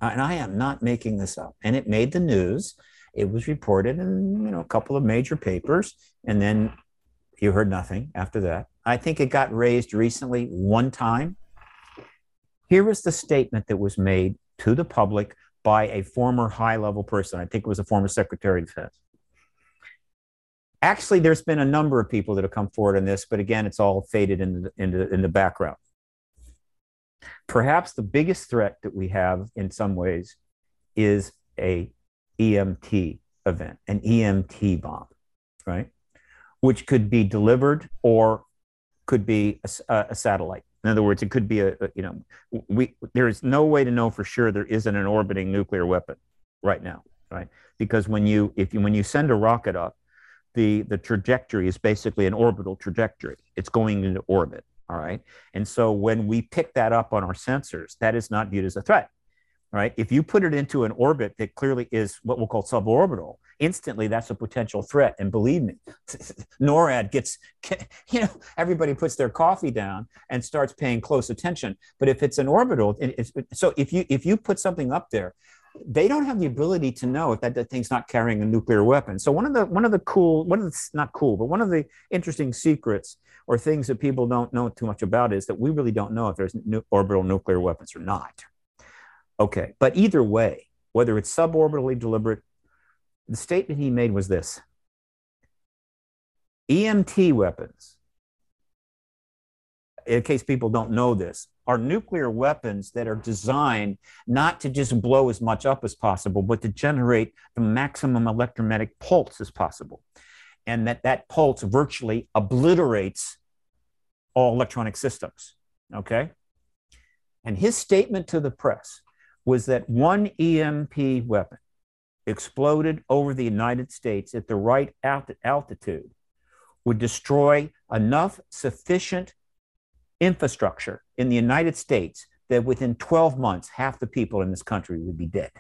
And I am not making this up. And it made the news. It was reported in, you know, a couple of major papers. And then you heard nothing after that. I think it got raised recently one time. Here was the statement that was made to the public by a former high-level person. I think it was a former Secretary of Defense. Actually, there's been a number of people that have come forward on this, but again, it's all faded in the background. Perhaps the biggest threat that we have in some ways is a EMT event, an EMT bomb, right? Which could be delivered or could be a satellite. In other words, it could be there is no way to know for sure there isn't an orbiting nuclear weapon right now, right? Because when you send a rocket up, the trajectory is basically an orbital trajectory. It's going into orbit, all right? And so when we pick that up on our sensors, that is not viewed as a threat, right? If you put it into an orbit that clearly is what we'll call suborbital, instantly that's a potential threat. And believe me, NORAD gets, you know, everybody puts their coffee down and starts paying close attention. But if it's an orbital, so if you put something up there, they don't have the ability to know if that thing's not carrying a nuclear weapon. So one of the interesting secrets or things that people don't know too much about is that we really don't know if there's orbital nuclear weapons or not. Okay, but either way, whether it's suborbitally deliberate, the statement he made was this: EMT weapons, in case people don't know this, are nuclear weapons that are designed not to just blow as much up as possible, but to generate the maximum electromagnetic pulse as possible. And that pulse virtually obliterates all electronic systems, okay? And his statement to the press was that one EMP weapon exploded over the United States at the right altitude would destroy enough sufficient infrastructure in the United States that within 12 months, half the people in this country would be dead.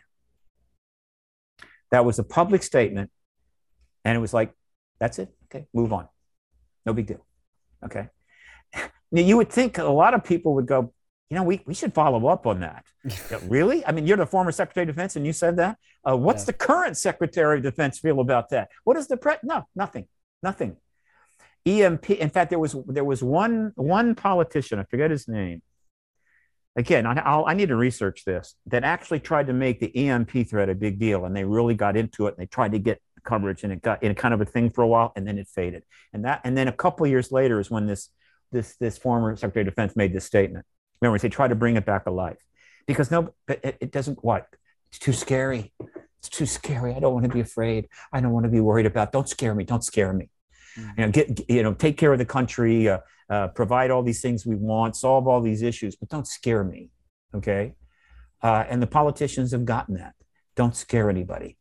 That was a public statement. And it was like, that's it. Okay, move on. No big deal. Okay. Now, you would think a lot of people would go, you know, we should follow up on that. Really? I mean, you're the former Secretary of Defense and you said that? What's the current Secretary of Defense feel about that? What is the No, nothing. EMP. In fact, there was one politician, I forget his name. Again, I need to research this, that actually tried to make the EMP threat a big deal, and they really got into it, and they tried to get coverage, and it got in kind of a thing for a while, and then it faded. And then a couple of years later is when this former Secretary of Defense made this statement. Remember, they tried to bring it back alive, because it doesn't. What? It's too scary. It's too scary. I don't want to be afraid. I don't want to be worried about. Don't scare me. Don't scare me. You know, take care of the country, provide all these things we want, solve all these issues, but don't scare me, okay? And the politicians have gotten that. Don't scare anybody.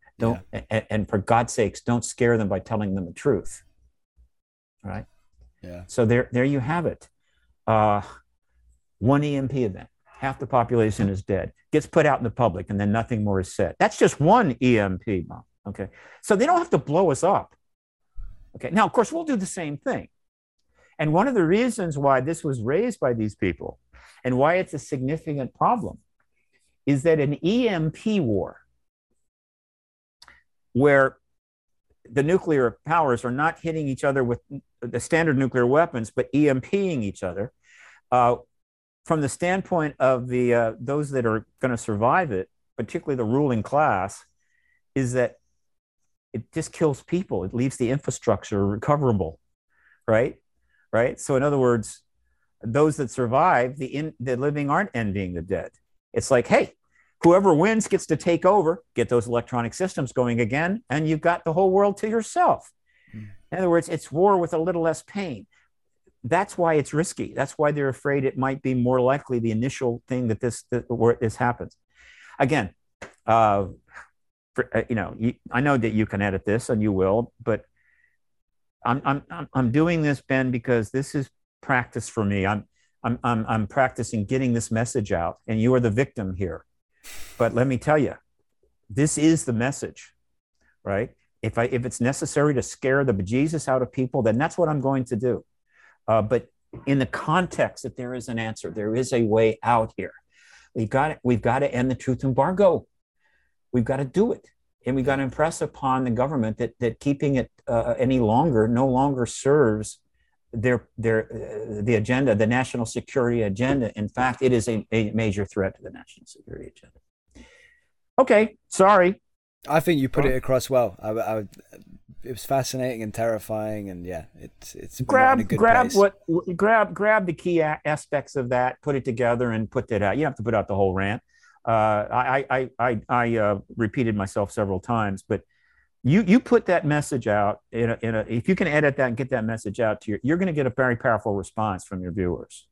And for God's sakes, don't scare them by telling them the truth, right? Yeah. So there you have it. One EMP event, half the population is dead, gets put out in the public, and then nothing more is said. That's just one EMP, Mom. Okay? So they don't have to blow us up. Okay. Now, of course, we'll do the same thing. And one of the reasons why this was raised by these people and why it's a significant problem is that an EMP war, where the nuclear powers are not hitting each other with the standard nuclear weapons, but EMPing each other, from the standpoint of the those that are going to survive it, particularly the ruling class, is that it just kills people. It leaves the infrastructure recoverable, right? So in other words, those that survive, the living aren't envying the dead. It's like, hey, whoever wins gets to take over, get those electronic systems going again, and you've got the whole world to yourself. In other words, it's war with a little less pain. That's why it's risky. That's why they're afraid it might be more likely the initial thing where this happens. Again, I know that you can edit this, and you will, but I'm doing this, Ben, because this is practice for me. I'm practicing getting this message out, and you are the victim here. But let me tell you, this is the message, right? If it's necessary to scare the bejesus out of people, then that's what I'm going to do. But in the context that there is an answer, there is a way out here. We've got to end the truth embargo. We've got to do it. And we've got to impress upon the government that keeping it any longer no longer serves the agenda, the national security agenda. In fact, it is a major threat to the national security agenda. Okay, sorry. I think you put it across well. It was fascinating and terrifying, and yeah, it's grab in a good place. grab the key aspects of that, put it together, and put that out. You don't have to put out the whole rant. I repeated myself several times, but you put that message out if you can edit that and get that message out to you're going to get a very powerful response from your viewers.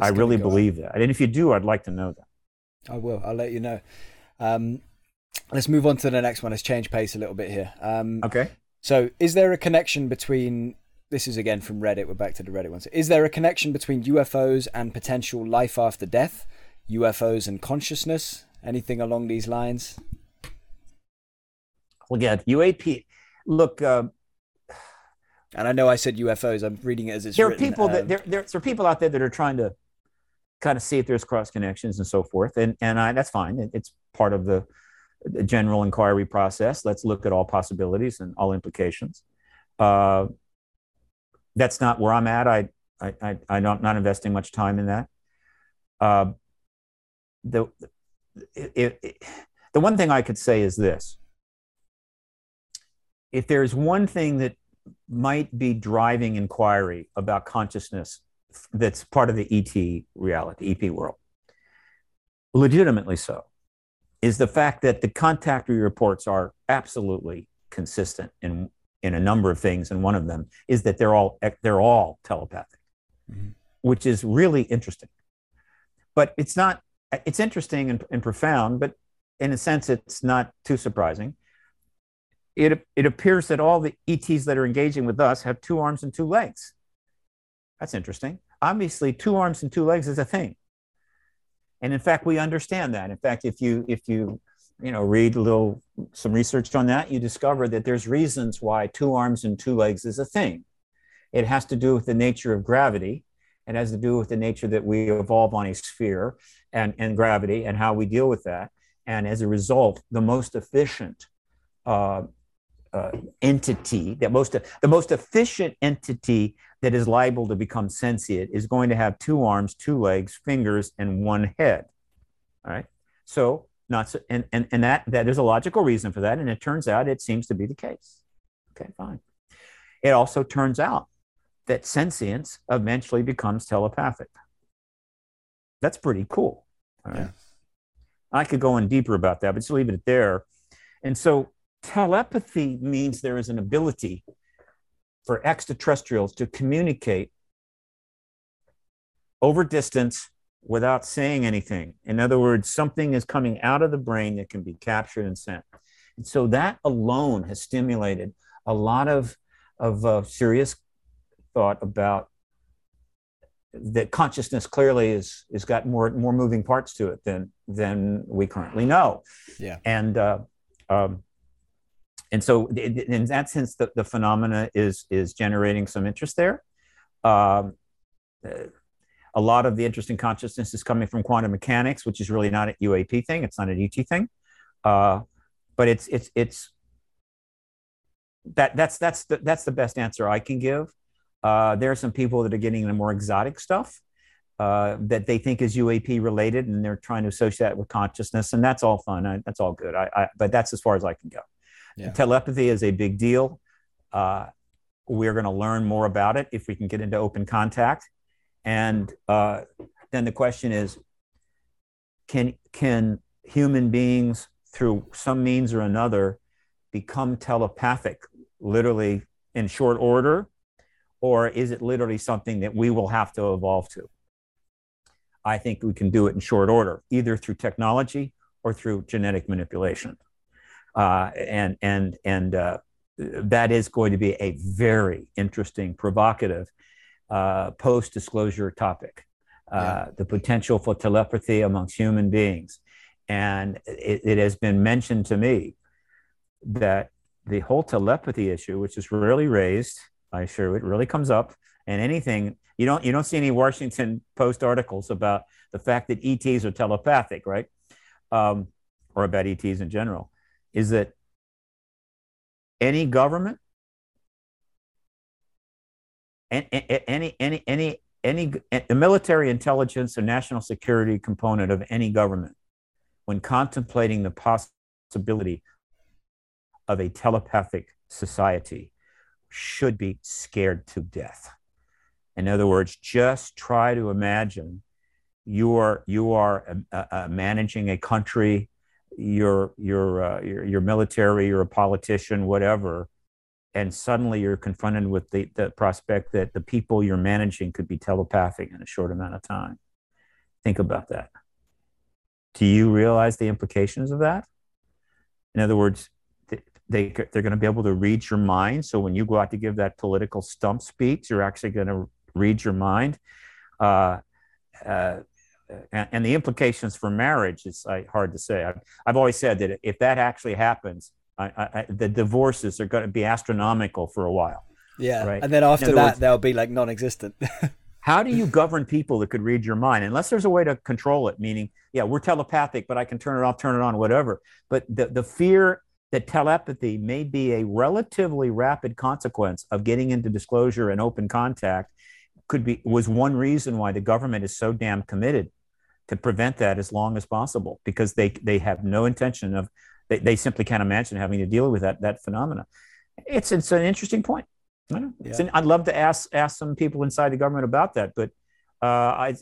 I really believe that. And if you do, I'd like to know that. I will. I'll let you know. Let's move on to the next one. Let's change pace a little bit here. Okay. So is there a connection between, this is again from Reddit, we're back to the Reddit ones. Is there a connection between UFOs and potential life after death? UFOs and consciousness, anything along these lines? Well, yeah, UAP. Look, and I know I said UFOs. I'm reading it as it's written. There are people out there that are trying to kind of see if there's cross connections and so forth, and that's fine. It's part of the a general inquiry process. Let's look at all possibilities and all implications. That's not where I'm at. I'm not investing much time in that. The one thing I could say is this. If there is one thing that might be driving inquiry about consciousness that's part of the ET reality, EP world, legitimately so, is the fact that the contactee reports are absolutely consistent in a number of things, and one of them is that they're all telepathic, mm-hmm. which is really interesting. But it's not. It's interesting and profound, but in a sense, it's not too surprising. It appears that all the ETs that are engaging with us have two arms and two legs. That's interesting. Obviously, two arms and two legs is a thing, and in fact, we understand that. In fact, if you read some research on that, you discover that there's reasons why two arms and two legs is a thing. It has to do with the nature of gravity. It has to do with the nature that we evolve on a sphere and gravity and how we deal with that. And as a result, the most efficient entity, that is liable to become sentient is going to have two arms, two legs, fingers, and one head. All right. So not so, and that is a logical reason for that. And it turns out it seems to be the case. Okay, fine. It also turns out that sentience eventually becomes telepathic. That's pretty cool. All right? Yeah. I could go in deeper about that, but just leave it there. And so telepathy means there is an ability for extraterrestrials to communicate over distance without saying anything. In other words, something is coming out of the brain that can be captured and sent. And so that alone has stimulated a lot of serious thought about that consciousness clearly is got more moving parts to it than we currently know. Yeah. And so in that sense, the phenomena is generating some interest there. A lot of the interest in consciousness is coming from quantum mechanics, which is really not a UAP thing. It's not an ET thing, but it's that's the best answer I can give. There are some people that are getting into more exotic stuff that they think is UAP related, and they're trying to associate that with consciousness, and that's all fun. That's all good. But that's as far as I can go. Yeah. Telepathy is a big deal. We're going to learn more about it if we can get into open contact, and then the question is, can human beings through some means or another become telepathic, literally in short order? Or is it literally something that we will have to evolve to? I think we can do it in short order, either through technology or through genetic manipulation. That is going to be a very interesting, provocative post-disclosure topic. The potential for telepathy amongst human beings. And it has been mentioned to me that the whole telepathy issue, which is rarely raised, I sure it really comes up, and anything you don't see any Washington Post articles about the fact that ETs are telepathic, right? Or about ETs in general, is that any government, any the military intelligence or national security component of any government, when contemplating the possibility of a telepathic society, should be scared to death. In other words, just try to imagine you are managing a country, your military, you're a politician, whatever, and suddenly you're confronted with the prospect that the people you're managing could be telepathic in a short amount of time. Think about that. Do you realize the implications of that? In other words, they're going to be able to read your mind. So when you go out to give that political stump speech, you're actually going to read your mind. And the implications for marriage is hard to say. I've always said that if that actually happens, the divorces are going to be astronomical for a while. Yeah, right? And then after that, they'll be like non-existent. How do you govern people that could read your mind? Unless there's a way to control it, meaning, yeah, we're telepathic, but I can turn it off, turn it on, whatever. But the fear that telepathy may be a relatively rapid consequence of getting into disclosure and open contact was one reason why the government is so damn committed to prevent that as long as possible, because they have no intention of, they simply can't imagine having to deal with that phenomena. It's an interesting point. I know. Yeah. I'd love to ask some people inside the government about that, but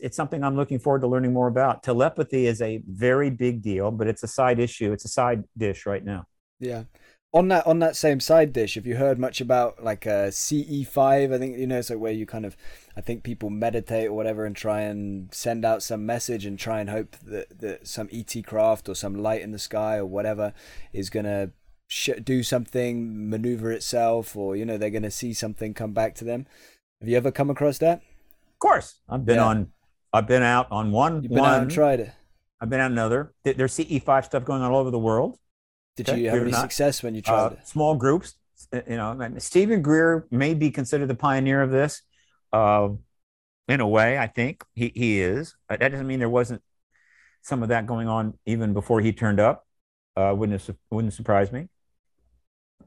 it's something I'm looking forward to learning more about. Telepathy is a very big deal, but it's a side issue. It's a side dish right now. Yeah. On that same side dish, have you heard much about like a CE5? I think, you know, so where you kind of, I think people meditate or whatever and try and send out some message and try and hope that some ET craft or some light in the sky or whatever is going to do something, maneuver itself, or, you know, they're going to see something come back to them. Have you ever come across that? Of course. I've been out on one. You've been out and tried it. I've been out another. There's CE5 stuff going on all over the world. Did you have any success when you tried it? Small groups, you know. Stephen Greer may be considered the pioneer of this, in a way. I think he is. That doesn't mean there wasn't some of that going on even before he turned up. Wouldn't surprise me.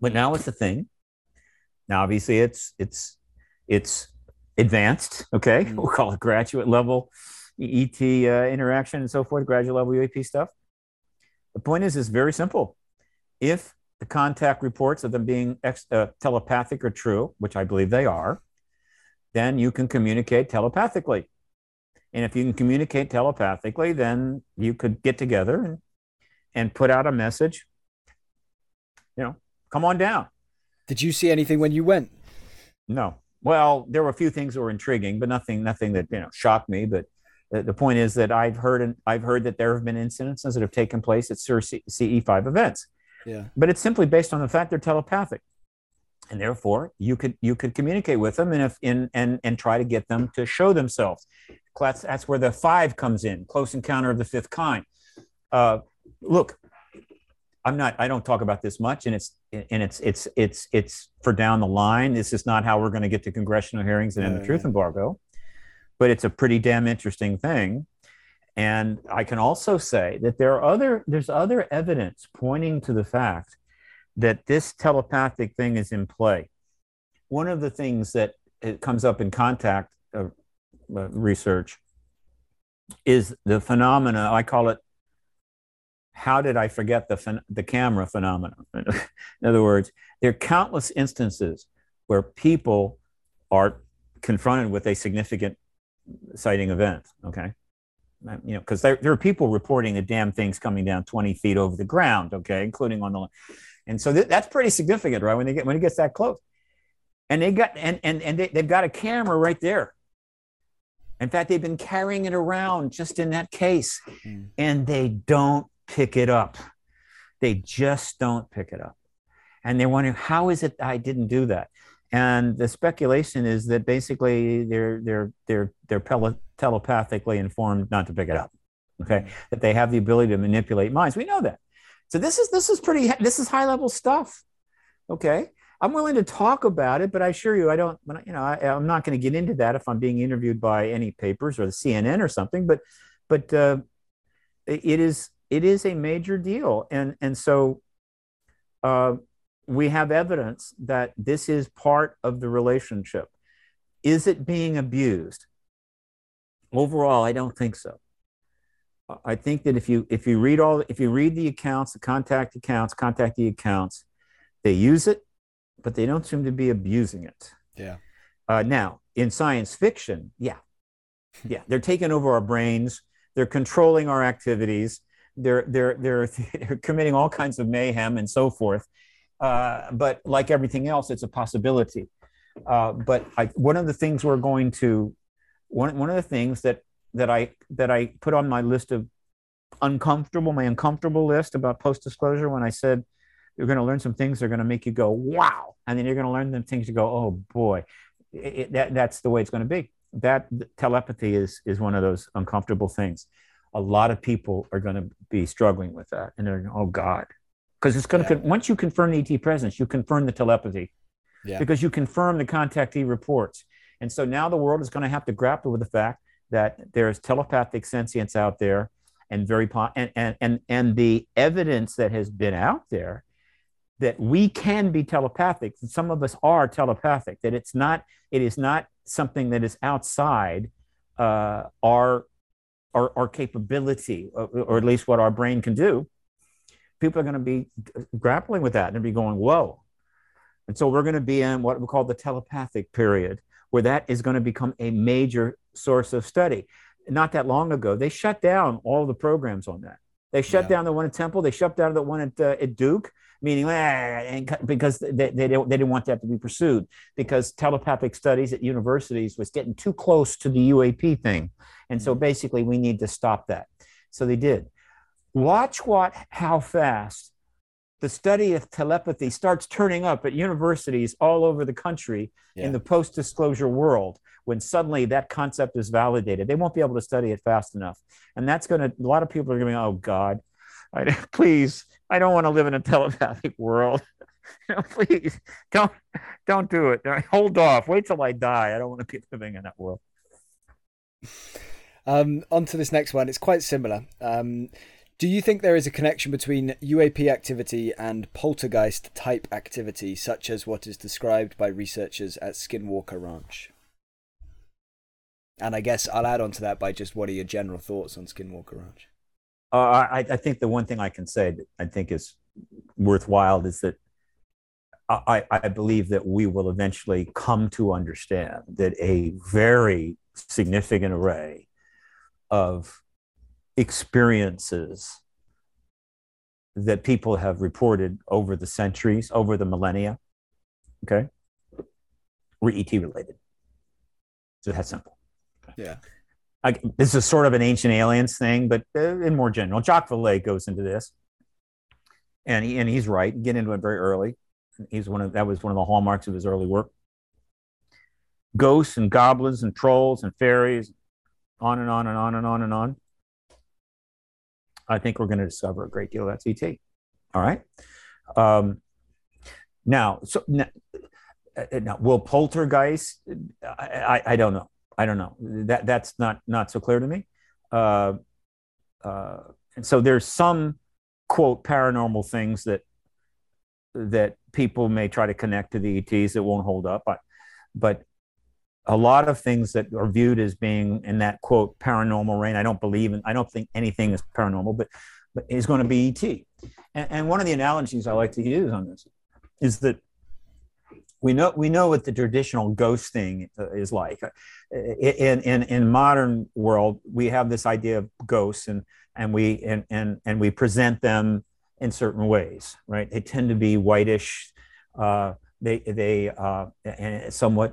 But now it's a thing. Now, obviously, it's advanced. Okay, we'll call it graduate level ET interaction and so forth. Graduate level UAP stuff. The point is very simple. If the contact reports of them being telepathic are true, which I believe they are, then you can communicate telepathically. And if you can communicate telepathically, then you could get together and put out a message, you know, come on down. Did you see anything when you went? No. Well, there were a few things that were intriguing, but nothing that, you know, shocked me. But the point is that I've heard that there have been incidences that have taken place at CE5 events. Yeah. But it's simply based on the fact they're telepathic, and therefore you could communicate with them and try to get them to show themselves. That's where the 5 comes in. Close encounter of the 5th kind. Look, I don't talk about this much, and it's for down the line. This is not how we're going to get to congressional hearings and end the truth embargo. But it's a pretty damn interesting thing. And I can also say that there's other evidence pointing to the fact that this telepathic thing is in play. One of the things that comes up in contact research is the phenomena, I call it, how did I forget the camera phenomenon? In other words, there are countless instances where people are confronted with a significant sighting event, okay? You know, because there are people reporting the damn things coming down 20 feet over the ground, okay, including on the line. And so that's pretty significant, right? When it gets that close, and they've got a camera right there. In fact, they've been carrying it around just in that case, and they don't pick it up. They just don't pick it up, and they're wondering, how is it I didn't do that? And the speculation is that basically they're telepathically informed not to pick it up, okay? Mm-hmm. That they have the ability to manipulate minds. We know that. So this is high level stuff, okay? I'm willing to talk about it, but I assure you, I'm not going to get into that if I'm being interviewed by any papers or the CNN or something. But it is a major deal, and so. We have evidence that this is part of the relationship. Is it being abused? Overall, I don't think so. I think that if you read the accounts, the contact accounts, they use it, but they don't seem to be abusing it. Yeah. Now, in science fiction, yeah, they're taking over our brains. They're controlling our activities. They're committing all kinds of mayhem and so forth. But like everything else, it's a possibility. But one of the things that I put on my list of uncomfortable list about post-disclosure, when I said you're going to learn some things that are going to make you go, wow. And then you're going to learn them things you go, oh boy, that's the way it's going to be. That telepathy is one of those uncomfortable things. A lot of people are going to be struggling with that. And they're going, oh God. Because it's going to once you confirm the ET presence, you confirm the telepathy, because you confirm the contactee reports, And so now the world is going to have to grapple with the fact that there is telepathic sentience out there, and and the evidence that has been out there that we can be telepathic. And some of us are telepathic. That it is not something that is outside our capability, or at least what our brain can do. People are going to be grappling with that and be going, whoa. And so we're going to be in what we call the telepathic period, where that is going to become a major source of study. Not that long ago, they shut down all the programs on that. They shut down the one at Temple. They shut down the one at Duke, meaning because they didn't want that to be pursued, because telepathic studies at universities was getting too close to the UAP thing. And so basically we need to stop that. So they did. Watch how fast the study of telepathy starts turning up at universities all over the country in the post-disclosure world, when suddenly that concept is validated. They won't be able to study it fast enough. And that's going to, a lot of people are going to go, oh God, please, I don't want to live in a telepathic world. You know, please, don't do it. Hold off. Wait till I die. I don't want to be living in that world. On to this next one. It's quite similar. Do you think there is a connection between UAP activity and poltergeist type activity, such as what is described by researchers at Skinwalker Ranch? And I guess I'll add on to that by just, what are your general thoughts on Skinwalker Ranch? I think the one thing I can say that I think is worthwhile is that I believe that we will eventually come to understand that a very significant array of experiences that people have reported over the centuries, over the millennia, okay, were ET related. So that's simple. Yeah. This is sort of an ancient aliens thing, but in more general, Jacques Vallée goes into this, and he's right. Get into it very early. That was one of the hallmarks of his early work. Ghosts and goblins and trolls and fairies, on and on and on and on and on. I think we're going to discover a great deal of that's ET. All right. Now, will poltergeist? I don't know. I don't know. That's not so clear to me. And so there's some, quote, paranormal things that people may try to connect to the ETs that won't hold up. But a lot of things that are viewed as being in that, quote, paranormal reign, I don't think anything is paranormal, but is going to be ET. And one of the analogies I like to use on this is that we know what the traditional ghost thing is like. In modern world, we have this idea of ghosts, and we present them in certain ways, right? They tend to be whitish, and somewhat,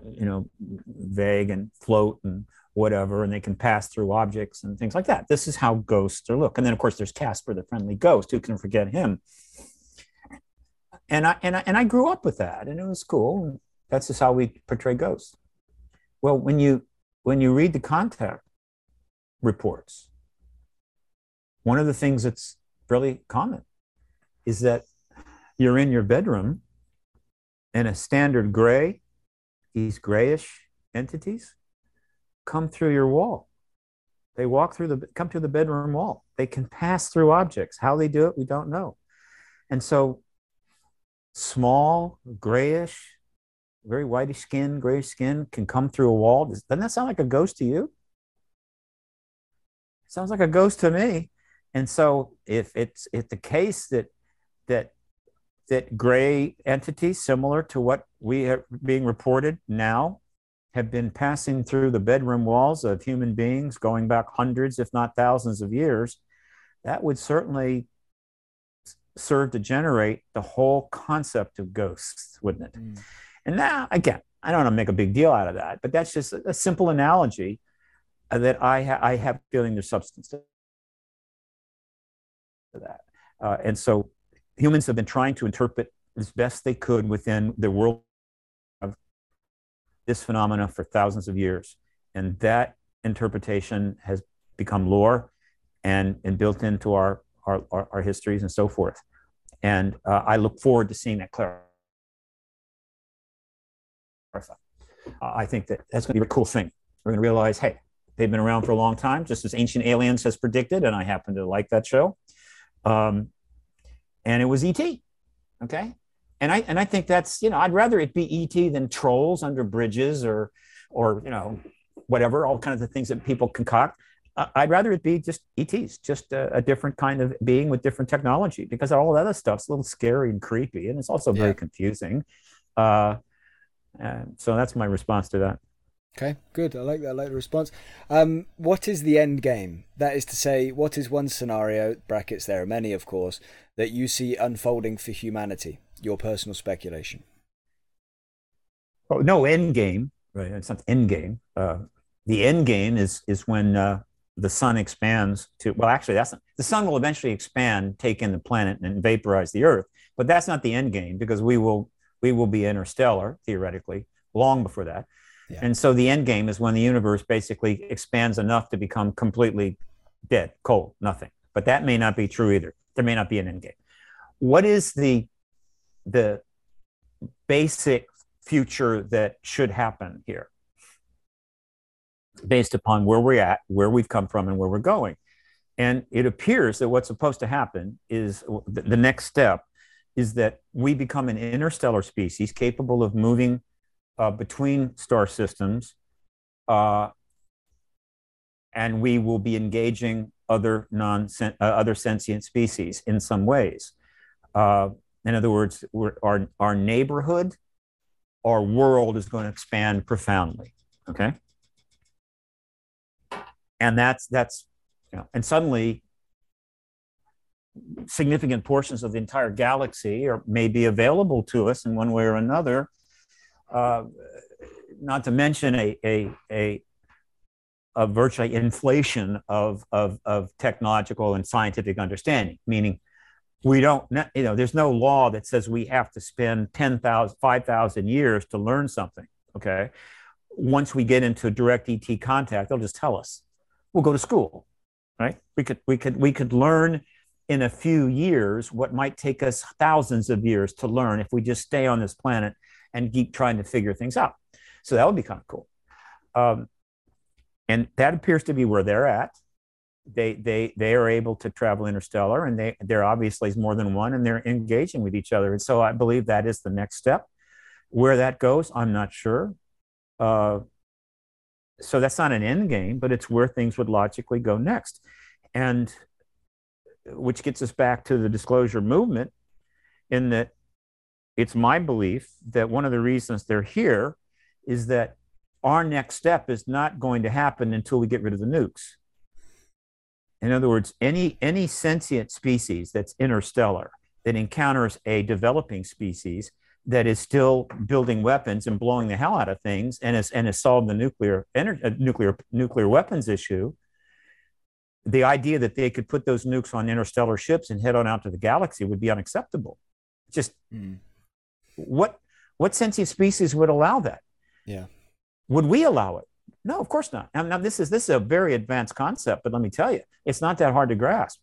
vague and float and whatever, and they can pass through objects and things like that. This is how ghosts are look. And then of course there's Casper the Friendly Ghost. Who can forget him? And I grew up with that, and it was cool. That's just how we portray ghosts. Well, when you read the Contact reports, one of the things that's really common is that you're in your bedroom and a standard gray, these grayish entities come through your wall. They come through the bedroom wall. They can pass through objects. How they do it, we don't know. And so small, grayish, very whitish skin, grayish skin can come through a wall. Doesn't that sound like a ghost to you? It sounds like a ghost to me. And so if it's the case that gray entities similar to what we are being reported now have been passing through the bedroom walls of human beings going back hundreds, if not thousands of years, that would certainly serve to generate the whole concept of ghosts, wouldn't it? Mm. And now, again, I don't want to make a big deal out of that, but that's just a simple analogy that I have feeling there's substance to that. And so humans have been trying to interpret as best they could within the world of this phenomena for thousands of years. And that interpretation has become lore and built into our histories and so forth. And I look forward to seeing that clarified. I think that that's going to be a cool thing. We're going to realize, hey, they've been around for a long time, just as Ancient Aliens has predicted, and I happen to like that show. And it was E.T., okay? And I think that's, I'd rather it be E.T. than trolls under bridges or whatever, all kinds of things that people concoct. I'd rather it be just ETs, just a different kind of being with different technology, because all that other stuff's a little scary and creepy, and it's also very confusing. So that's my response to that. Okay, good. I like that. I like the response. What is the end game? That is to say, what is one scenario, brackets there are many, of course, that you see unfolding for humanity? Your personal speculation. Oh, no end game. Right. It's not end game. The end game is when the sun expands to, well, actually, that's not, the sun will eventually expand, take in the planet and vaporize the Earth. But that's not the end game, because we will be interstellar, theoretically, long before that. Yeah. And so the end game is when the universe basically expands enough to become completely dead, cold, nothing. But that may not be true either. There may not be an end game. What is the basic future that should happen here, based upon where we're at, where we've come from, and where we're going? And it appears that what's supposed to happen is the next step is that we become an interstellar species capable of moving between star systems, and we will be engaging other other sentient species in some ways. In other words, our neighborhood, our world is going to expand profoundly. Okay. And that's and suddenly significant portions of the entire galaxy may be available to us in one way or another. Not to mention a virtually inflation of technological and scientific understanding, meaning we don't, there's no law that says we have to spend 10,000, 5,000 years to learn something. Okay, once we get into direct ET contact, they'll just tell us. We'll go to school, right? We could learn in a few years what might take us thousands of years to learn if we just stay on this planet and keep trying to figure things out. So that would be kind of cool. And that appears to be where they're at. They are able to travel interstellar, and they're obviously more than one, and they're engaging with each other. And so I believe that is the next step. Where that goes, I'm not sure. So that's not an end game, but it's where things would logically go next. And which gets us back to the disclosure movement, in that it's my belief that one of the reasons they're here is that our next step is not going to happen until we get rid of the nukes. In other words, any sentient species that's interstellar that encounters a developing species that is still building weapons and blowing the hell out of things, and has solved the nuclear weapons issue. The idea that they could put those nukes on interstellar ships and head on out to the galaxy would be unacceptable. Just what sentient species would allow that? Yeah, would we allow it? No, of course not. Now this is a very advanced concept, but let me tell you, it's not that hard to grasp.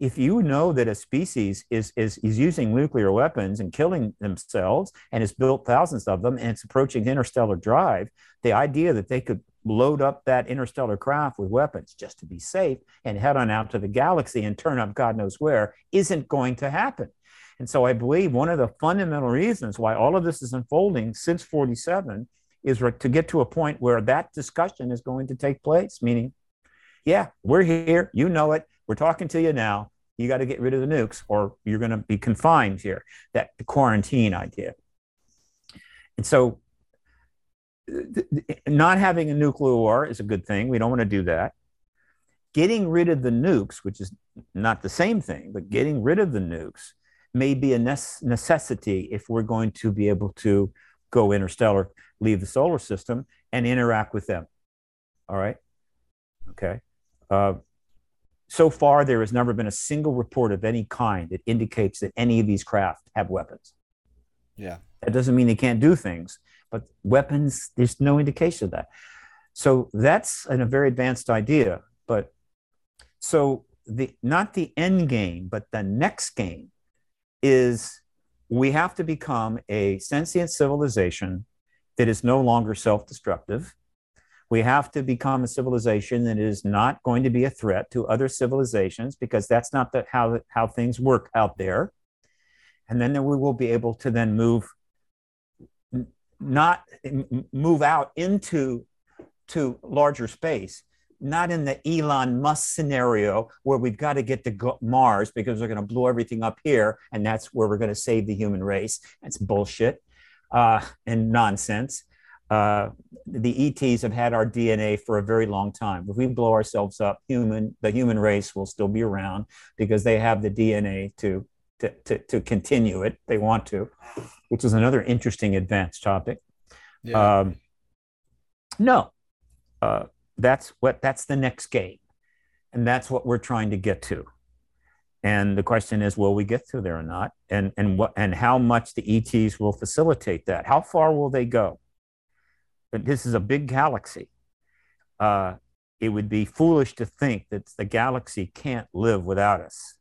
If you know that a species is using nuclear weapons and killing themselves, and has built thousands of them, and it's approaching interstellar drive, the idea that they could load up that interstellar craft with weapons just to be safe and head on out to the galaxy and turn up God knows where isn't going to happen. And so I believe one of the fundamental reasons why all of this is unfolding since 47 is to get to a point where that discussion is going to take place, meaning, yeah, we're here, you know it, we're talking to you now. You got to get rid of the nukes, or you're going to be confined here. That quarantine idea. And so not having a nuclear war is a good thing. We don't want to do that. Getting rid of the nukes, which is not the same thing, but getting rid of the nukes may be a necessity if we're going to be able to go interstellar, leave the solar system, and interact with them. All right? Okay. So far, there has never been a single report of any kind that indicates that any of these craft have weapons. Yeah. That doesn't mean they can't do things, but weapons, there's no indication of that. So that's a very advanced idea. But so not the end game, but the next game is we have to become a sentient civilization that is no longer self-destructive. We have to become a civilization that is not going to be a threat to other civilizations, because that's not how things work out there. And then we will be able to then move out into larger space, not in the Elon Musk scenario where we've got to get to Mars because we're going to blow everything up here, and that's where we're going to save the human race. That's bullshit and nonsense. The ETs have had our DNA for a very long time. If we blow ourselves up, the human race will still be around because they have the DNA to continue it. They want to, which is another interesting advanced topic. Yeah. That's the next game. And that's what we're trying to get to. And the question is, will we get to there or not? And how much the ETs will facilitate that? How far will they go? But this is a big galaxy. It would be foolish to think that the galaxy can't live without us.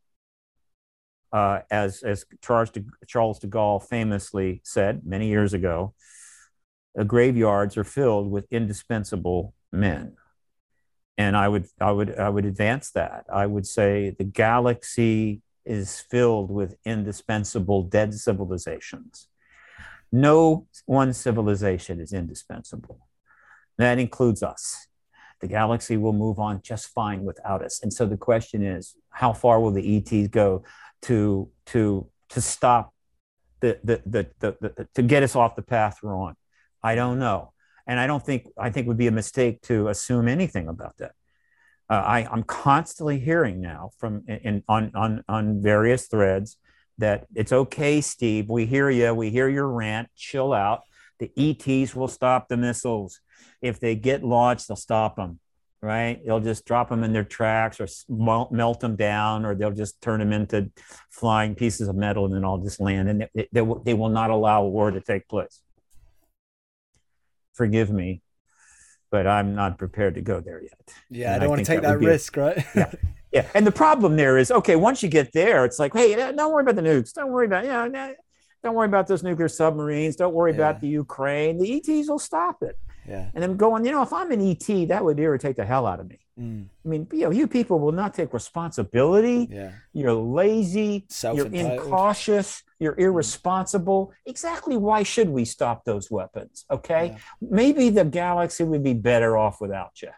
As Charles de Gaulle famously said many years ago, the graveyards are filled with indispensable men. And I would advance that. I would say the galaxy is filled with indispensable dead civilizations. No one civilization is indispensable. That includes us. The galaxy will move on just fine without us. And so the question is, how far will the ETs go to stop the to get us off the path we're on? I don't know. And I think it would be a mistake to assume anything about that. I'm constantly hearing now from on various threads that it's okay, Steve, we hear you, we hear your rant, chill out. The ETs will stop the missiles. If they get launched, they'll stop them, right? They'll just drop them in their tracks or melt them down, or they'll just turn them into flying pieces of metal and then all just land. And they will not allow war to take place. Forgive me, but I'm not prepared to go there yet. Yeah, and I don't want to take that risk, right? Yeah. And the problem there is, okay, once you get there, it's like, hey, don't worry about the nukes. Don't worry about, don't worry about those nuclear submarines. Don't worry about the Ukraine. The ETs will stop it. Yeah. And I'm going, if I'm an ET, that would irritate the hell out of me. Mm. I mean, you people will not take responsibility. Yeah. You're lazy. You're incautious. You're irresponsible. Mm. Exactly. Why should we stop those weapons? Okay. Yeah. Maybe the galaxy would be better off without you,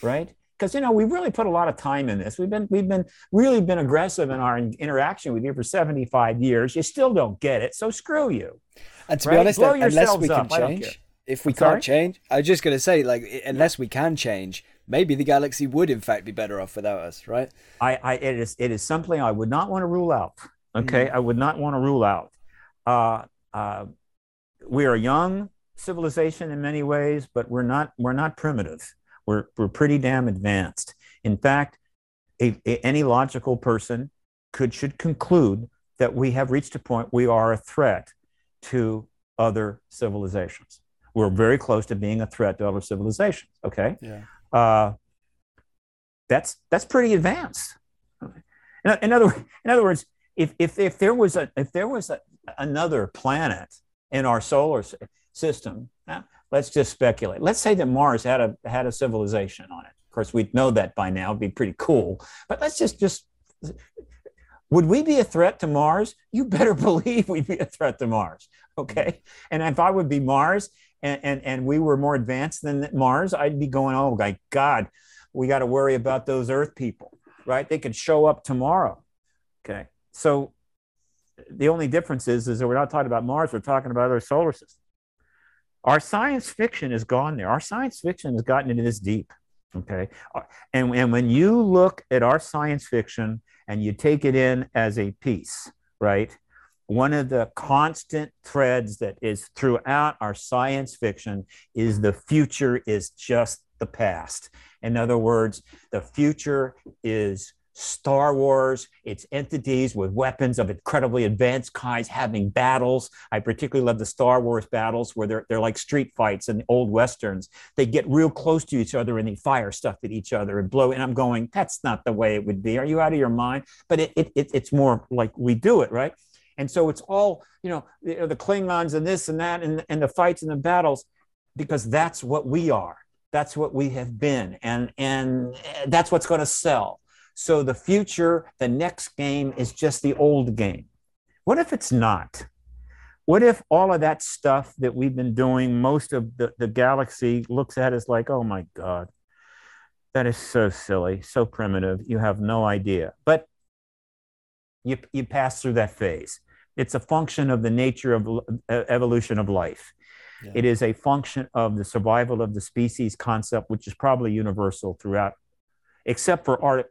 right? Because we've really put a lot of time in this. We've been aggressive in our interaction with you for 75 years. You still don't get it, so screw you. And to be honest, unless we can change, if we can't change, I was just going to say, unless we can change, maybe the galaxy would in fact be better off without us, right? It is something I would not want to rule out. Okay, I would not want to rule out. We are a young civilization in many ways, but we're not primitive. We're pretty damn advanced. In fact, any logical person should conclude that we have reached a point we are a threat to other civilizations. We're very close to being a threat to other civilizations. Okay, yeah. That's pretty advanced. In other words, if there was another planet in our solar system, let's just speculate. Let's say that Mars had a civilization on it. Of course, we'd know that by now. It'd be pretty cool. But let's just would we be a threat to Mars? You better believe we'd be a threat to Mars. Okay, and if I would be Mars and we were more advanced than Mars, I'd be going, oh my God, we got to worry about those Earth people, right? They could show up tomorrow. Okay, so the only difference is that we're not talking about Mars, we're talking about other solar systems. Our science fiction has gone there. Our science fiction has gotten into this deep, okay? And when you look at our science fiction and you take it in as a piece, right? One of the constant threads that is throughout our science fiction is the future is just the past. In other words, the future is Star Wars, its entities with weapons of incredibly advanced kinds having battles. I particularly love the Star Wars battles where they're like street fights in old Westerns. They get real close to each other and they fire stuff at each other and blow. And I'm going, that's not the way it would be. Are you out of your mind? But it's more like we do it, right? And so it's all, the Klingons and this and that and the fights and the battles, because that's what we are. That's what we have been. And that's what's going to sell. So the future, the next game is just the old game. What if it's not? What if all of that stuff that we've been doing, most of the galaxy looks at as like, oh my God, that is so silly, so primitive, you have no idea. But you pass through that phase. It's a function of the nature of evolution of life. Yeah. It is a function of the survival of the species concept, which is probably universal throughout, except for our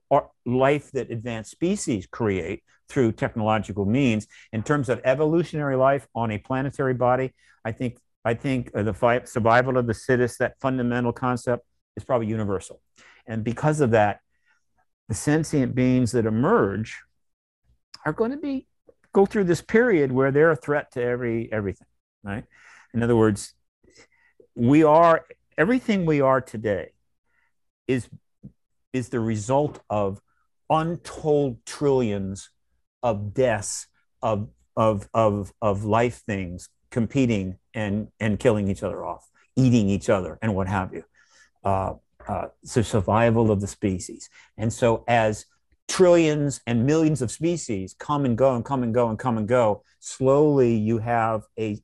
life that advanced species create through technological means. In terms of evolutionary life on a planetary body, I think the survival of the fittest, that fundamental concept, is probably universal. And because of that, the sentient beings that emerge are going to go through this period where they're a threat to everything, right? In other words, everything we are today is the result of untold trillions of deaths of life things competing and killing each other off, eating each other, and what have you. So survival of the species. And so as trillions and millions of species come and go and come and go and come and go, slowly you have a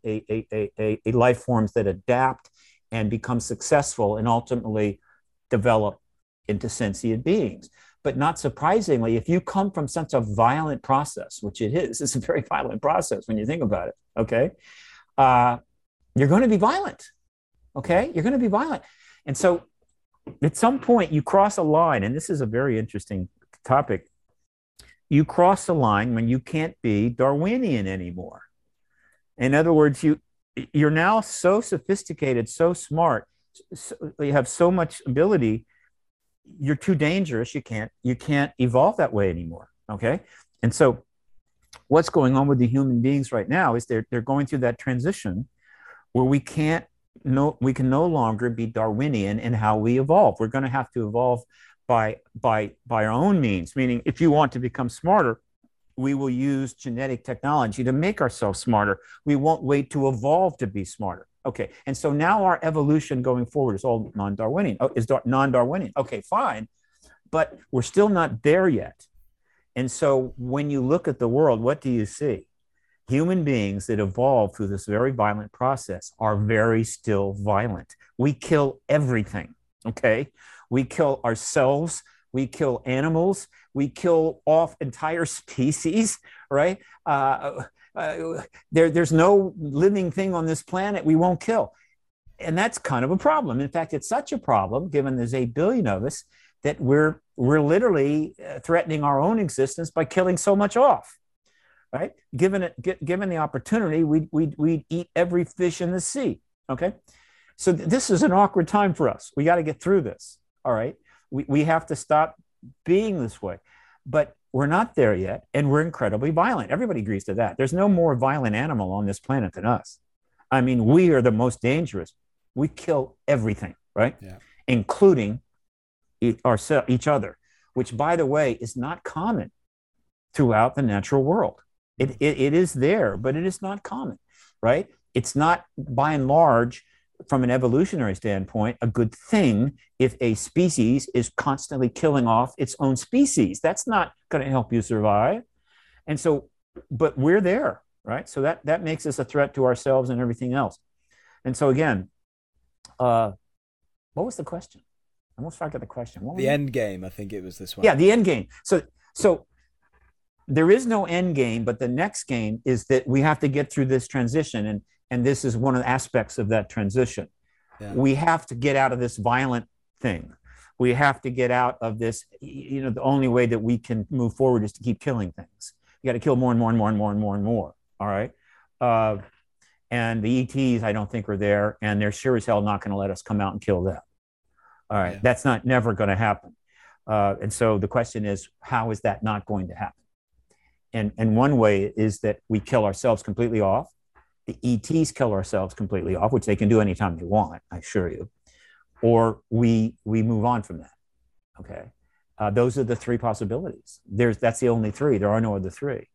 life forms that adapt and become successful and ultimately develop into sentient beings. But not surprisingly, if you come from such a violent process, which it is, it's a very violent process when you think about it, okay? You're going to be violent, okay? You're going to be violent. And so at some point you cross a line, and this is a very interesting topic. You cross a line when you can't be Darwinian anymore. In other words, you're now so sophisticated, so smart, you have so much ability, you're too dangerous. You can't evolve that way anymore. Okay. And so what's going on with the human beings right now is they're going through that transition where we can no longer be Darwinian in how we evolve. We're going to have to evolve by our own means. Meaning, if you want to become smarter, we will use genetic technology to make ourselves smarter. We won't wait to evolve to be smarter. Okay, and so now our evolution going forward is all non-Darwinian. Oh, is non-Darwinian. Okay, fine, but we're still not there yet. And so when you look at the world, what do you see? Human beings that evolve through this very violent process are very still violent. We kill everything, okay? We kill ourselves, we kill animals, we kill off entire species, right? There's no living thing on this planet we won't kill. And that's kind of a problem. In fact, it's such a problem, given there's 8 billion of us, that we're literally threatening our own existence by killing so much off, right? Given the opportunity, we'd eat every fish in the sea, okay? So this is an awkward time for us. We got to get through this, all right? We have to stop being this way. But we're not there yet, and we're incredibly violent. Everybody agrees to that. There's no more violent animal on this planet than us. I mean, we are the most dangerous. We kill everything, right? Yeah. Including each other, which, by the way, is not common throughout the natural world. It is there, but it is not common, right? It's not, by and large, from an evolutionary standpoint, a good thing if a species is constantly killing off its own species. That's not going to help you survive. And so, but we're there, right? So that makes us a threat to ourselves and everything else. And so again, what was the question? I almost forgot the question. The end game, I think it was this one. Yeah, the end game. So there is no end game, but the next game is that we have to get through this transition. And this is one of the aspects of that transition. Yeah. We have to get out of this violent thing. We have to get out of this, the only way that we can move forward is to keep killing things. You got to kill more and more and more and more and more and more. All right. And the ETs, I don't think, are there. And they're sure as hell not going to let us come out and kill them. All right. Yeah. That's never going to happen. And so the question is, how is that not going to happen? And one way is that we kill ourselves completely off. The ETs kill ourselves completely off, which they can do anytime they want, I assure you, or we move on from that, okay? Those are the three possibilities. That's the only three. There are no other three.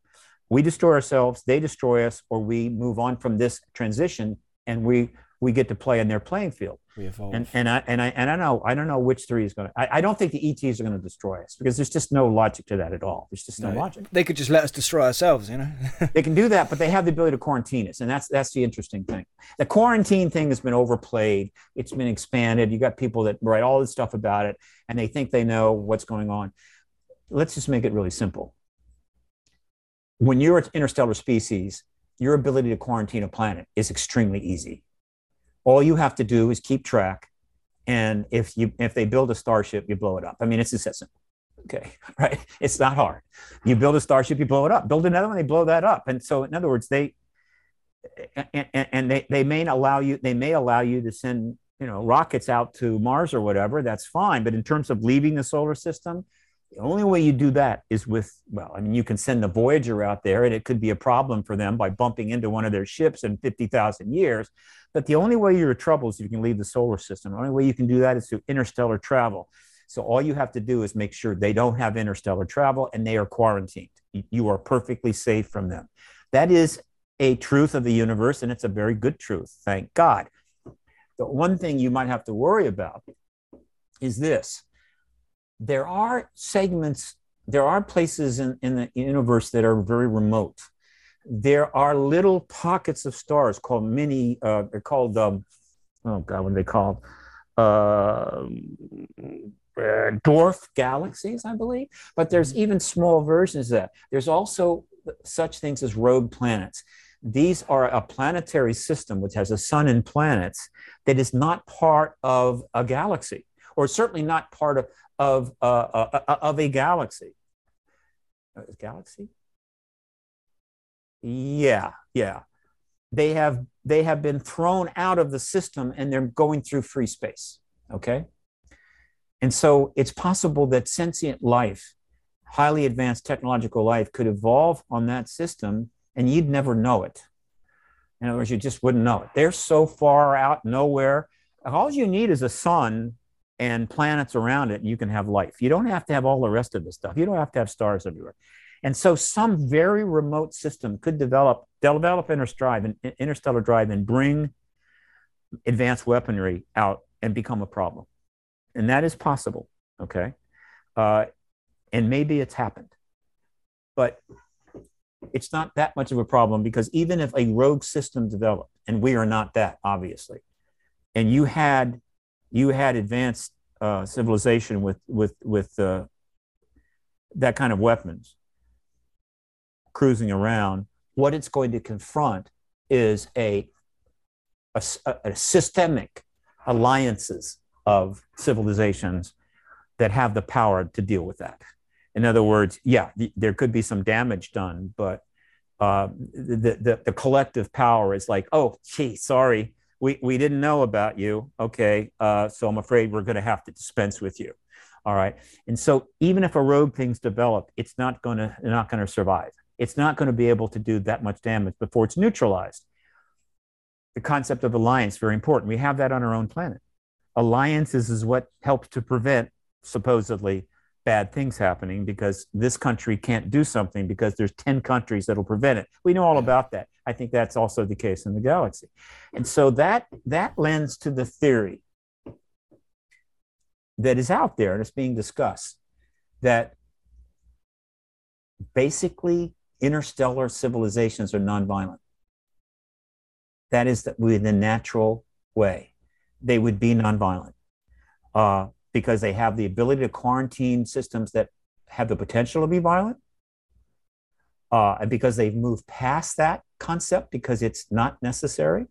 we destroy ourselves, they destroy us, or we move on from this transition and we get to play in their playing field. We evolve. And I don't know which three is going to. I don't think the ETs are going to destroy us because there's just no logic to that at all. There's just no logic. They could just let us destroy ourselves, you know. They can do that, but they have the ability to quarantine us, and that's the interesting thing. The quarantine thing has been overplayed. It's been expanded. You got people that write all this stuff about it, and they think they know what's going on. Let's just make it really simple. When you're an interstellar species, your ability to quarantine a planet is extremely easy. All you have to do is keep track, and if they build a starship, you blow it up. I mean, it's just that simple. Okay, right? It's not hard. You build a starship, you blow it up. Build another one, they blow that up. And so, in other words, they may allow you to send, you know, rockets out to Mars or whatever. That's fine. But in terms of leaving the solar system, the only way you do that is with, well, I mean, you can send the Voyager out there, and it could be a problem for them by bumping into one of their ships in 50,000 years. But the only way you're in trouble is if you can leave the solar system. The only way you can do that is through interstellar travel. So all you have to do is make sure they don't have interstellar travel and they are quarantined. You are perfectly safe from them. That is a truth of the universe, and it's a very good truth, thank God. The one thing you might have to worry about is this. There are segments, there are places in the universe that are very remote. There are little pockets of stars called dwarf galaxies, I believe. But there's even small versions of that. There's also such things as rogue planets. These are a planetary system which has a sun and planets that is not part of a galaxy, or certainly not part of a galaxy. Galaxy? Yeah. They have been thrown out of the system, and they're going through free space. Okay, and so it's possible that sentient life, highly advanced technological life, could evolve on that system, and you'd never know it. In other words, you just wouldn't know it. They're so far out, nowhere. All you need is a sun and planets around it, and you can have life. You don't have to have all the rest of this stuff. You don't have to have stars everywhere. And so some very remote system could develop interstellar drive and bring advanced weaponry out and become a problem. And that is possible, okay? And maybe it's happened. But it's not that much of a problem, because even if a rogue system developed, and we are not that, obviously, and you had advanced civilization with that kind of weapons cruising around, what it's going to confront is a systemic alliances of civilizations that have the power to deal with that. In other words, there could be some damage done, but the collective power is like, oh, gee, sorry, we didn't know about you. Okay, so I'm afraid we're going to have to dispense with you. All right, and so even if a rogue thing's developed, it's not going to survive. It's not going to be able to do that much damage before it's neutralized. The concept of alliance, very important. We have that on our own planet. Alliances is what helps to prevent supposedly bad things happening, because this country can't do something because there's 10 countries that'll prevent it. We know all about that. I think that's also the case in the galaxy. And so that lends to the theory that is out there and it's being discussed, that basically interstellar civilizations are nonviolent. That is that in the natural way, they would be nonviolent because they have the ability to quarantine systems that have the potential to be violent, and because they've moved past that concept because it's not necessary,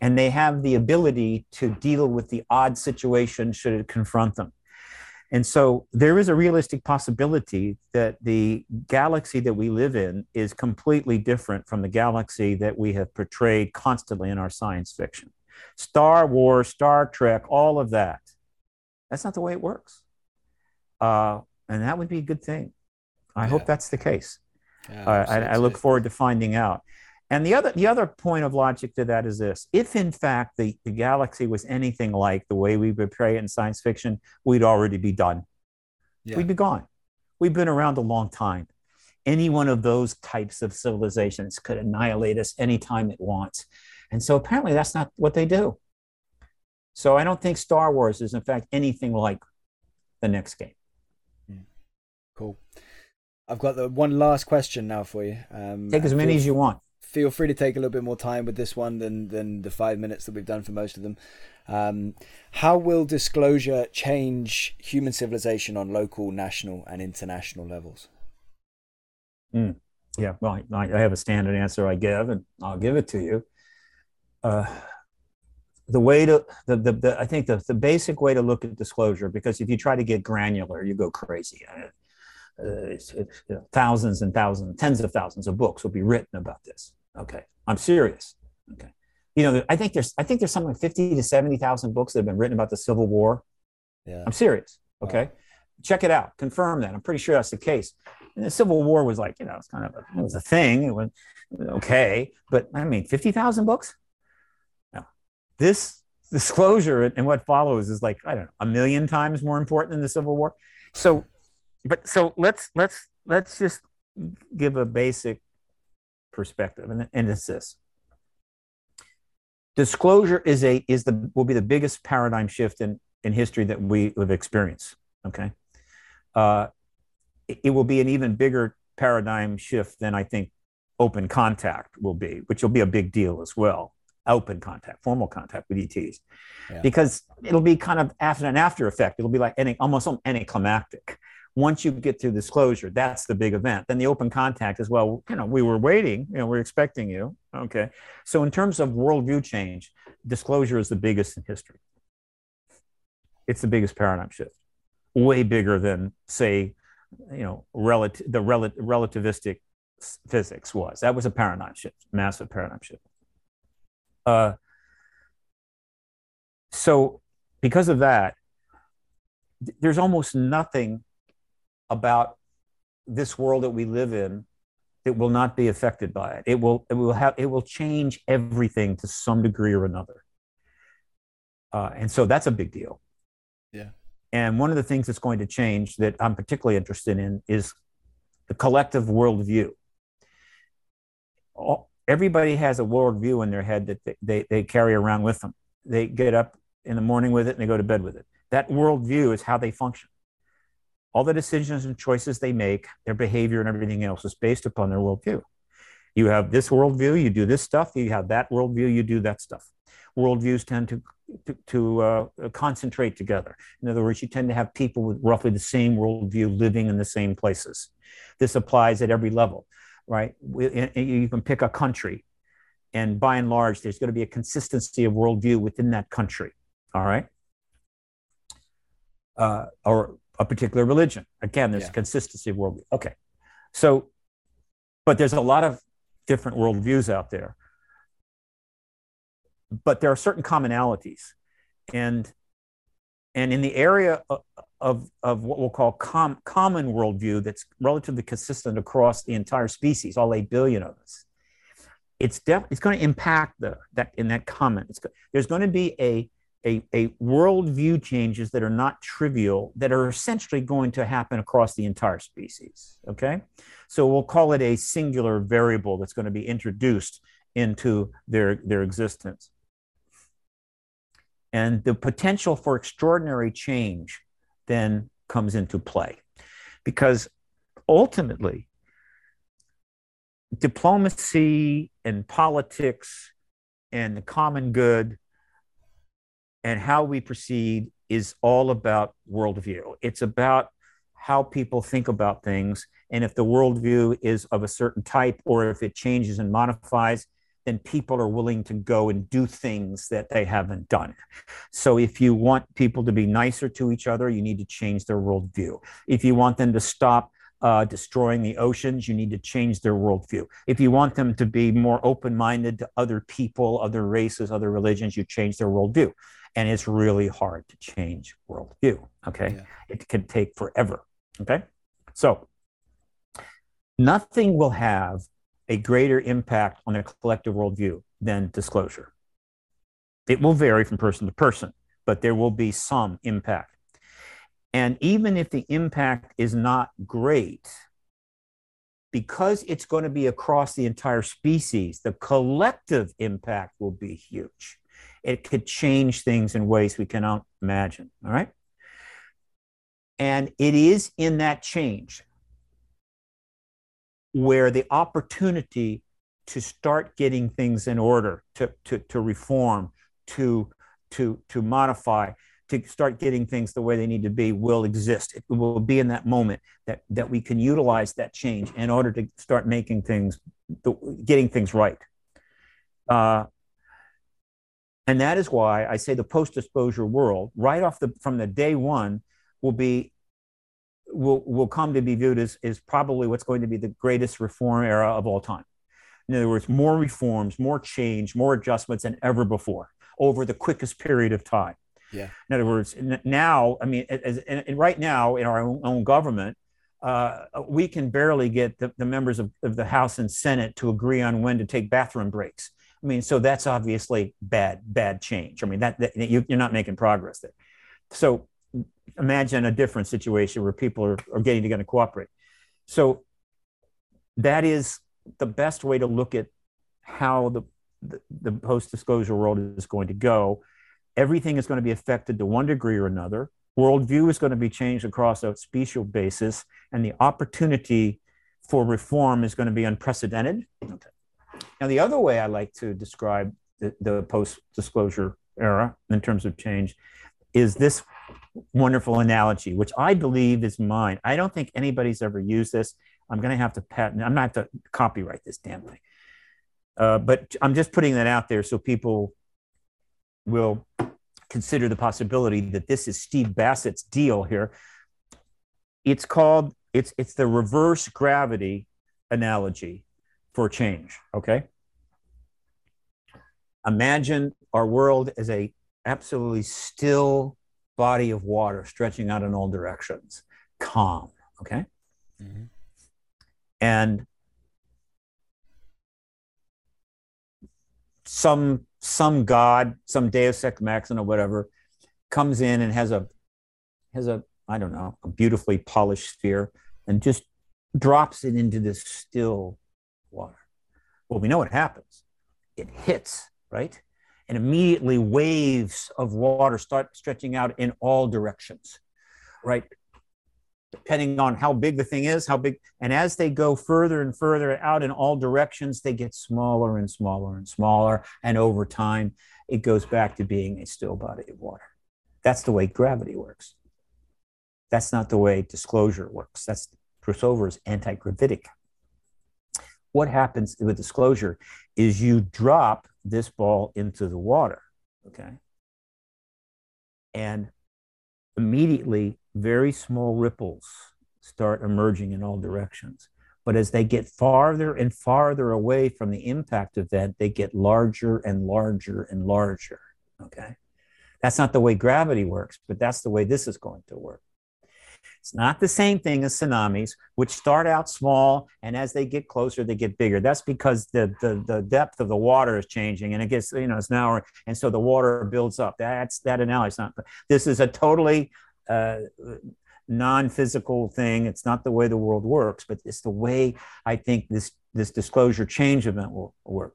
and they have the ability to deal with the odd situation should it confront them. And so there is a realistic possibility that the galaxy that we live in is completely different from the galaxy that we have portrayed constantly in our science fiction. Star Wars, Star Trek, all of that. That's not the way it works. And that would be a good thing. I hope that's the case. Yeah, I look forward to finding out. And the other point of logic to that is this. If, in fact, the galaxy was anything like the way we portray it in science fiction, we'd already be done. Yeah. We'd be gone. We've been around a long time. Any one of those types of civilizations could annihilate us anytime it wants. And so apparently that's not what they do. So I don't think Star Wars is, in fact, anything like the next game. Cool. I've got one last question now for you. Take as many as you want. Feel free to take a little bit more time with this one than the 5 minutes that we've done for most of them. How will disclosure change human civilization on local, national, and international levels? Yeah, well, I have a standard answer I give, and I'll give it to you. The way to the I think the basic way to look at disclosure, because if you try to get granular, you go crazy. Thousands and thousands, tens of thousands of books will be written about this. Okay, I'm serious. Okay, you know, I think there's something like 50 to 70,000 books that have been written about the Civil War. Yeah, I'm serious. Okay, wow. Check it out. Confirm that. I'm pretty sure that's the case. And the Civil War was like, you know, it's kind of it was a thing. It was okay, but I mean, 50,000 books. No, this disclosure and what follows is like, I don't know, 1 million times more important than the Civil War. So let's just give a basic perspective, and it's this: disclosure will be the biggest paradigm shift in history that we have experienced. Okay, it will be an even bigger paradigm shift than I think open contact will be, which will be a big deal as well. Open contact, formal contact with ETs, because it'll be kind of after effect. It'll be like almost anticlimactic. Once you get through disclosure, that's the big event. Then the open contact is, well, you know, we were waiting, you know, we're expecting you. Okay. So in terms of worldview change, disclosure is the biggest in history. It's the biggest paradigm shift, way bigger than, say, you know, relativistic physics was. That was a paradigm shift, massive paradigm shift. So because of that, there's almost nothing about this world that we live in that will not be affected by it. It will change everything to some degree or another. And so that's a big deal. Yeah. And one of the things that's going to change that I'm particularly interested in is the collective worldview. Everybody has a worldview in their head that they carry around with them. They get up in the morning with it and they go to bed with it. That worldview is how they function. All the decisions and choices they make, their behavior and everything else is based upon their worldview. You have this worldview, you do this stuff. You have that worldview, you do that stuff. Worldviews tend to concentrate together. In other words, you tend to have people with roughly the same worldview living in the same places. This applies at every level, right? You can pick a country, and by and large, there's going to be a consistency of worldview within that country, all right? Or a particular religion. Again, there's consistency of worldview. Okay. So, but there's a lot of different worldviews out there. But there are certain commonalities. And in the area of what we'll call common worldview that's relatively consistent across the entire species, all 8 billion of us, it's going to impact that common. There's going to be a worldview changes that are not trivial, that are essentially going to happen across the entire species, okay? So we'll call it a singular variable that's going to be introduced into their existence. And the potential for extraordinary change then comes into play, because ultimately, diplomacy and politics and the common good and how we proceed is all about worldview. It's about how people think about things. And if the worldview is of a certain type, or if it changes and modifies, then people are willing to go and do things that they haven't done. So if you want people to be nicer to each other, you need to change their worldview. If you want them to stop destroying the oceans, you need to change their worldview. If you want them to be more open-minded to other people, other races, other religions, you change their worldview. And it's really hard to change worldview, okay? Yeah. It can take forever, okay? So nothing will have a greater impact on a collective worldview than disclosure. It will vary from person to person, but there will be some impact. And even if the impact is not great, because it's going to be across the entire species, the collective impact will be huge. It could change things in ways we cannot imagine, all right? And it is in that change where the opportunity to start getting things in order, to reform, to modify, to start getting things the way they need to be will exist. It will be in that moment that we can utilize that change in order to start making things, getting things right. And that is why I say the post-exposure world, right off from the day one, will come to be viewed as probably what's going to be the greatest reform era of all time. In other words, more reforms, more change, more adjustments than ever before over the quickest period of time. Yeah. In other words, now, I mean, and right now in our own government, we can barely get the members of the House and Senate to agree on when to take bathroom breaks. I mean, so that's obviously bad change. I mean, that you're not making progress there. So imagine a different situation where people are getting together to cooperate. So that is the best way to look at how the post-disclosure world is going to go. Everything is going to be affected to one degree or another. Worldview is going to be changed across a special basis, and the opportunity for reform is going to be unprecedented. Okay. Now, the other way I like to describe the post-disclosure era in terms of change is this wonderful analogy, which I believe is mine. I don't think anybody's ever used this. I'm going to have to patent. I'm going to have to copyright this damn thing. But I'm just putting that out there so people will consider the possibility that this is Steve Bassett's deal here. It's called, it's the reverse gravity analogy for change, okay? Imagine our world as a absolutely still body of water stretching out in all directions, calm, okay? Mm-hmm. And some god, some deus ex machina, whatever, comes in and has a I don't know, a beautifully polished sphere and just drops it into this still water. Well, we know what happens. It hits, right? And immediately waves of water start stretching out in all directions, right? Depending on how big the thing is, and as they go further and further out in all directions, they get smaller and smaller and smaller, and over time, it goes back to being a still body of water. That's the way gravity works. That's not the way disclosure works. That's Prossover's anti-gravitic. What happens with disclosure is you drop this ball into the water, okay? And immediately, very small ripples start emerging in all directions. But as they get farther and farther away from the impact event, they get larger and larger and larger, okay? That's not the way gravity works, but that's the way this is going to work. It's not the same thing as tsunamis, which start out small, and as they get closer, they get bigger. That's because the depth of the water is changing, and it gets, it's now, and so the water builds up. That's that analogy. This is a totally non-physical thing. It's not the way the world works, but it's the way I think this disclosure change event will work.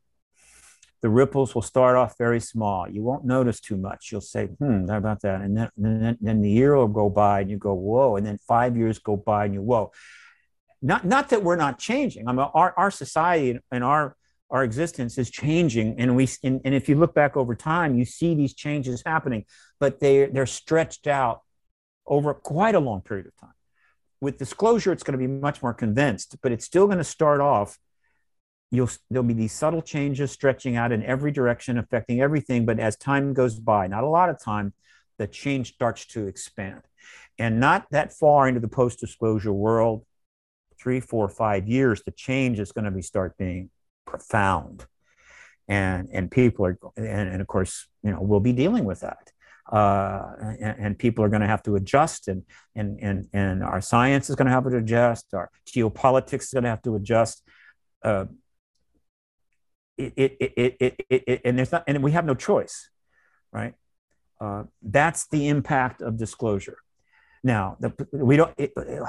The ripples will start off very small. You won't notice too much. You'll say, how about that? And then the year will go by and you go, whoa. And then 5 years go by and you, whoa. Not that we're not changing. I mean, our society and our existence is changing. And and if you look back over time, you see these changes happening, but they're stretched out over quite a long period of time. With disclosure, it's going to be much more condensed, but it's still going to start off. There'll be these subtle changes stretching out in every direction, affecting everything. But as time goes by, not a lot of time, the change starts to expand. And not that far into the post-disclosure world, 3, 4, 5 years, the change is going to start being profound. And people are, and of course, we'll be dealing with that. And people are going to have to adjust, and our science is going to have to adjust, our geopolitics is going to have to adjust. And there's not, and we have no choice, right? That's the impact of disclosure. Now,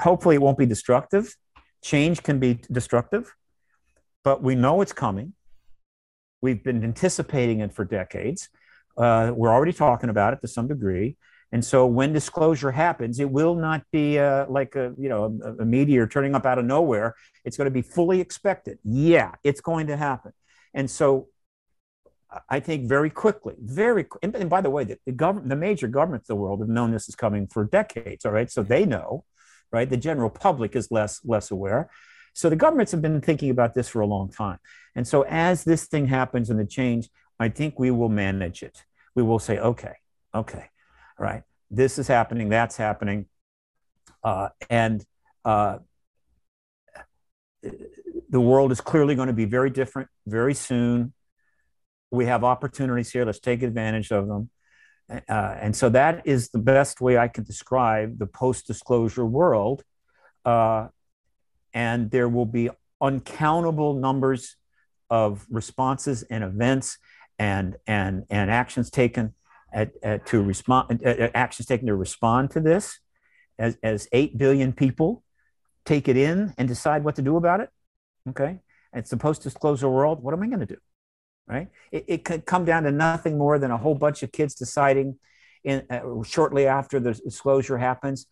hopefully, it won't be destructive, Change can be destructive, but we know it's coming. We've been anticipating it for decades. We're already talking about it to some degree. And so when disclosure happens, it will not be like a meteor turning up out of nowhere. It's going to be fully expected. Yeah, it's going to happen. And so I think very quickly, and by the way, the major governments of the world have known this is coming for decades, all right? So they know, right? The general public is less aware. So the governments have been thinking about this for a long time. And so as this thing happens and the change, I think we will manage it. We will say, okay. Right, this is happening, that's happening, and the world is clearly going to be very different very soon. We have opportunities here. Let's take advantage of them. And so that is the best way I can describe the post-disclosure world. And there will be uncountable numbers of responses and events and actions taken. Actions taken to respond to this, as 8 billion people take it in and decide what to do about it. Okay, it's supposed to disclose the world. What am I going to do? Right? It could come down to nothing more than a whole bunch of kids deciding, shortly after the disclosure happens,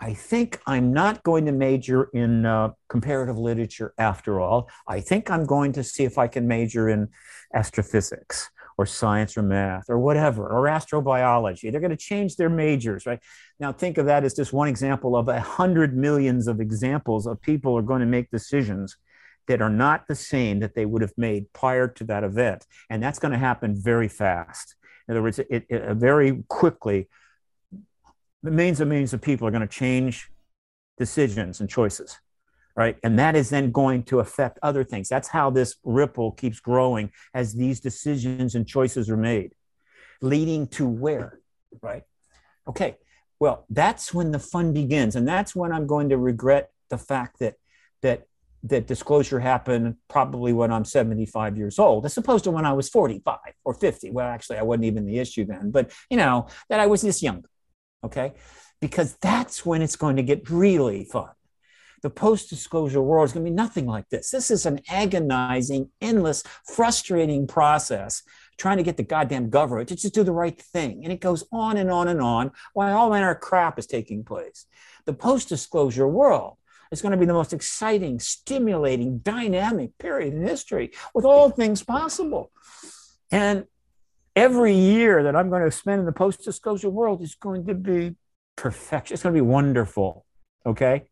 I think I'm not going to major in comparative literature after all. I think I'm going to see if I can major in astrophysics, or science or math or whatever, or astrobiology. They're going to change their majors, right? Now think of that as just one example of 100 millions of examples of people are going to make decisions that are not the same that they would have made prior to that event. And that's going to happen very fast. In other words, it very quickly, millions of people are going to change decisions and choices. Right. And that is then going to affect other things. That's how this ripple keeps growing as these decisions and choices are made, leading to where, right? Okay, well, that's when the fun begins. And that's when I'm going to regret the fact that disclosure happened probably when I'm 75 years old, as opposed to when I was 45 or 50. Well, actually, I wasn't even the issue then, but that I was this young, okay? Because that's when it's going to get really fun. The post-disclosure world is going to be nothing like this. This is an agonizing, endless, frustrating process trying to get the goddamn government to just do the right thing. And it goes on and on and on while all manner of crap is taking place. The post-disclosure world is going to be the most exciting, stimulating, dynamic period in history with all things possible. And every year that I'm going to spend in the post-disclosure world is going to be perfection. It's going to be wonderful, okay?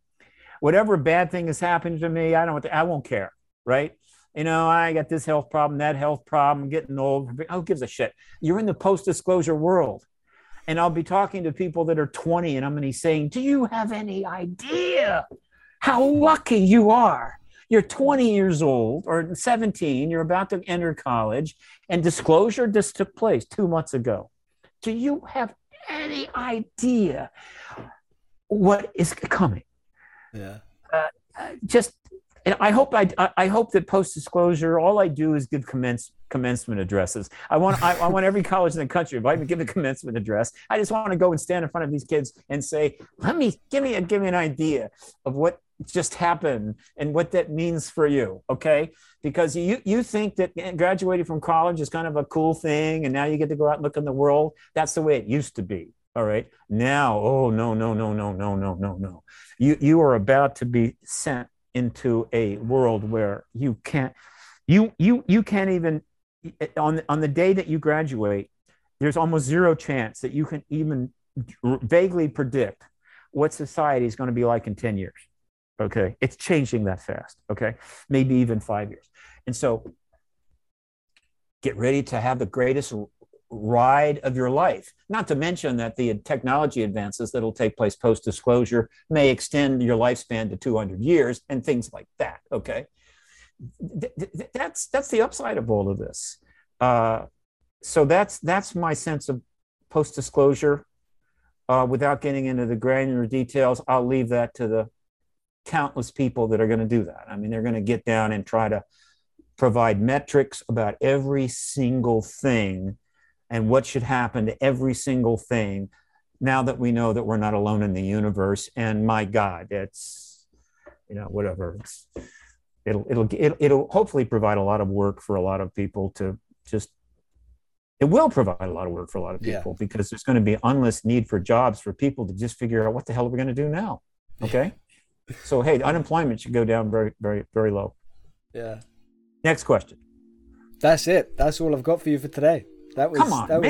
Whatever bad thing has happened to me, I won't care, right? I got this health problem, that health problem, I'm getting old. Who gives a shit? You're in the post-disclosure world. And I'll be talking to people that are 20 and I'm going to be saying, do you have any idea how lucky you are? You're 20 years old or 17, you're about to enter college, and disclosure just took place 2 months ago. Do you have any idea what is coming? Yeah. And I hope that post-disclosure, all I do is give commencement addresses. I want every college in the country to invite me to give a commencement address. I just want to go and stand in front of these kids and say, give me an idea of what just happened and what that means for you. Okay. Because you think that graduating from college is kind of a cool thing. And now you get to go out and look in the world. That's the way it used to be. All right. Now, oh, no. You are about to be sent into a world where you can't even, on the day that you graduate, there's almost zero chance that you can even vaguely predict what society is going to be like in 10 years. Okay. It's changing that fast. Okay. Maybe even 5 years. And so get ready to have the greatest ride of your life, not to mention that the technology advances that'll take place post-disclosure may extend your lifespan to 200 years and things like that, okay? That's the upside of all of this. So that's my sense of post-disclosure. Without getting into the granular details, I'll leave that to the countless people that are going to do that. I mean, they're going to get down and try to provide metrics about every single thing and what should happen to every single thing now that we know that we're not alone in the universe. And my God, you know, whatever. It'll hopefully provide a lot of work for a lot of people to just, it will provide a lot of work for a lot of people, because there's going to be an endless need for jobs for people to just figure out what the hell are we going to do now? Okay. So, hey, unemployment should go down very, very, very low. Yeah. Next question. That's it. That's all I've got for you for today. That was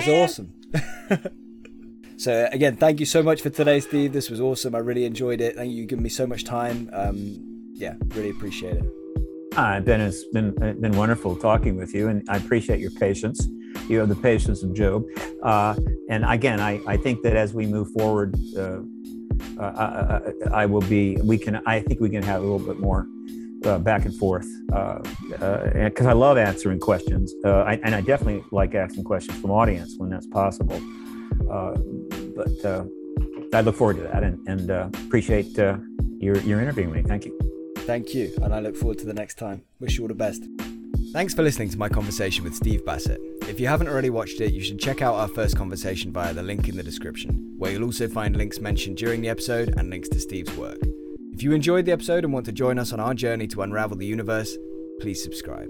awesome. So again, thank you so much for today, Steve. This was awesome. I really enjoyed it. Thank you. You've given me so much time. Yeah, really appreciate it. Ben, it's been wonderful talking with you, and I appreciate your patience. You have the patience of Job. And again, I think that as we move forward, I will be. I think we can have a little bit more back and forth, because I love answering questions, and I definitely like asking questions from audience when that's possible. But I look forward to that, and appreciate your interviewing me. Thank you. Thank you, and I look forward to the next time. Wish you all the best. Thanks for listening to my conversation with Steve Bassett. If you haven't already watched it, you should check out our first conversation via the link in the description, where you'll also find links mentioned during the episode and links to Steve's work. If you enjoyed the episode and want to join us on our journey to unravel the universe, please subscribe.